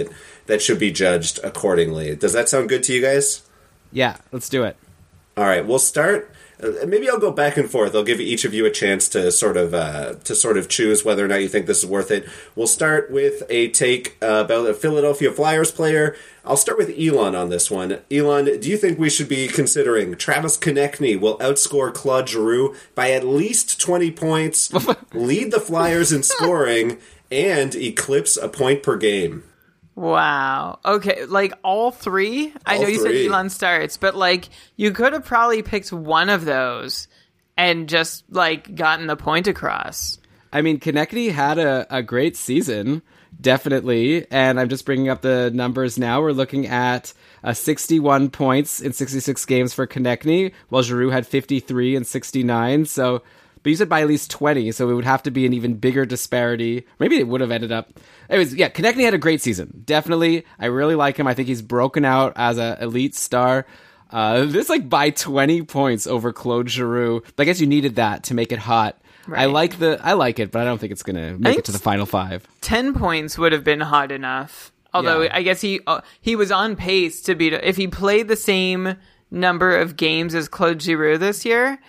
that should be judged accordingly. Does that sound good to you guys? Yeah, let's do it. All right, we'll start. Maybe I'll go back and forth. I'll give each of you a chance to sort of choose whether or not you think this is worth it. We'll start with a take about a Philadelphia Flyers player. I'll start with Elon on this one. Elon, do you think we should be considering Travis Konechny will outscore Claude Giroux by at least 20 points, lead the Flyers in scoring, and eclipse a point per game? Wow. Okay, like all 3? I know you said Elon starts, but like you could have probably picked one of those and just like gotten the point across. I mean, Konechny had a great season, definitely, and I'm just bringing up the numbers now. We're looking at 61 points in 66 games for Konechny, while Giroux had 53 and 69, so... But you said by at least 20, so it would have to be an even bigger disparity. Maybe it would have ended up... Anyways, yeah, Konechny had a great season. Definitely. I really like him. I think he's broken out as an elite star. This, like, by 20 points over Claude Giroux. I guess you needed that to make it hot. Right. I like it, but I don't think it's going to make it to the final 5. 10 points would have been hot enough. Although, yeah. I guess he was on pace to beat... If he played the same number of games as Claude Giroux this year,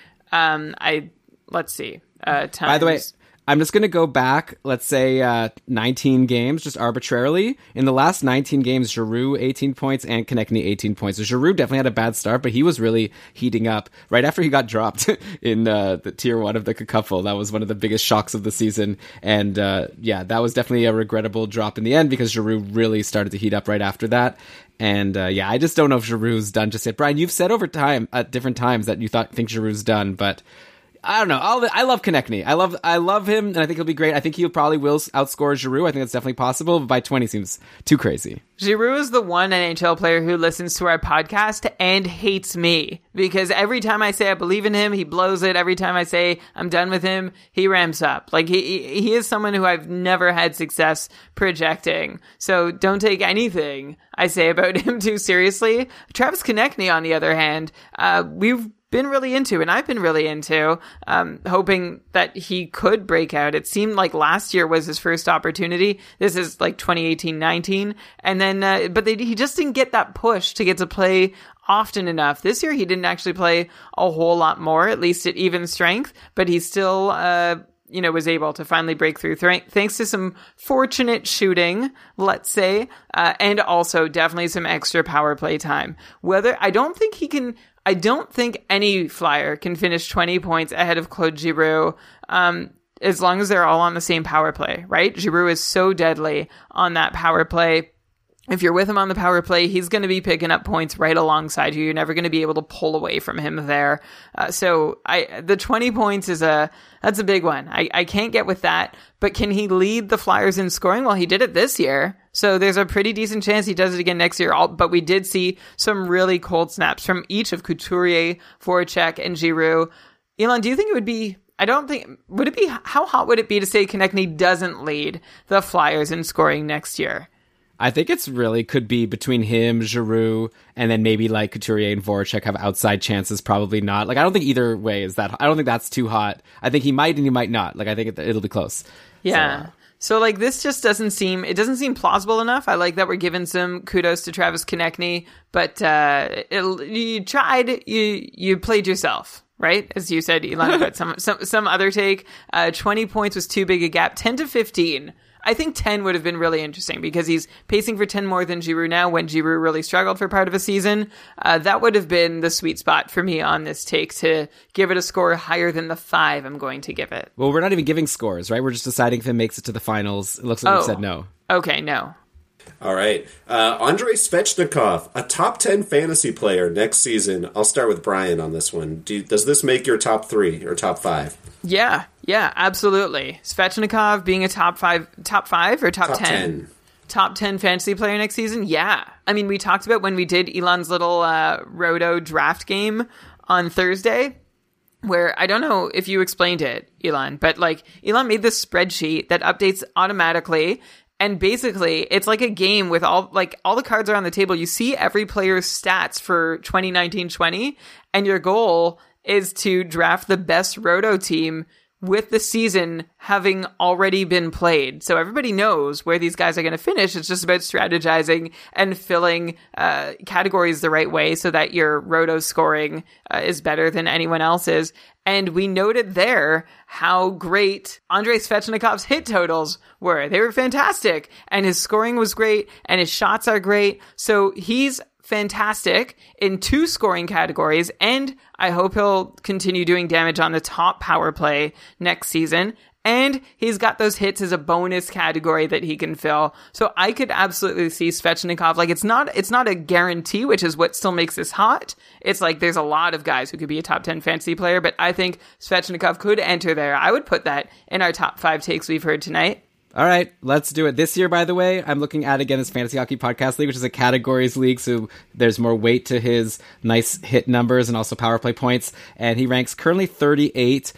Let's see. By the way, I'm just going to go back, let's say 19 games, just arbitrarily. In the last 19 games, Giroux 18 points and Konechny 18 points. So Giroux definitely had a bad start, but he was really heating up right after he got dropped in the Tier 1 of the Cuckfull. That was one of the biggest shocks of the season. And that was definitely a regrettable drop in the end because Giroux really started to heat up right after that. And I just don't know if Giroux's done just yet. Brian, you've said over time, at different times, that you think Giroux's done, but... I don't know. I love Konechny. I love him, and I think he'll be great. I think he probably will outscore Giroux. I think that's definitely possible, but by 20 seems too crazy. Giroux is the one NHL player who listens to our podcast and hates me, because every time I say I believe in him, he blows it. Every time I say I'm done with him, he ramps up. Like, he is someone who I've never had success projecting. So don't take anything I say about him too seriously. Travis Konechny, on the other hand, we've been really into, and I've been really into, hoping that he could break out. It seemed like last year was his first opportunity. This is like 2018-19. And then, but he just didn't get that push to get to play often enough. This year, he didn't actually play a whole lot more, at least at even strength, but he still, was able to finally break through thanks to some fortunate shooting, let's say, and also definitely some extra power play time. I don't think any Flyer can finish 20 points ahead of Claude Giroux, as long as they're all on the same power play, right? Giroux is so deadly on that power play. If you're with him on the power play, he's going to be picking up points right alongside you. You're never going to be able to pull away from him there. So the 20 points is that's a big one. I can't get with that. But can he lead the Flyers in scoring? Well, he did it this year. So there's a pretty decent chance he does it again next year. But we did see some really cold snaps from each of Couturier, Voracek, and Giroux. Elon, do you think it would be... how hot would it be to say Konechny doesn't lead the Flyers in scoring next year? I think it's really could be between him, Giroux, and then maybe like Couturier and Voracek have outside chances. Probably not. Like, I don't think either way is that. I don't think that's too hot. I think he might and he might not. Like, I think it'll be close. Yeah. So like, this just doesn't seem plausible enough. I like that we're giving some kudos to Travis Konechny, but you played yourself. Right? As you said, Elon, about some other take. 20 points was too big a gap. 10 to 15. I think 10 would have been really interesting because he's pacing for 10 more than Giroux now, when Giroux really struggled for part of a season. That would have been the sweet spot for me on this take, to give it a score higher than the 5 I'm going to give it. Well, we're not even giving scores, right? We're just deciding if it makes it to the finals. It looks like we've said no. Okay, no. All right. Andrei Svechnikov, a top 10 fantasy player next season. I'll start with Brian on this one. Does this make your top 3 or top 5? Yeah, absolutely. Svechnikov being a top 10? Top 10 fantasy player next season? Yeah. I mean, we talked about when we did Elon's little Roto draft game on Thursday, where I don't know if you explained it, Elon, but like, Elon made this spreadsheet that updates automatically. And basically, it's like a game with all the cards are on the table. You see every player's stats for 2019-20, and your goal is to draft the best Roto team with the season having already been played. So everybody knows where these guys are going to finish. It's just about strategizing and filling categories the right way so that your Roto scoring is better than anyone else's. And we noted there how great Andrei Svechnikov's hit totals were. They were fantastic. And his scoring was great. And his shots are great. So he's fantastic in 2 scoring categories. And I hope he'll continue doing damage on the top power play next season. And he's got those hits as a bonus category that he can fill. So I could absolutely see Svechnikov. Like, it's not a guarantee, which is what still makes this hot. It's like, there's a lot of guys who could be a top 10 fantasy player, but I think Svechnikov could enter there. I would put that in our top 5 takes we've heard tonight. All right, let's do it. This year, by the way, I'm looking at, again, this Fantasy Hockey Podcast League, which is a categories league, so there's more weight to his nice hit numbers and also power play points. And he ranks currently 38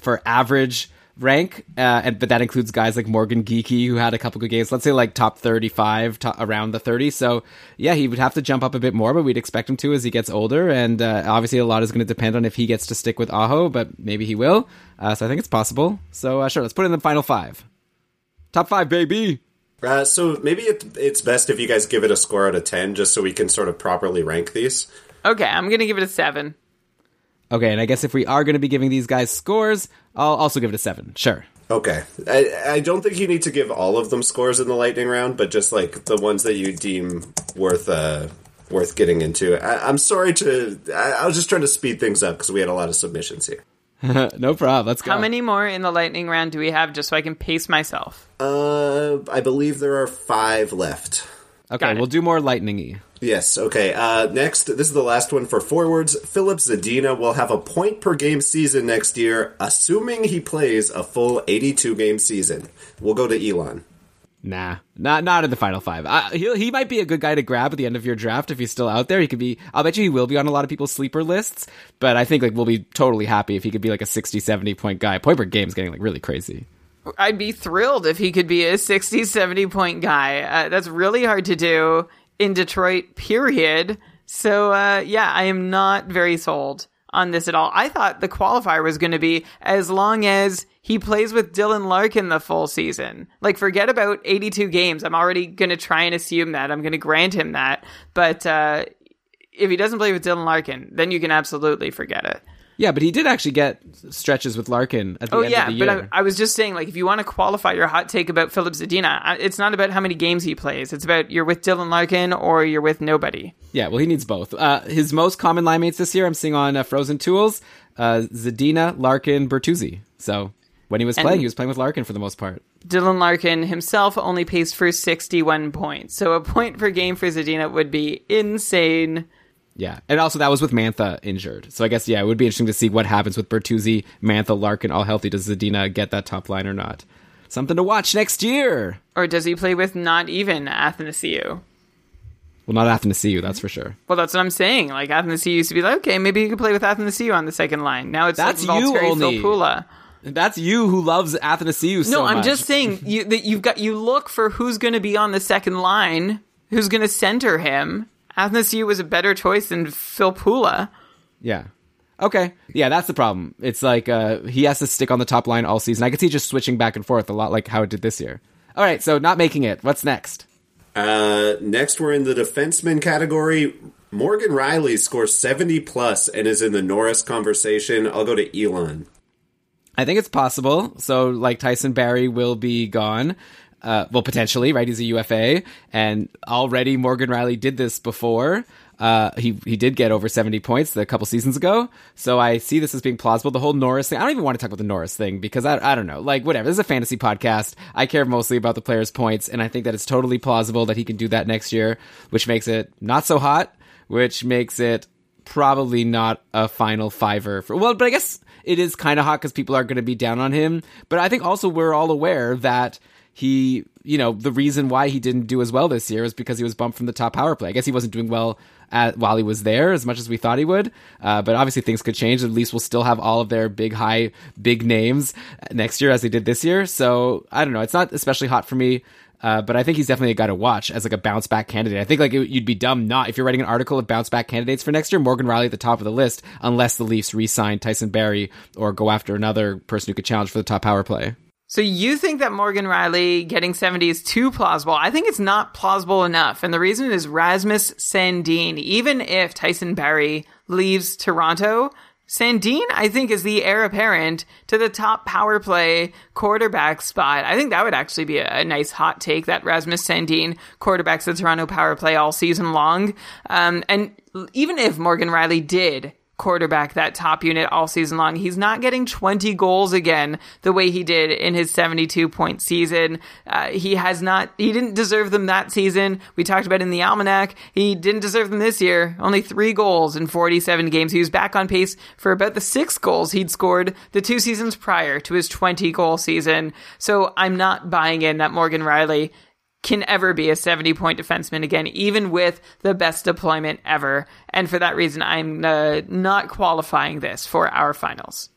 for average rank, but that includes guys like Morgan Geekie, who had a couple good games, let's say like top 35, around the 30. So yeah, he would have to jump up a bit more, but we'd expect him to as he gets older. And obviously a lot is going to depend on if he gets to stick with Aho, but maybe he will. So I think it's possible. So sure, let's put in the final 5. Top 5, baby! So maybe it's best if you guys give it a score out of 10, just so we can sort of properly rank these. Okay, I'm going to give it a 7. Okay, and I guess if we are going to be giving these guys scores, I'll also give it a 7, sure. Okay. I don't think you need to give all of them scores in the lightning round, but just, like, the ones that you deem worth getting into. I was just trying to speed things up, because we had a lot of submissions here. No problem, let's go. How many more in the lightning round do we have, just so I can pace myself? I believe there are 5 left. Okay, we'll do more lightning-y. Yes, okay. Next, this is the last one for forwards. Philip Zadina will have a point-per-game season next year, assuming he plays a full 82-game season. We'll go to Elon. Nah, not in the final five. He might be a good guy to grab at the end of your draft if he's still out there. He could be. I'll bet you he will be on a lot of people's sleeper lists, but I think we'll be totally happy if he could be like a 60, 70-point guy. Point-per-game is getting really crazy. I'd be thrilled if he could be a 60, 70-point guy. That's really hard to do in Detroit, period. So, I am not very sold on this at all. I thought the qualifier was going to be as long as he plays with Dylan Larkin the full season. Like, forget about 82 games. I'm already going to try and assume that. I'm going to grant him that. But if he doesn't play with Dylan Larkin, then you can absolutely forget it. Yeah, but he did actually get stretches with Larkin at the end of the year. Oh, yeah, but I was just saying, if you want to qualify your hot take about Philip Zadina, it's not about how many games he plays. It's about you're with Dylan Larkin or you're with nobody. Yeah, well, he needs both. His most common line mates this year, I'm seeing on Frozen Tools, Zadina, Larkin, Bertuzzi. So when he was playing with Larkin for the most part. Dylan Larkin himself only paced for 61 points. So a point per game for Zadina would be insane. Yeah, and also that was with Mantha injured. So I guess, it would be interesting to see what happens with Bertuzzi, Mantha, Larkin, all healthy. Does Zadina get that top line or not? Something to watch next year! Or does he play with not even Athanasiou? Well, not Athanasiou, that's for sure. Well, that's what I'm saying. Athanasiou used to be okay, maybe you could play with Athanasiou on the second line. Now it's Valtteri Filppula. That's you who loves Athanasiou so much. No, I'm just saying, you look for who's going to be on the second line, who's going to center him. Athanasiou was a better choice than Filppula. Yeah. Okay. Yeah, that's the problem. It's he has to stick on the top line all season. I could see just switching back and forth a lot like how it did this year. All right, so not making it. What's next? Next, we're in the defenseman category. Morgan Rielly scores 70+ and is in the Norris conversation. I'll go to Elon. I think it's possible. So, Tyson Barrie will be gone. Potentially, right? He's a UFA, and already Morgan Rielly did this before. He did get over 70 points a couple seasons ago, so I see this as being plausible. The whole Norris thing, I don't even want to talk about the Norris thing because I don't know, whatever. This is a fantasy podcast. I care mostly about the players' points, and I think that it's totally plausible that he can do that next year, which makes it not so hot, which makes it probably not a final fiver for. Well, but I guess it is kind of hot because people are going to be down on him. But I think also we're all aware that he, the reason why he didn't do as well this year is because he was bumped from the top power play. I guess he wasn't doing well while he was there as much as we thought he would. But obviously things could change. At least we'll still have all of their big names next year as they did this year. So I don't know. It's not especially hot for me. But I think he's definitely a guy to watch as a bounce back candidate. I think you'd be dumb not if you're writing an article of bounce back candidates for next year. Morgan Rielly at the top of the list, unless the Leafs re-sign Tyson Barrie or go after another person who could challenge for the top power play. So you think that Morgan Rielly getting 70 is too plausible? I think it's not plausible enough. And the reason is Rasmus Sandin. Even if Tyson Barrie leaves Toronto, Sandin, I think, is the heir apparent to the top power play quarterback spot. I think that would actually be a nice hot take, that Rasmus Sandin quarterbacks the Toronto power play all season long. And even if Morgan Rielly did quarterback that top unit all season long, he's not getting 20 goals again the way he did in his 72-point season. He didn't deserve them that season. We talked about in the Almanac, he didn't deserve them this year. Only 3 goals in 47 games. He was back on pace for about the 6 goals he'd scored the 2 seasons prior to his 20-goal season. So I'm not buying in that Morgan Rielly can ever be a 70-point defenseman again, even with the best deployment ever. And for that reason, I'm not qualifying this for our finals.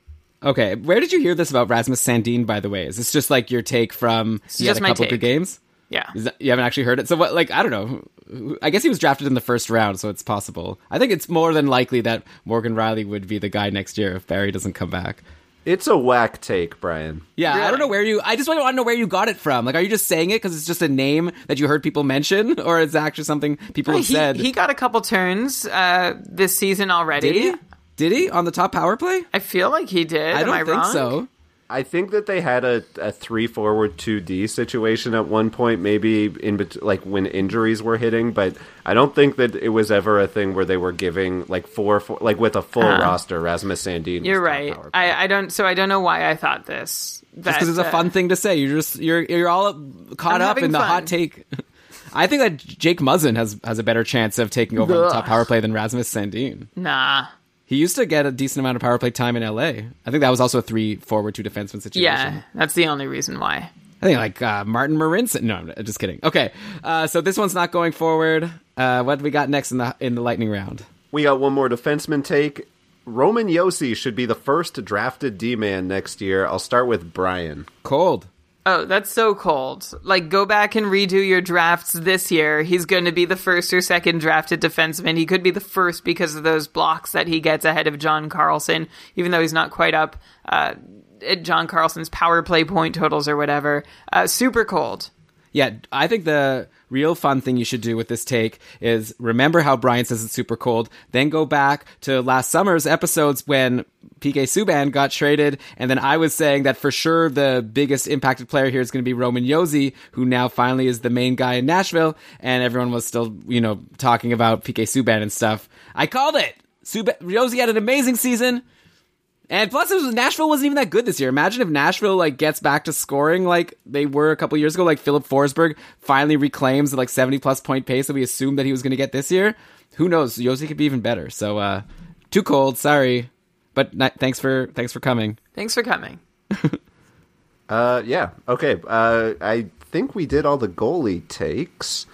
Okay, where did you hear this about Rasmus Sandin, by the way? Is this just your take from a couple of good games? Yeah. You haven't actually heard it? So what, I don't know. I guess he was drafted in the first round, so it's possible. I think it's more than likely that Morgan Rielly would be the guy next year if Barrie doesn't come back. It's a whack take, Brian. Yeah, really? I don't know where I just want to know where you got it from. Are you just saying it because it's just a name that you heard people mention? Or is it actually something people have said? He got a couple turns this season already. Did he? On the top power play? I feel like he did. Am I wrong? I don't think so. I think that they had a 3-forward, 2-D situation at one point, maybe when injuries were hitting. But I don't think that it was ever a thing where they were giving with a full roster. Rasmus Sandin. You're right. I don't. So I don't know why I thought this. Just because it's a fun thing to say. You're all caught up in the hot take. I think that Jake Muzzin has a better chance of taking over on the top power play than Rasmus Sandin. Nah. He used to get a decent amount of power play time in LA. I think that was also a 3-forward, 2-defenseman situation. Yeah, that's the only reason why. I think like Martin Marincin. No, I'm just kidding. Okay, so this one's not going forward. What do we got next in the lightning round? We got one more defenseman take. Roman Josi should be the first drafted D-man next year. I'll start with Brian. Cold. Oh, that's so cold. Like, go back and redo your drafts this year. He's going to be the first or second drafted defenseman. He could be the first because of those blocks that he gets ahead of John Karlsson, even though he's not quite up at John Karlsson's power play point totals or whatever. Super cold. Yeah, I think the real fun thing you should do with this take is remember how Brian says it's super cold, then go back to last summer's episodes when PK Subban got traded, and then I was saying that for sure the biggest impacted player here is going to be Roman Josi, who now finally is the main guy in Nashville, and everyone was still, talking about PK Subban and stuff. I called it! Josi had an amazing season! And plus, Nashville wasn't even that good this year. Imagine if Nashville gets back to scoring like they were a couple years ago. Like Philip Forsberg finally reclaims the 70-plus point pace that we assumed that he was going to get this year. Who knows? Josi could be even better. So too cold. Sorry, but thanks for coming. Thanks for coming. Yeah. Okay. I think we did all the goalie takes.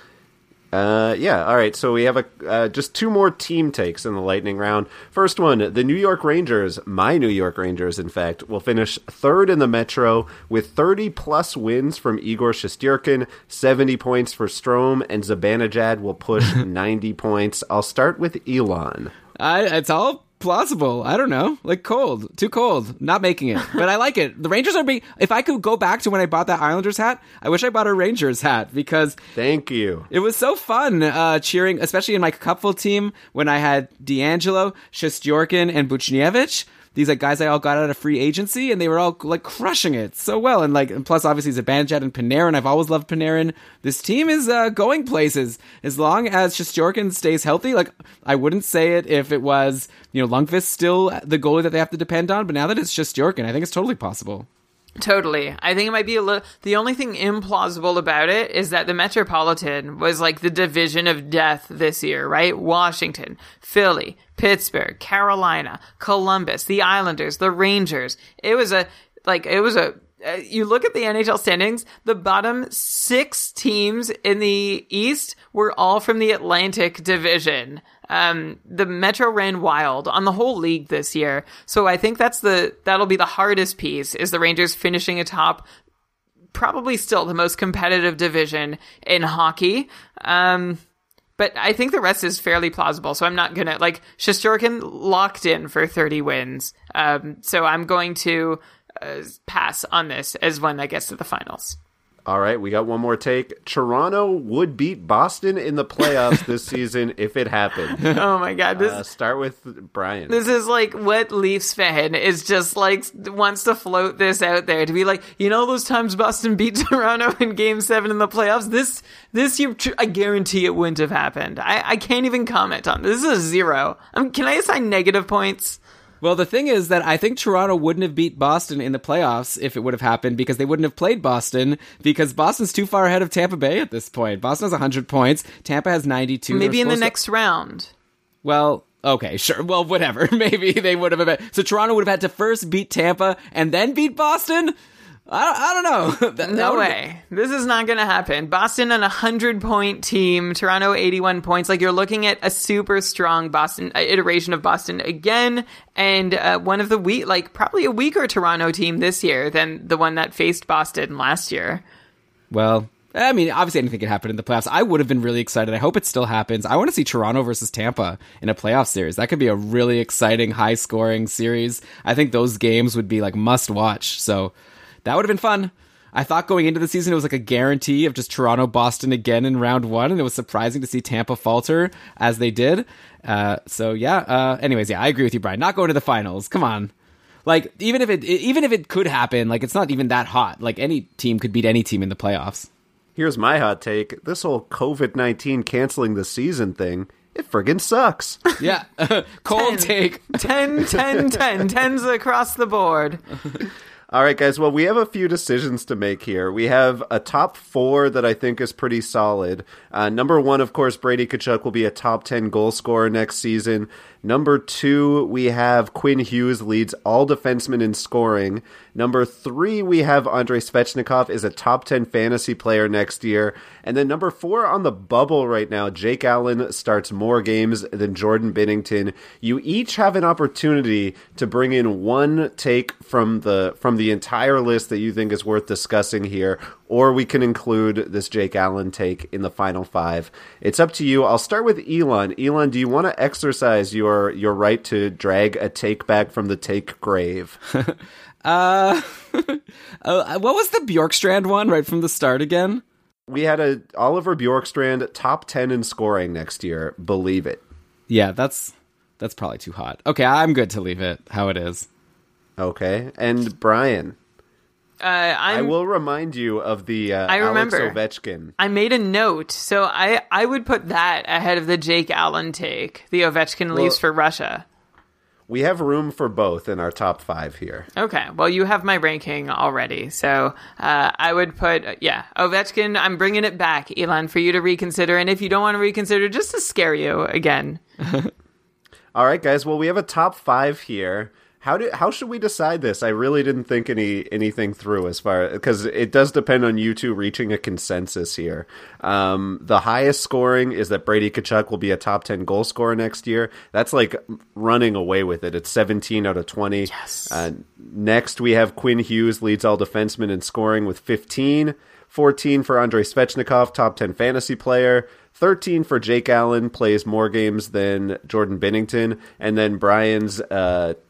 Yeah, all right, so we have just two more team takes in the lightning round. First one, the New York Rangers, my New York Rangers, in fact, will finish third in the Metro with 30-plus wins from Igor Shesterkin, 70 points for Strome, and Zibanejad will push 90 points. I'll start with Elon. It's all plausible. I don't know. Cold. Too cold. Not making it. But I like it. The Rangers are being... If I could go back to when I bought that Islanders hat, I wish I bought a Rangers hat because... Thank you. It was so fun cheering, especially in my Cupful team when I had D'Angelo, Shesterkin, and Buchnevich. These guys I all got out of free agency, and they were all crushing it so well. And and plus obviously Zibanejad and Panarin. I've always loved Panarin. This team is going places as long as Shesterkin stays healthy. I wouldn't say it if it was Lundqvist still the goalie that they have to depend on, but now that it's Shesterkin, I think it's totally possible. Totally. I think it might be the only thing implausible about it is that the Metropolitan was the division of death this year, right? Washington, Philly, Pittsburgh, Carolina, Columbus, the Islanders, the Rangers. You look at the NHL standings, the bottom 6 teams in the East were all from the Atlantic Division. The Metro ran wild on the whole league this year. So I think that'll be the hardest piece is the Rangers finishing atop probably still the most competitive division in hockey. But I think the rest is fairly plausible. So I'm not going to Shesterkin locked in for 30 wins. So I'm going to pass on this as one that gets to the finals. All right, we got one more take. Toronto would beat Boston in the playoffs this season if it happened. Oh, my God. Start with Brian. This is what Leafs fan is just wants to float this out there to be those times Boston beat Toronto in Game 7 in the playoffs? This year, I guarantee it wouldn't have happened. I can't even comment on this. This is a 0. Can I assign negative points? Well, the thing is that I think Toronto wouldn't have beat Boston in the playoffs if it would have happened because they wouldn't have played Boston because Boston's too far ahead of Tampa Bay at this point. Boston has 100 points. Tampa has 92. Maybe in the next round. Well, okay, sure. Well, whatever. Maybe they would have... So Toronto would have had to first beat Tampa and then beat Boston? I don't know. No way. This is not going to happen. Boston on a 100-point team. Toronto 81 points. You're looking at a super strong Boston iteration of Boston again, and one of the probably a weaker Toronto team this year than the one that faced Boston last year. Well, I mean, obviously anything could happen in the playoffs. I would have been really excited. I hope it still happens. I want to see Toronto versus Tampa in a playoff series. That could be a really exciting, high-scoring series. I think those games would be must-watch. So. That would have been fun. I thought going into the season it was a guarantee of just Toronto-Boston again in round one, and it was surprising to see Tampa falter as they did. I agree with you, Brian. Not going to the finals. Come on. Even if it could happen, it's not even that hot. Any team could beat any team in the playoffs. Here's my hot take. This whole COVID-19 canceling the season thing, it friggin' sucks. Yeah. Cold 10, take. 10, 10, 10. 10's across the board. All right, guys. Well, we have a few decisions to make here. We have a top four that I think is pretty solid. Number one, of course, Brady Tkachuk will be a top 10 goal scorer next season. Number two, we have Quinn Hughes leads all defensemen in scoring. Number three, we have Andrei Svechnikov is a top 10 fantasy player next year. And then number four on the bubble right now, Jake Allen starts more games than Jordan Binnington. You each have an opportunity to bring in one take from the entire list that you think is worth discussing here, or we can include this Jake Allen take in the final five. It's up to you. I'll start with Elon. Elon, do you want to exercise your right to drag a take back from the take grave? What was the Bjorkstrand one right from the start again? We had a Oliver Bjorkstrand top 10 in scoring next year. Believe it. Yeah, that's probably too hot. Okay, I'm good to leave it how it is. Okay, and Brian, I will remind you of the Alex Ovechkin. I made a note, so I would put that ahead of the Jake Allen take. The Ovechkin leaves for Russia. We have room for both in our top five here. Okay, well, you have my ranking already, so I would put, Ovechkin, I'm bringing it back, Elon, for you to reconsider, and if you don't want to reconsider, just to scare you again. All right, guys, well, we have a top five here. How should we decide this? I really didn't think anything through as far, because it does depend on you two reaching a consensus here. The highest scoring is that Brady Tkachuk will be a top 10 goal scorer next year. That's like running away with it. It's 17 out of 20. Yes. Next, we have Quinn Hughes leads all defensemen in scoring with 15. 14 for Andrei Svechnikov, top 10 fantasy player. 13 for Jake Allen, plays more games than Jordan Binnington. And then Brian's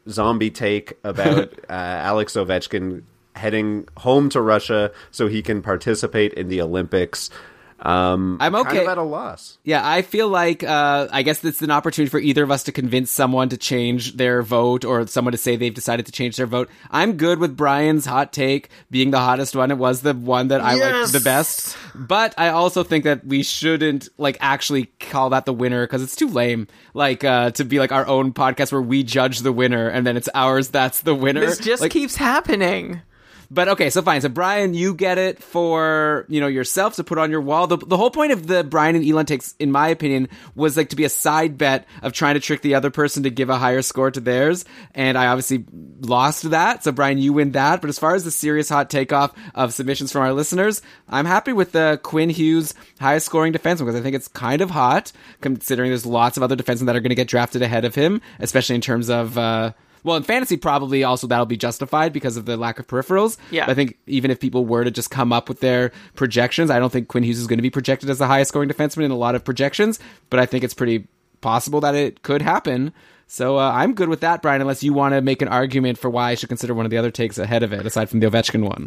zombie take about Alex Ovechkin heading home to Russia so he can participate in the Olympics. I'm okay. Kind of at a loss. Yeah, I feel like I guess it's an opportunity for either of us to convince someone to change their vote or someone to say they've decided to change their vote. I'm good with Brian's hot take being the hottest one. It was the one that I liked the best. But I also think that we shouldn't actually call that the winner because it's too lame. To be our own podcast where we judge the winner and then it's ours that's the winner. This just keeps happening. But okay, so fine. So Brian, you get it for yourself to put on your wall. The whole point of the Brian and Elon takes, in my opinion, was to be a side bet of trying to trick the other person to give a higher score to theirs. And I obviously lost that. So Brian, you win that. But as far as the serious hot takeoff of submissions from our listeners, I'm happy with the Quinn Hughes highest scoring defenseman because I think it's kind of hot considering there's lots of other defensemen that are going to get drafted ahead of him, especially in terms of. Well, in fantasy, probably also that'll be justified because of the lack of peripherals. Yeah. I think even if people were to just come up with their projections, I don't think Quinn Hughes is going to be projected as the highest scoring defenseman in a lot of projections, but I think it's pretty possible that it could happen. So I'm good with that, Brian, unless you want to make an argument for why I should consider one of the other takes ahead of it, aside from the Ovechkin one.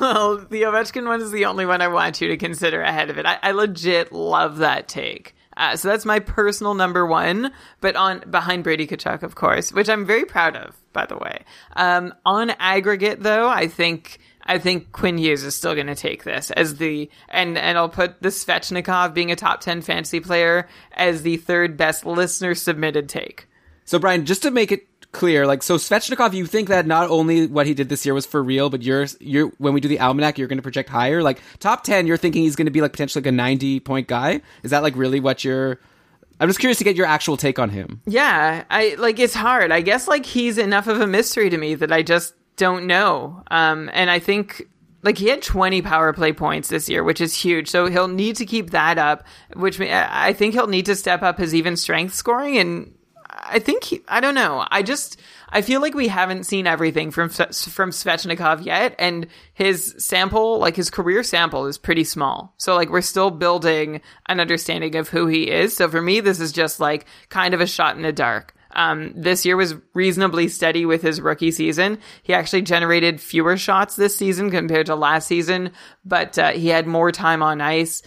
Well, the Ovechkin one is the only one I want you to consider ahead of it. I legit love that take. So that's my personal number one, but behind Brady Tkachuk, of course, which I'm very proud of, by the way. On aggregate, though, I think Quinn Hughes is still going to take this as and I'll put the Svechnikov being a top 10 fantasy player as the third best listener submitted take. So, Brian, just to make it clear, so Svechnikov, you think that not only what he did this year was for real, but you're when we do the almanac, you're going to project higher. Top 10, you're thinking he's going to be potentially a 90-point guy. Is that really what you're? I'm just curious to get your actual take on him. Yeah, I it's hard. I guess he's enough of a mystery to me that I just don't know. And I think. He had 20 power play points this year, which is huge. So he'll need to keep that up, which I think he'll need to step up his even strength scoring and. I think I don't know. I feel we haven't seen everything from Svechnikov yet, and his sample, his career sample, is pretty small. So we're still building an understanding of who he is. So for me, this is just kind of a shot in the dark. This year was reasonably steady with his rookie season. He actually generated fewer shots this season compared to last season, but he had more time on ice.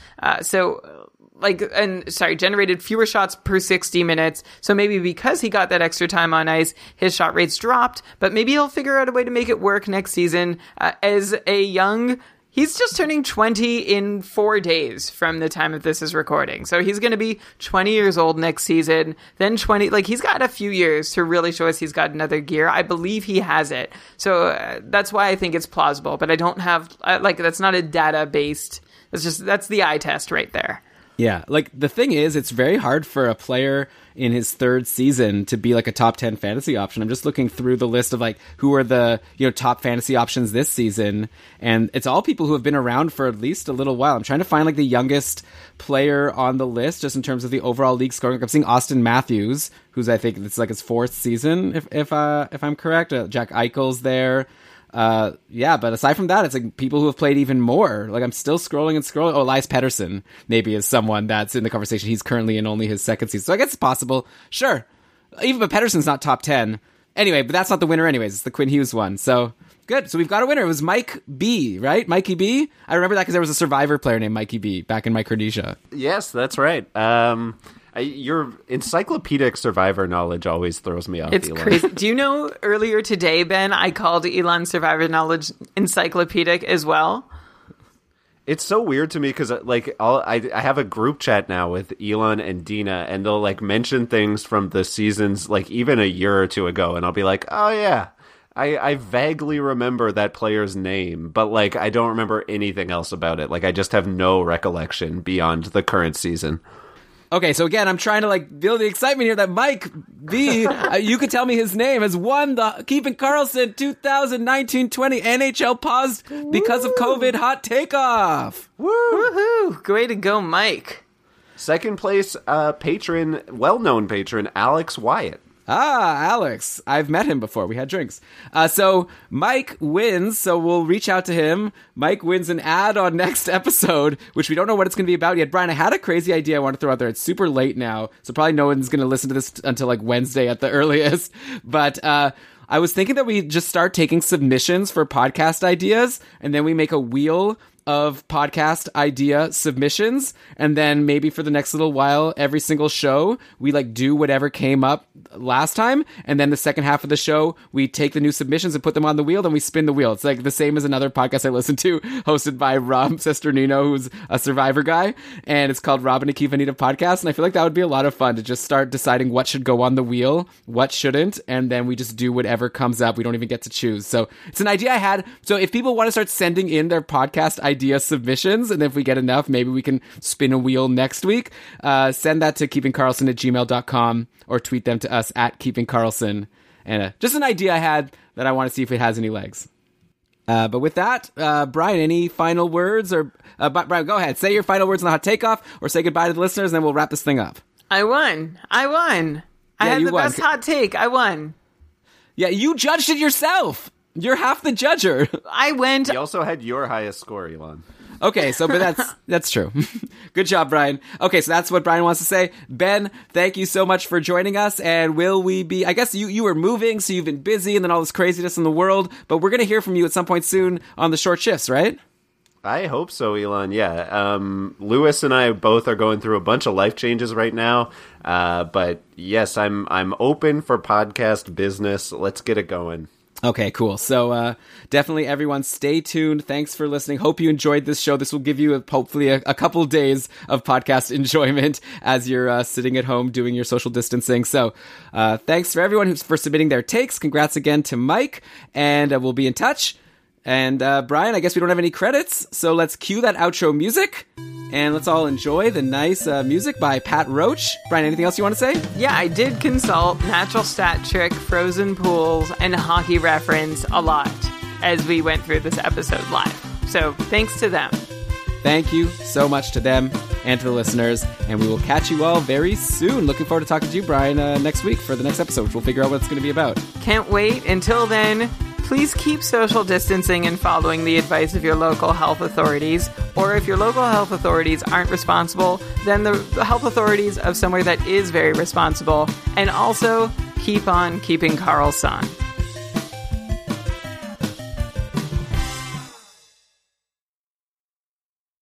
Generated fewer shots per 60 minutes. So maybe because he got that extra time on ice, his shot rates dropped, but maybe he'll figure out a way to make it work next season as a young He's just turning 20 in 4 days from the time that this is recording. So he's going to be 20 years old next season, then 20. Like, he's got a few years to really show us he's got another gear. I believe he has it. So that's why I think it's plausible. But I don't have, that's not a data-based, that's the eye test right there. Yeah, the thing is, it's very hard for a player in his third season to be, a top 10 fantasy option. I'm just looking through the list of, who are the, top fantasy options this season, and it's all people who have been around for at least a little while. I'm trying to find, the youngest player on the list, just in terms of the overall league scoring. I'm seeing Austin Matthews, who's, I think, it's, his fourth season, if I'm correct. Jack Eichel's there. But aside from that, it's people who have played even more. I'm still scrolling. Oh, Elias Pettersson maybe is someone that's in the conversation. He's currently in only his second season. So I guess it's possible. Sure. Even but Pettersson's not top 10. Anyway, but that's not the winner anyways. It's the Quinn Hughes one. So good. So we've got a winner. It was Mike B, right? Mikey B? I remember that because there was a Survivor player named Mikey B back in Micronesia. Yes, that's right. Your encyclopedic Survivor knowledge always throws me off. It's Elon. Crazy. Do you know earlier today, Ben, I called Elon's Survivor knowledge encyclopedic as well? It's so weird to me because I have a group chat now with Elon and Dina, and they'll mention things from the seasons even a year or two ago, and I'll be like, oh yeah, I vaguely remember that player's name, but I don't remember anything else about it. I just have no recollection beyond the current season. Okay, so again, I'm trying to build the excitement here that Mike B, you could tell me his name, has won the Keeping Karlsson 2019-20 NHL paused because of COVID hot takeoff. Woohoo! Way to go, Mike. Second place patron, well-known patron, Alex Wyatt. Ah, Alex. I've met him before. We had drinks. So Mike wins, so we'll reach out to him. Mike wins an ad on next episode, which we don't know what it's going to be about yet. Brian, I had a crazy idea I want to throw out there. It's super late now, so probably no one's going to listen to this until Wednesday at the earliest. But I was thinking that we just start taking submissions for podcast ideas, and then we make a wheel of podcast idea submissions, and then maybe for the next little while every single show we do whatever came up last time, and then the second half of the show we take the new submissions and put them on the wheel, then we spin the wheel. It's the same as another podcast I listen to hosted by Rob Cesternino, who's a Survivor guy, and it's called Rob and Akiva Need a Podcast, and I feel that would be a lot of fun to just start deciding what should go on the wheel, what shouldn't, and then we just do whatever comes up. We don't even get to choose. So it's an idea I had. So if people want to start sending in their podcast idea submissions, and if we get enough, maybe we can spin a wheel next week. Send that to keepingkarlsson@gmail.com or tweet them to us at keepingkarlsson. And just an idea I had that I want to see if it has any legs. But with that, Brian, any final words? Or Brian, go ahead. Say your final words on the hot takeoff, or say goodbye to the listeners, and then we'll wrap this thing up. I won. Yeah, I had the best hot take. I won. Yeah, you judged it yourself. You're half the judger. I went. You also had your highest score, Elon. Okay, but that's true. Good job, Brian. Okay, so that's what Brian wants to say. Ben, thank you so much for joining us. And I guess you were moving, so you've been busy, and then all this craziness in the world. But we're going to hear from you at some point soon on the short shifts, right? I hope so, Elon. Yeah. Lewis and I both are going through a bunch of life changes right now. But yes, I'm open for podcast business. Let's get it going. Okay, cool. So definitely, everyone, stay tuned. Thanks for listening. Hope you enjoyed this show. This will give you hopefully a couple days of podcast enjoyment as you're sitting at home doing your social distancing. So thanks for everyone for submitting their takes. Congrats again to Mike, and we'll be in touch. And Brian, I guess we don't have any credits, so let's cue that outro music, and let's all enjoy the nice music by Pat Roach. Brian, anything else you want to say? Yeah, I did consult Natural Stat Trick, Frozen Pools, and Hockey Reference a lot as we went through this episode live. So thanks to them. Thank you so much to them and to the listeners, and we will catch you all very soon. Looking forward to talking to you, Brian, next week for the next episode, which we'll figure out what it's going to be about. Can't wait. Until then, please keep social distancing and following the advice of your local health authorities. Or if your local health authorities aren't responsible, then the health authorities of somewhere that is very responsible. And also, keep on keeping Karlsson.